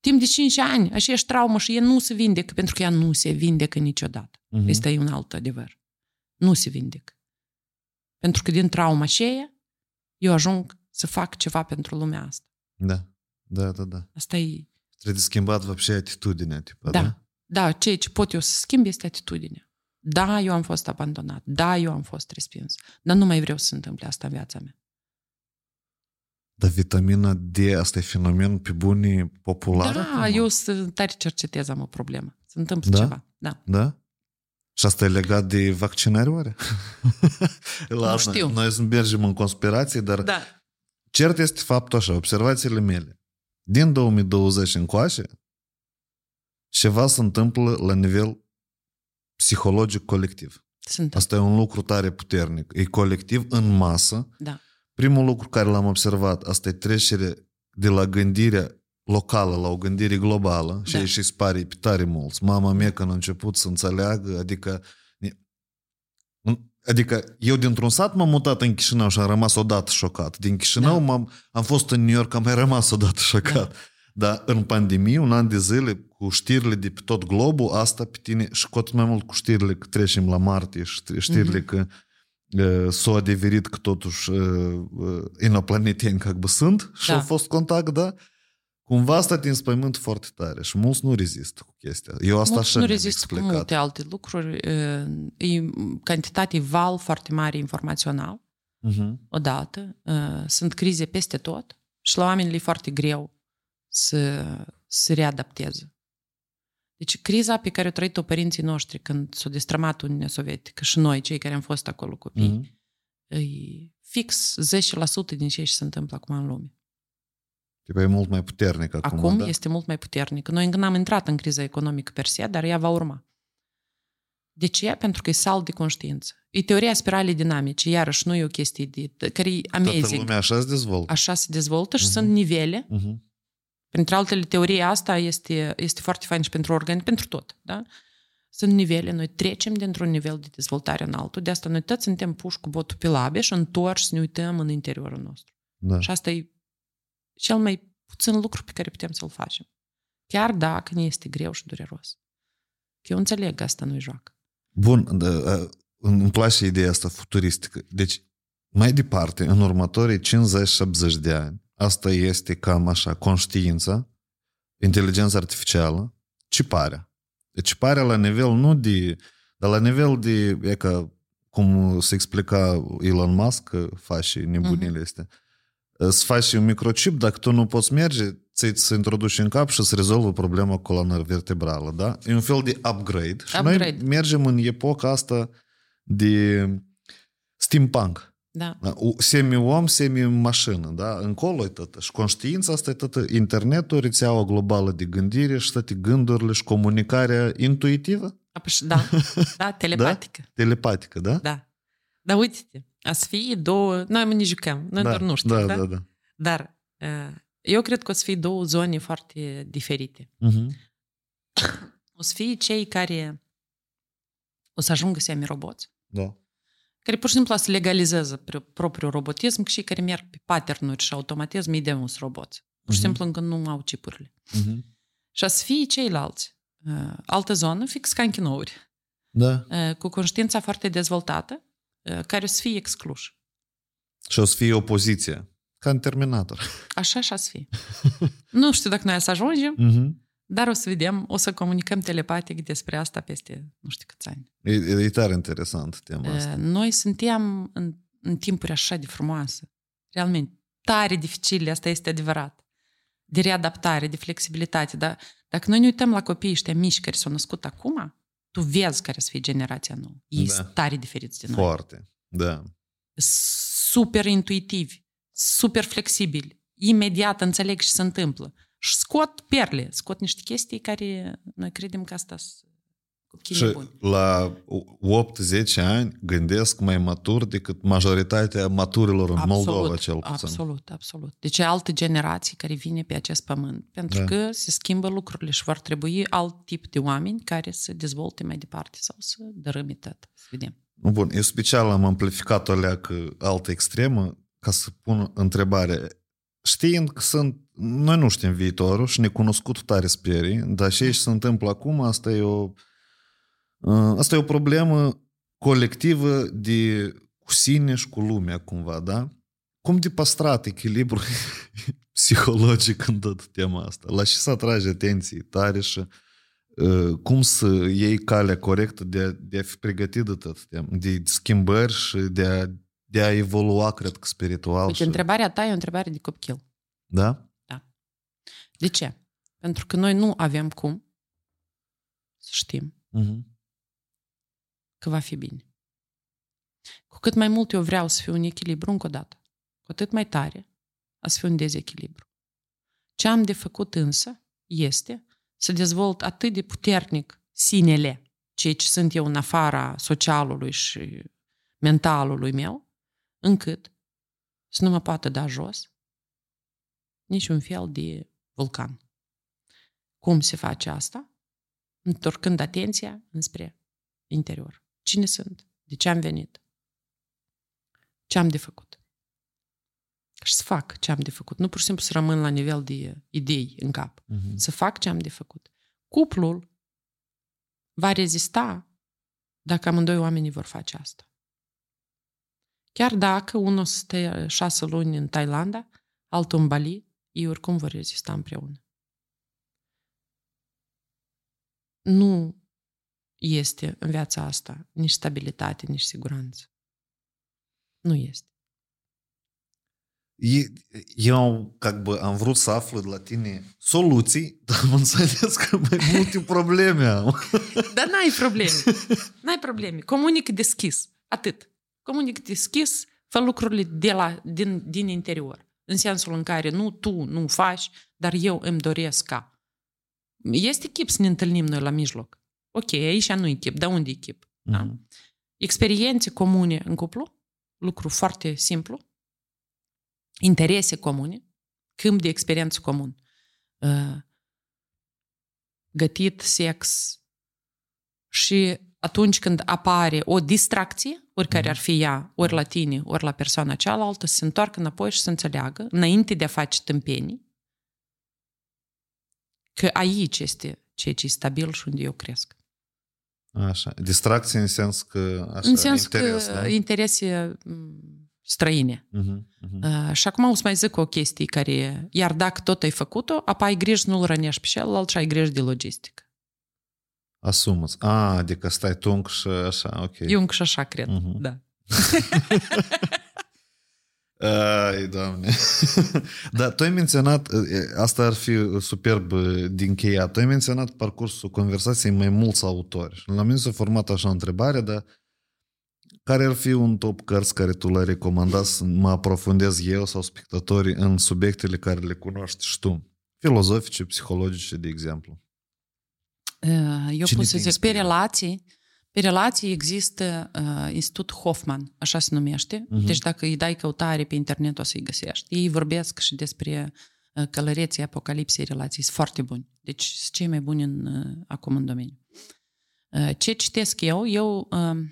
timp de cinci ani aceeași traumă și ea nu se vindecă, pentru că ea nu se vindecă niciodată. Uh-huh. Asta e un alt adevăr. Nu se vindecă. Pentru că din trauma aceea eu ajung să fac ceva pentru lumea asta. Da, da, da, da. Asta e... Trebuie schimbat vopșe atitudinea. Tipa, da. da, da, ceea ce pot eu să schimb este atitudinea. Da, eu am fost abandonat. Da, eu am fost respins. Dar nu mai vreau să se întâmple asta în viața mea. Dar vitamina D, asta e fenomen pe bune popular? Da, acum? Eu sunt tare cercetez, am o problemă. Se întâmplă da? ceva. Da. da? Și asta e legat de vaccinare, oare? La nu știu. Noi mergem în conspirație, dar da. cert este faptul așa, observațiile mele. Din două mii douăzeci încoace, ceva se întâmplă la nivel psihologic colectiv. Sunt. Asta e un lucru tare puternic. E colectiv, în masă. Da. Primul lucru care l-am observat, asta e trecerea de la gândirea locală la o gândire globală și da. și spare pe tare mulți. Mama mea când a început să înțeleagă, adică Adică eu dintr-un sat m-am mutat în Chișinău și am rămas odată șocat. Din Chișinău da. m-am, am fost în New York, am mai rămas odată șocat. Da. Dar în pandemie, un an de zile, cu știrile de pe tot globul, asta pe tine, și cu atât mai mult cu știrile că trecem la martie și știrile mm-hmm. că uh, s-au adeverit că totuși uh, uh, inoplaneteni ca bă sunt și da. au fost contact, da? Cumva asta te înspăimânt foarte tare și mulți nu rezistă cu chestia. Eu asta mulți așa nu rezistă cu multe alte lucruri. E cantitate val foarte mare informațional. Uh-huh. Odată. Sunt crize peste tot și la oameni le e foarte greu să se readapteze. Deci criza pe care o trăit-o părinții noștri când s-a destrămat Uniunea Sovietică și noi, cei care am fost acolo copii, uh-huh. e fix zece la sută din ceea ce se întâmplă acum în lume. E mult mai puternic acum. Acum da? Este mult mai puternic. Noi încă n-am intrat în criza economică per se, dar ea va urma. De ce? Pentru că e salt de conștiință. E teoria spiralei dinamice, iarăși nu e o chestie de, care e amazing. Toată lumea așa se dezvoltă. Așa se dezvoltă și uh-huh. sunt nivele. Uh-huh. Printre altele, teoria asta este, este foarte faină și pentru organ, pentru tot. Da? Sunt nivele, noi trecem dintr-un nivel de dezvoltare în altul, de asta noi toți suntem puși cu botul pe labe și întorși să ne uităm în interiorul nostru. Da. Și asta e cel mai puțin lucru pe care putem să-l facem. Chiar dacă ne este greu și dureros. Că eu înțeleg că asta nu-i joacă. Bun, da, îmi place ideea asta futuristică. Deci, mai departe, în următorii cincizeci șaptezeci de ani, asta este cam așa, conștiința, inteligența artificială, ciparea. Deci ciparea la nivel nu de... Dar la nivel de... E ca cum se explica Elon Musk, că faci nebunile astea, uh-huh. să faci un microchip, dacă tu nu poți merge, ți-ți se introduci în cap și să rezolvă problema coloană vertebrală, da? E un fel de upgrade. upgrade. Și noi mergem în epoca asta de steampunk. Da. Semi-om, semi-mașină, da? Încolo e tătă. Și conștiința asta e tătă. Internetul, rețeaua globală de gândire și toate gândurile și comunicarea intuitivă? Da. Da, telepatică. Da? Telepatică, da? Da. Dar uite-te, a să fie două... Noi ne jucăm, noi da, doar nu știm, da? da? da, da. Dar eu cred că o să fie două zone foarte diferite. Uh-huh. O să fie cei care o să ajungă semi-roboți, da. care pur și simplu să legalizează propriul robotism, și care merg pe pattern-uri și automatism, ei de un roboți. Pur și uh-huh. simplu încă nu au chipurile. Uh-huh. Și o să fie ceilalți. Altă zonă, fix ca în chinouri. Da. Cu conștiința foarte dezvoltată, care o să fie excluși. Și o să fie opoziție. Ca în Terminator. Așa și o să fie. Nu știu dacă noi să ajungem, uh-huh. dar o să vedem, o să comunicăm telepatic despre asta peste nu știu câți ani. E, e tare interesant tema asta. Noi suntem în, în timpuri așa de frumoase. Realmente, tare dificile, asta este adevărat. De readaptare, de flexibilitate. Dar dacă noi ne uităm la copiii ăștia mici care s-au născut acum... Tu vezi care să fie generația nouă. Ei da. sunt tare diferiți de noi. Foarte, da. Super intuitivi, super flexibili. Imediat înțeleg ce se întâmplă. Și scot perle, scot niște chestii care noi credem că asta sunt copii nebuni. Și la opt zece ani gândesc mai matur decât majoritatea maturilor în absolut, Moldova cel puțin. Absolut, absolut. Deci altă generație care vine pe acest pământ. Pentru da. că se schimbă lucrurile și vor trebui alt tip de oameni care să dezvolte mai departe sau să dărâme tot. Să vedem. Bun, eu special am amplificat o leacă altă extremă ca să pun întrebare. Știind că sunt, noi nu știm viitorul și necunoscut tare sperii, dar ce se întâmplă acum, asta e o Asta e o problemă colectivă de, cu sine și cu lumea, cumva, da? Cum de păstrat echilibru psihologic în toată tema asta? La ce să atragi atenție tare și uh, cum să iei calea corectă de a, de a fi pregătit de tot tema, de schimbări și de a, de a evolua, cred că, spiritual. Uite, și... întrebarea ta e o întrebare de copil. Da? Da. De ce? Pentru că noi nu avem cum să știm. Uh-huh. Că va fi bine. Cu cât mai mult eu vreau să fiu în echilibru încă o dată, cu atât mai tare a să fiu în dezechilibru. Ce am de făcut însă este să dezvolt atât de puternic sinele, ceea ce sunt eu în afara socialului și mentalului meu, încât să nu mă poată da jos niciun fel de vulcan. Cum se face asta? Întorcând atenția înspre interior. Cine sunt? De ce am venit? ce am de făcut. Și să fac ce am de făcut. Nu pur și simplu să rămân la nivel de idei în cap. Uh-huh. Să fac ce am de făcut. Cuplul va rezista dacă amândoi oamenii vor face asta. Chiar dacă unul stă șase luni în Thailanda, altul în Bali, ei oricum vor rezista împreună. Nu este în viața asta nici stabilitate, nici siguranță. Nu este. Eu, как бы, am vrut să aflu de la tine soluții, dar am înțeles că mai multe probleme am. Dar n-ai probleme. N-ai probleme. Comunică deschis. Atât. Comunică deschis, fă lucrurile de la, din, din interior. În sensul în care nu tu nu faci, dar eu îmi doresc ca. Este chip să ne întâlnim noi la mijloc. Ok, aici nu e chip, dar unde e chip? Uh-huh. Da? Experiențe comune în cuplu, lucru foarte simplu, interese comune, câmp de experiență comun. Uh, gătit, sex. Și atunci când apare o distracție, oricare ar fi ea, ori la tine, ori la persoana cealaltă, să se întoarcă înapoi și să înțeleagă, înainte de a face tâmpenii, că aici este ceea ce e stabil și unde eu cresc. Așa. Distracție în sens că... Așa, în sens interes, că da? Interese străine. Uh-huh, uh-huh. Uh, și acum o să mai zic o chestie care, iar dacă tot ai făcut-o, apa ai grijă, nu-l rănești pe celălalt și ai grijă de logistică. Asumă-ți. A, adică stai Jung și așa, ok. Jung și așa, cred, uh-huh. Da. Ai, Doamne. Dar tu ai menționat, asta ar fi superb din cheia, tu ai menționat parcursul conversației mai mulți autori. Și la mine s-a format așa o întrebare, dar care ar fi un top cărți care tu le-ai recomandat să mă aprofundez eu sau spectatorii în subiectele care le cunoști și tu? Filozofice, psihologice, de exemplu. Eu pot să zic, pe relații, pe relații există uh, Institut Hoffmann, așa se numește. Uh-huh. Deci dacă îi dai căutare pe internet o să-i găsești. Ei vorbesc și despre uh, călăreții, apocalipsei, relații. Sunt foarte buni. Deci sunt cei mai buni în, uh, acum în domeniu. Uh, ce citesc eu? Eu... Uh,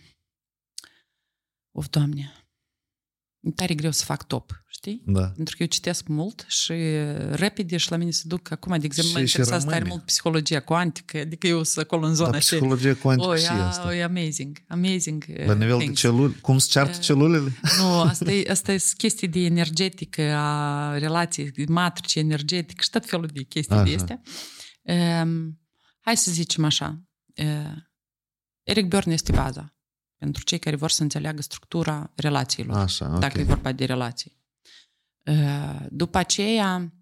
of, Doamne! E tare greu să fac top, știi? Da. Pentru că eu citesc mult și repede și la mine se duc acum, de exemplu, mă interesează tare mult psihologia cuantică, adică eu sunt acolo în zona da, și... psihologia cuantică oh, și asta. E amazing, amazing. La nivel things. De celule, cum se ceartă celulele? Nu, asta e, asta e chestii de energetică, a relației, matrice energetică și tot felul de chestii de astea. Um, hai să zicem așa. Uh, Eric Berne este baza. Pentru cei care vor să înțeleagă structura relațiilor, așa, okay. Dacă e vorba de relații. După aceea...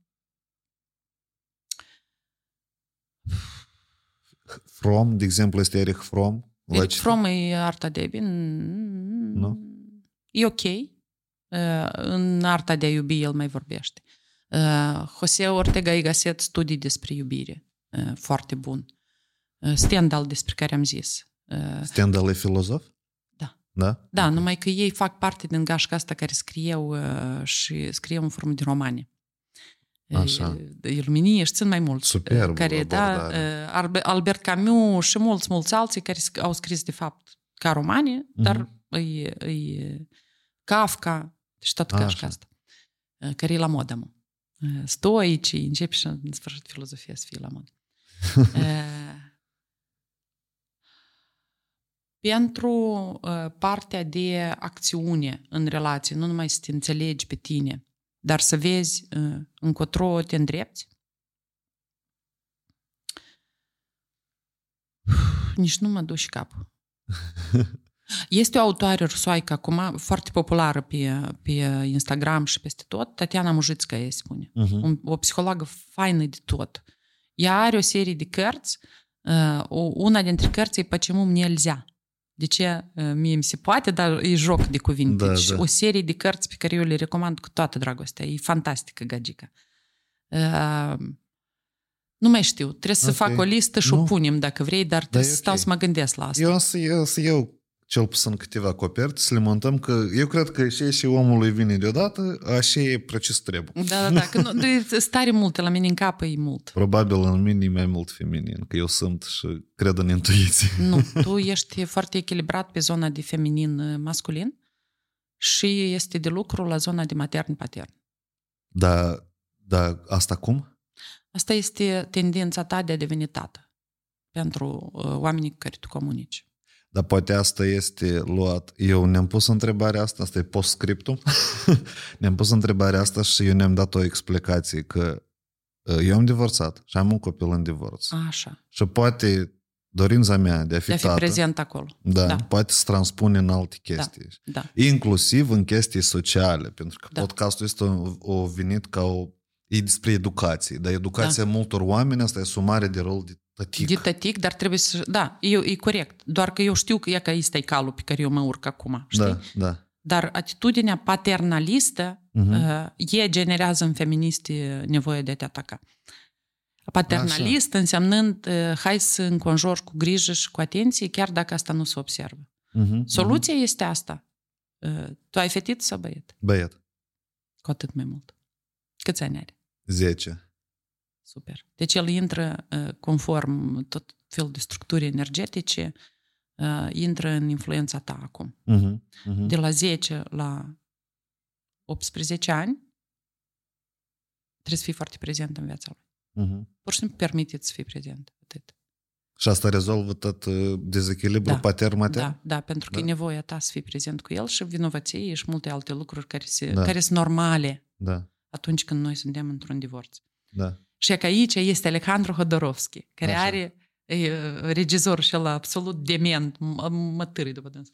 Fromm, de exemplu, este Eric Fromm. Eric Fromm e arta de a iubi. Nu? E ok. În arta de a iubi el mai vorbește. Jose Ortega y Gasset, studii despre iubire. Foarte bun. Stendhal, despre care am zis. Stendhal e filozof? Da. Da? Da, numai că ei fac parte din gașca asta care scrieu și scrieu în formă de romane. Așa. Iluminie și țin mai mulți. Superb care, abordare. Da, Albert Camus și mulți, mulți alții care au scris de fapt ca romane, mm-hmm. Dar e, e Kafka și toată gașca asta. Care e la modă, mă. Stoicii, începe și în sfârșit filozofia să fie la modă. Pentru uh, partea de acțiune în relație, nu numai să te înțelegi pe tine, dar să vezi uh, încotro te îndrepți. Uf, nici nu mă duci capul. Este o autoare rusoaică acum, foarte populară pe, pe Instagram și peste tot, Tatiana Mujuțcă îi spune. Uh-huh. O, o psihologă faină de tot. Ea are o serie de cărți, uh, una dintre cărți e Почему мне нельзя. De ce mie mi se poate, dar e joc de cuvinte. Da, deci da. O serie de cărți pe care eu le recomand cu toată dragostea. E fantastică, gagica. Uh, nu mai știu. Trebuie să okay. Fac o listă și nu. O punem dacă vrei, dar trebuie da, să okay. Stau să mă gândesc la asta. Eu să eu, eu cel puțin câteva coperți, să le montăm, că eu cred că și și omului vine deodată, așa e precis trebuie. Da, da, da. Că nu, stare multe, la mine în cap e mult. Probabil în mine e mai mult feminin, că eu sunt și cred în intuiție. Nu, tu ești foarte echilibrat pe zona de feminin-masculin și este de lucru la zona de matern-patern. Da, da, asta cum? Asta este tendința ta de a deveni tată pentru uh, oamenii cu care tu comunici. Dar poate asta este luat... Eu ne-am pus întrebarea asta, asta e post-scriptum, ne-am pus întrebarea asta și eu ne-am dat o explicație că eu am divorțat și am un copil în divorț. Așa. Și poate dorința mea de a fi, de a fi tată, prezent acolo. Da, da. Poate se transpune în alte chestii. Da. Da. Inclusiv în chestii sociale, pentru că da. Podcastul este o, o venit ca o... E despre educație, dar educația da. Multor oameni, asta e sumare de rol de tătic. De tătic, dar trebuie să... Da, eu, e corect. Doar că eu știu că e că ăsta e calul pe care eu mă urc acum, știi? Da, da. Dar atitudinea paternalistă uh-huh. e generează în feministe nevoie de a te ataca. Paternalist Așa. Înseamnând hai să înconjori cu grijă și cu atenție, chiar dacă asta nu se observă. Uh-huh. Soluția uh-huh. este asta. Tu ai fetiță sau băiet? Băiet. Cu atât mai mult. Câți ani are? zece. Super. Deci el intră conform tot felul de structuri energetice, intră în influența ta acum. Uh-huh, uh-huh. De la zece la optsprezece ani trebuie să fii foarte prezent în viața lui. Uh-huh. Pur și simplu permiteți să fii prezent. Atât. Și asta rezolvă tot dezechilibrul da, patern-matern? Da, da, pentru că da. E nevoia ta să fii prezent cu el și vinovăție și multe alte lucruri care, se, da. Care sunt normale. Da. Atunci când noi suntem într-un divorț. Da. Și că aici este Alejandro Hodorowsky, care Așa. Are e, regizor și ăla absolut dement, mă târâi după dâns.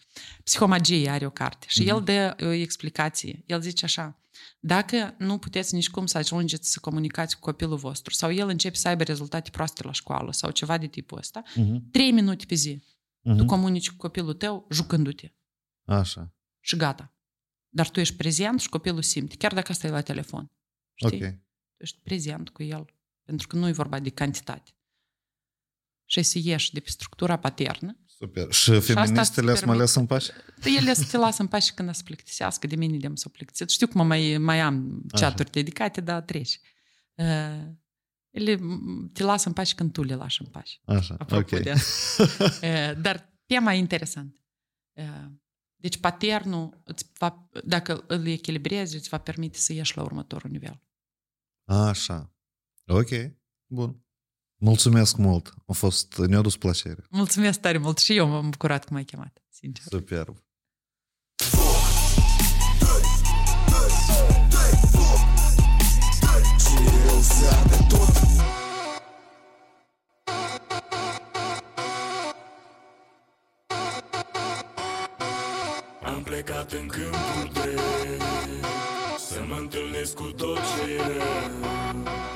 Psihomagie are o carte și mm-hmm. el dă o explicație. El zice așa, dacă nu puteți nici cum să ajungeți să comunicați cu copilul vostru sau el începe să aibă rezultate proaste la școală sau ceva de tipul ăsta, mm-hmm. trei minute pe zi mm-hmm. tu comunici cu copilul tău jucându-te. Așa. Și gata. Dar tu ești prezent și copilul simte, chiar dacă stai la telefon. Știi? Okay. Tu ești prezent cu el, pentru că nu e vorba de cantitate. Și să ieși de pe structura paternă. Super. Și feministele să mă lasă în pace? Ele să te lasă în pace când să plictisească, de mine de-am să plictisească. Știu că mai, mai am chat-uri dedicate, dar treci. Uh, ele te lasă în pace când tu le lași în pace. Așa, apropo ok. De asta. Uh, dar tema e interesantă. Uh, Deci paternul, îți va, dacă îl echilibrezi, îți va permite să ieși la următorul nivel. Așa. Ok. Bun. Mulțumesc mult. A fost, ne-a dus plăcere. Mulțumesc tare mult și eu m-am bucurat că m-ai chemat. Sincer. Superb. Am plecat în câmpul drept, să mă întâlnesc cu tot ce e rău.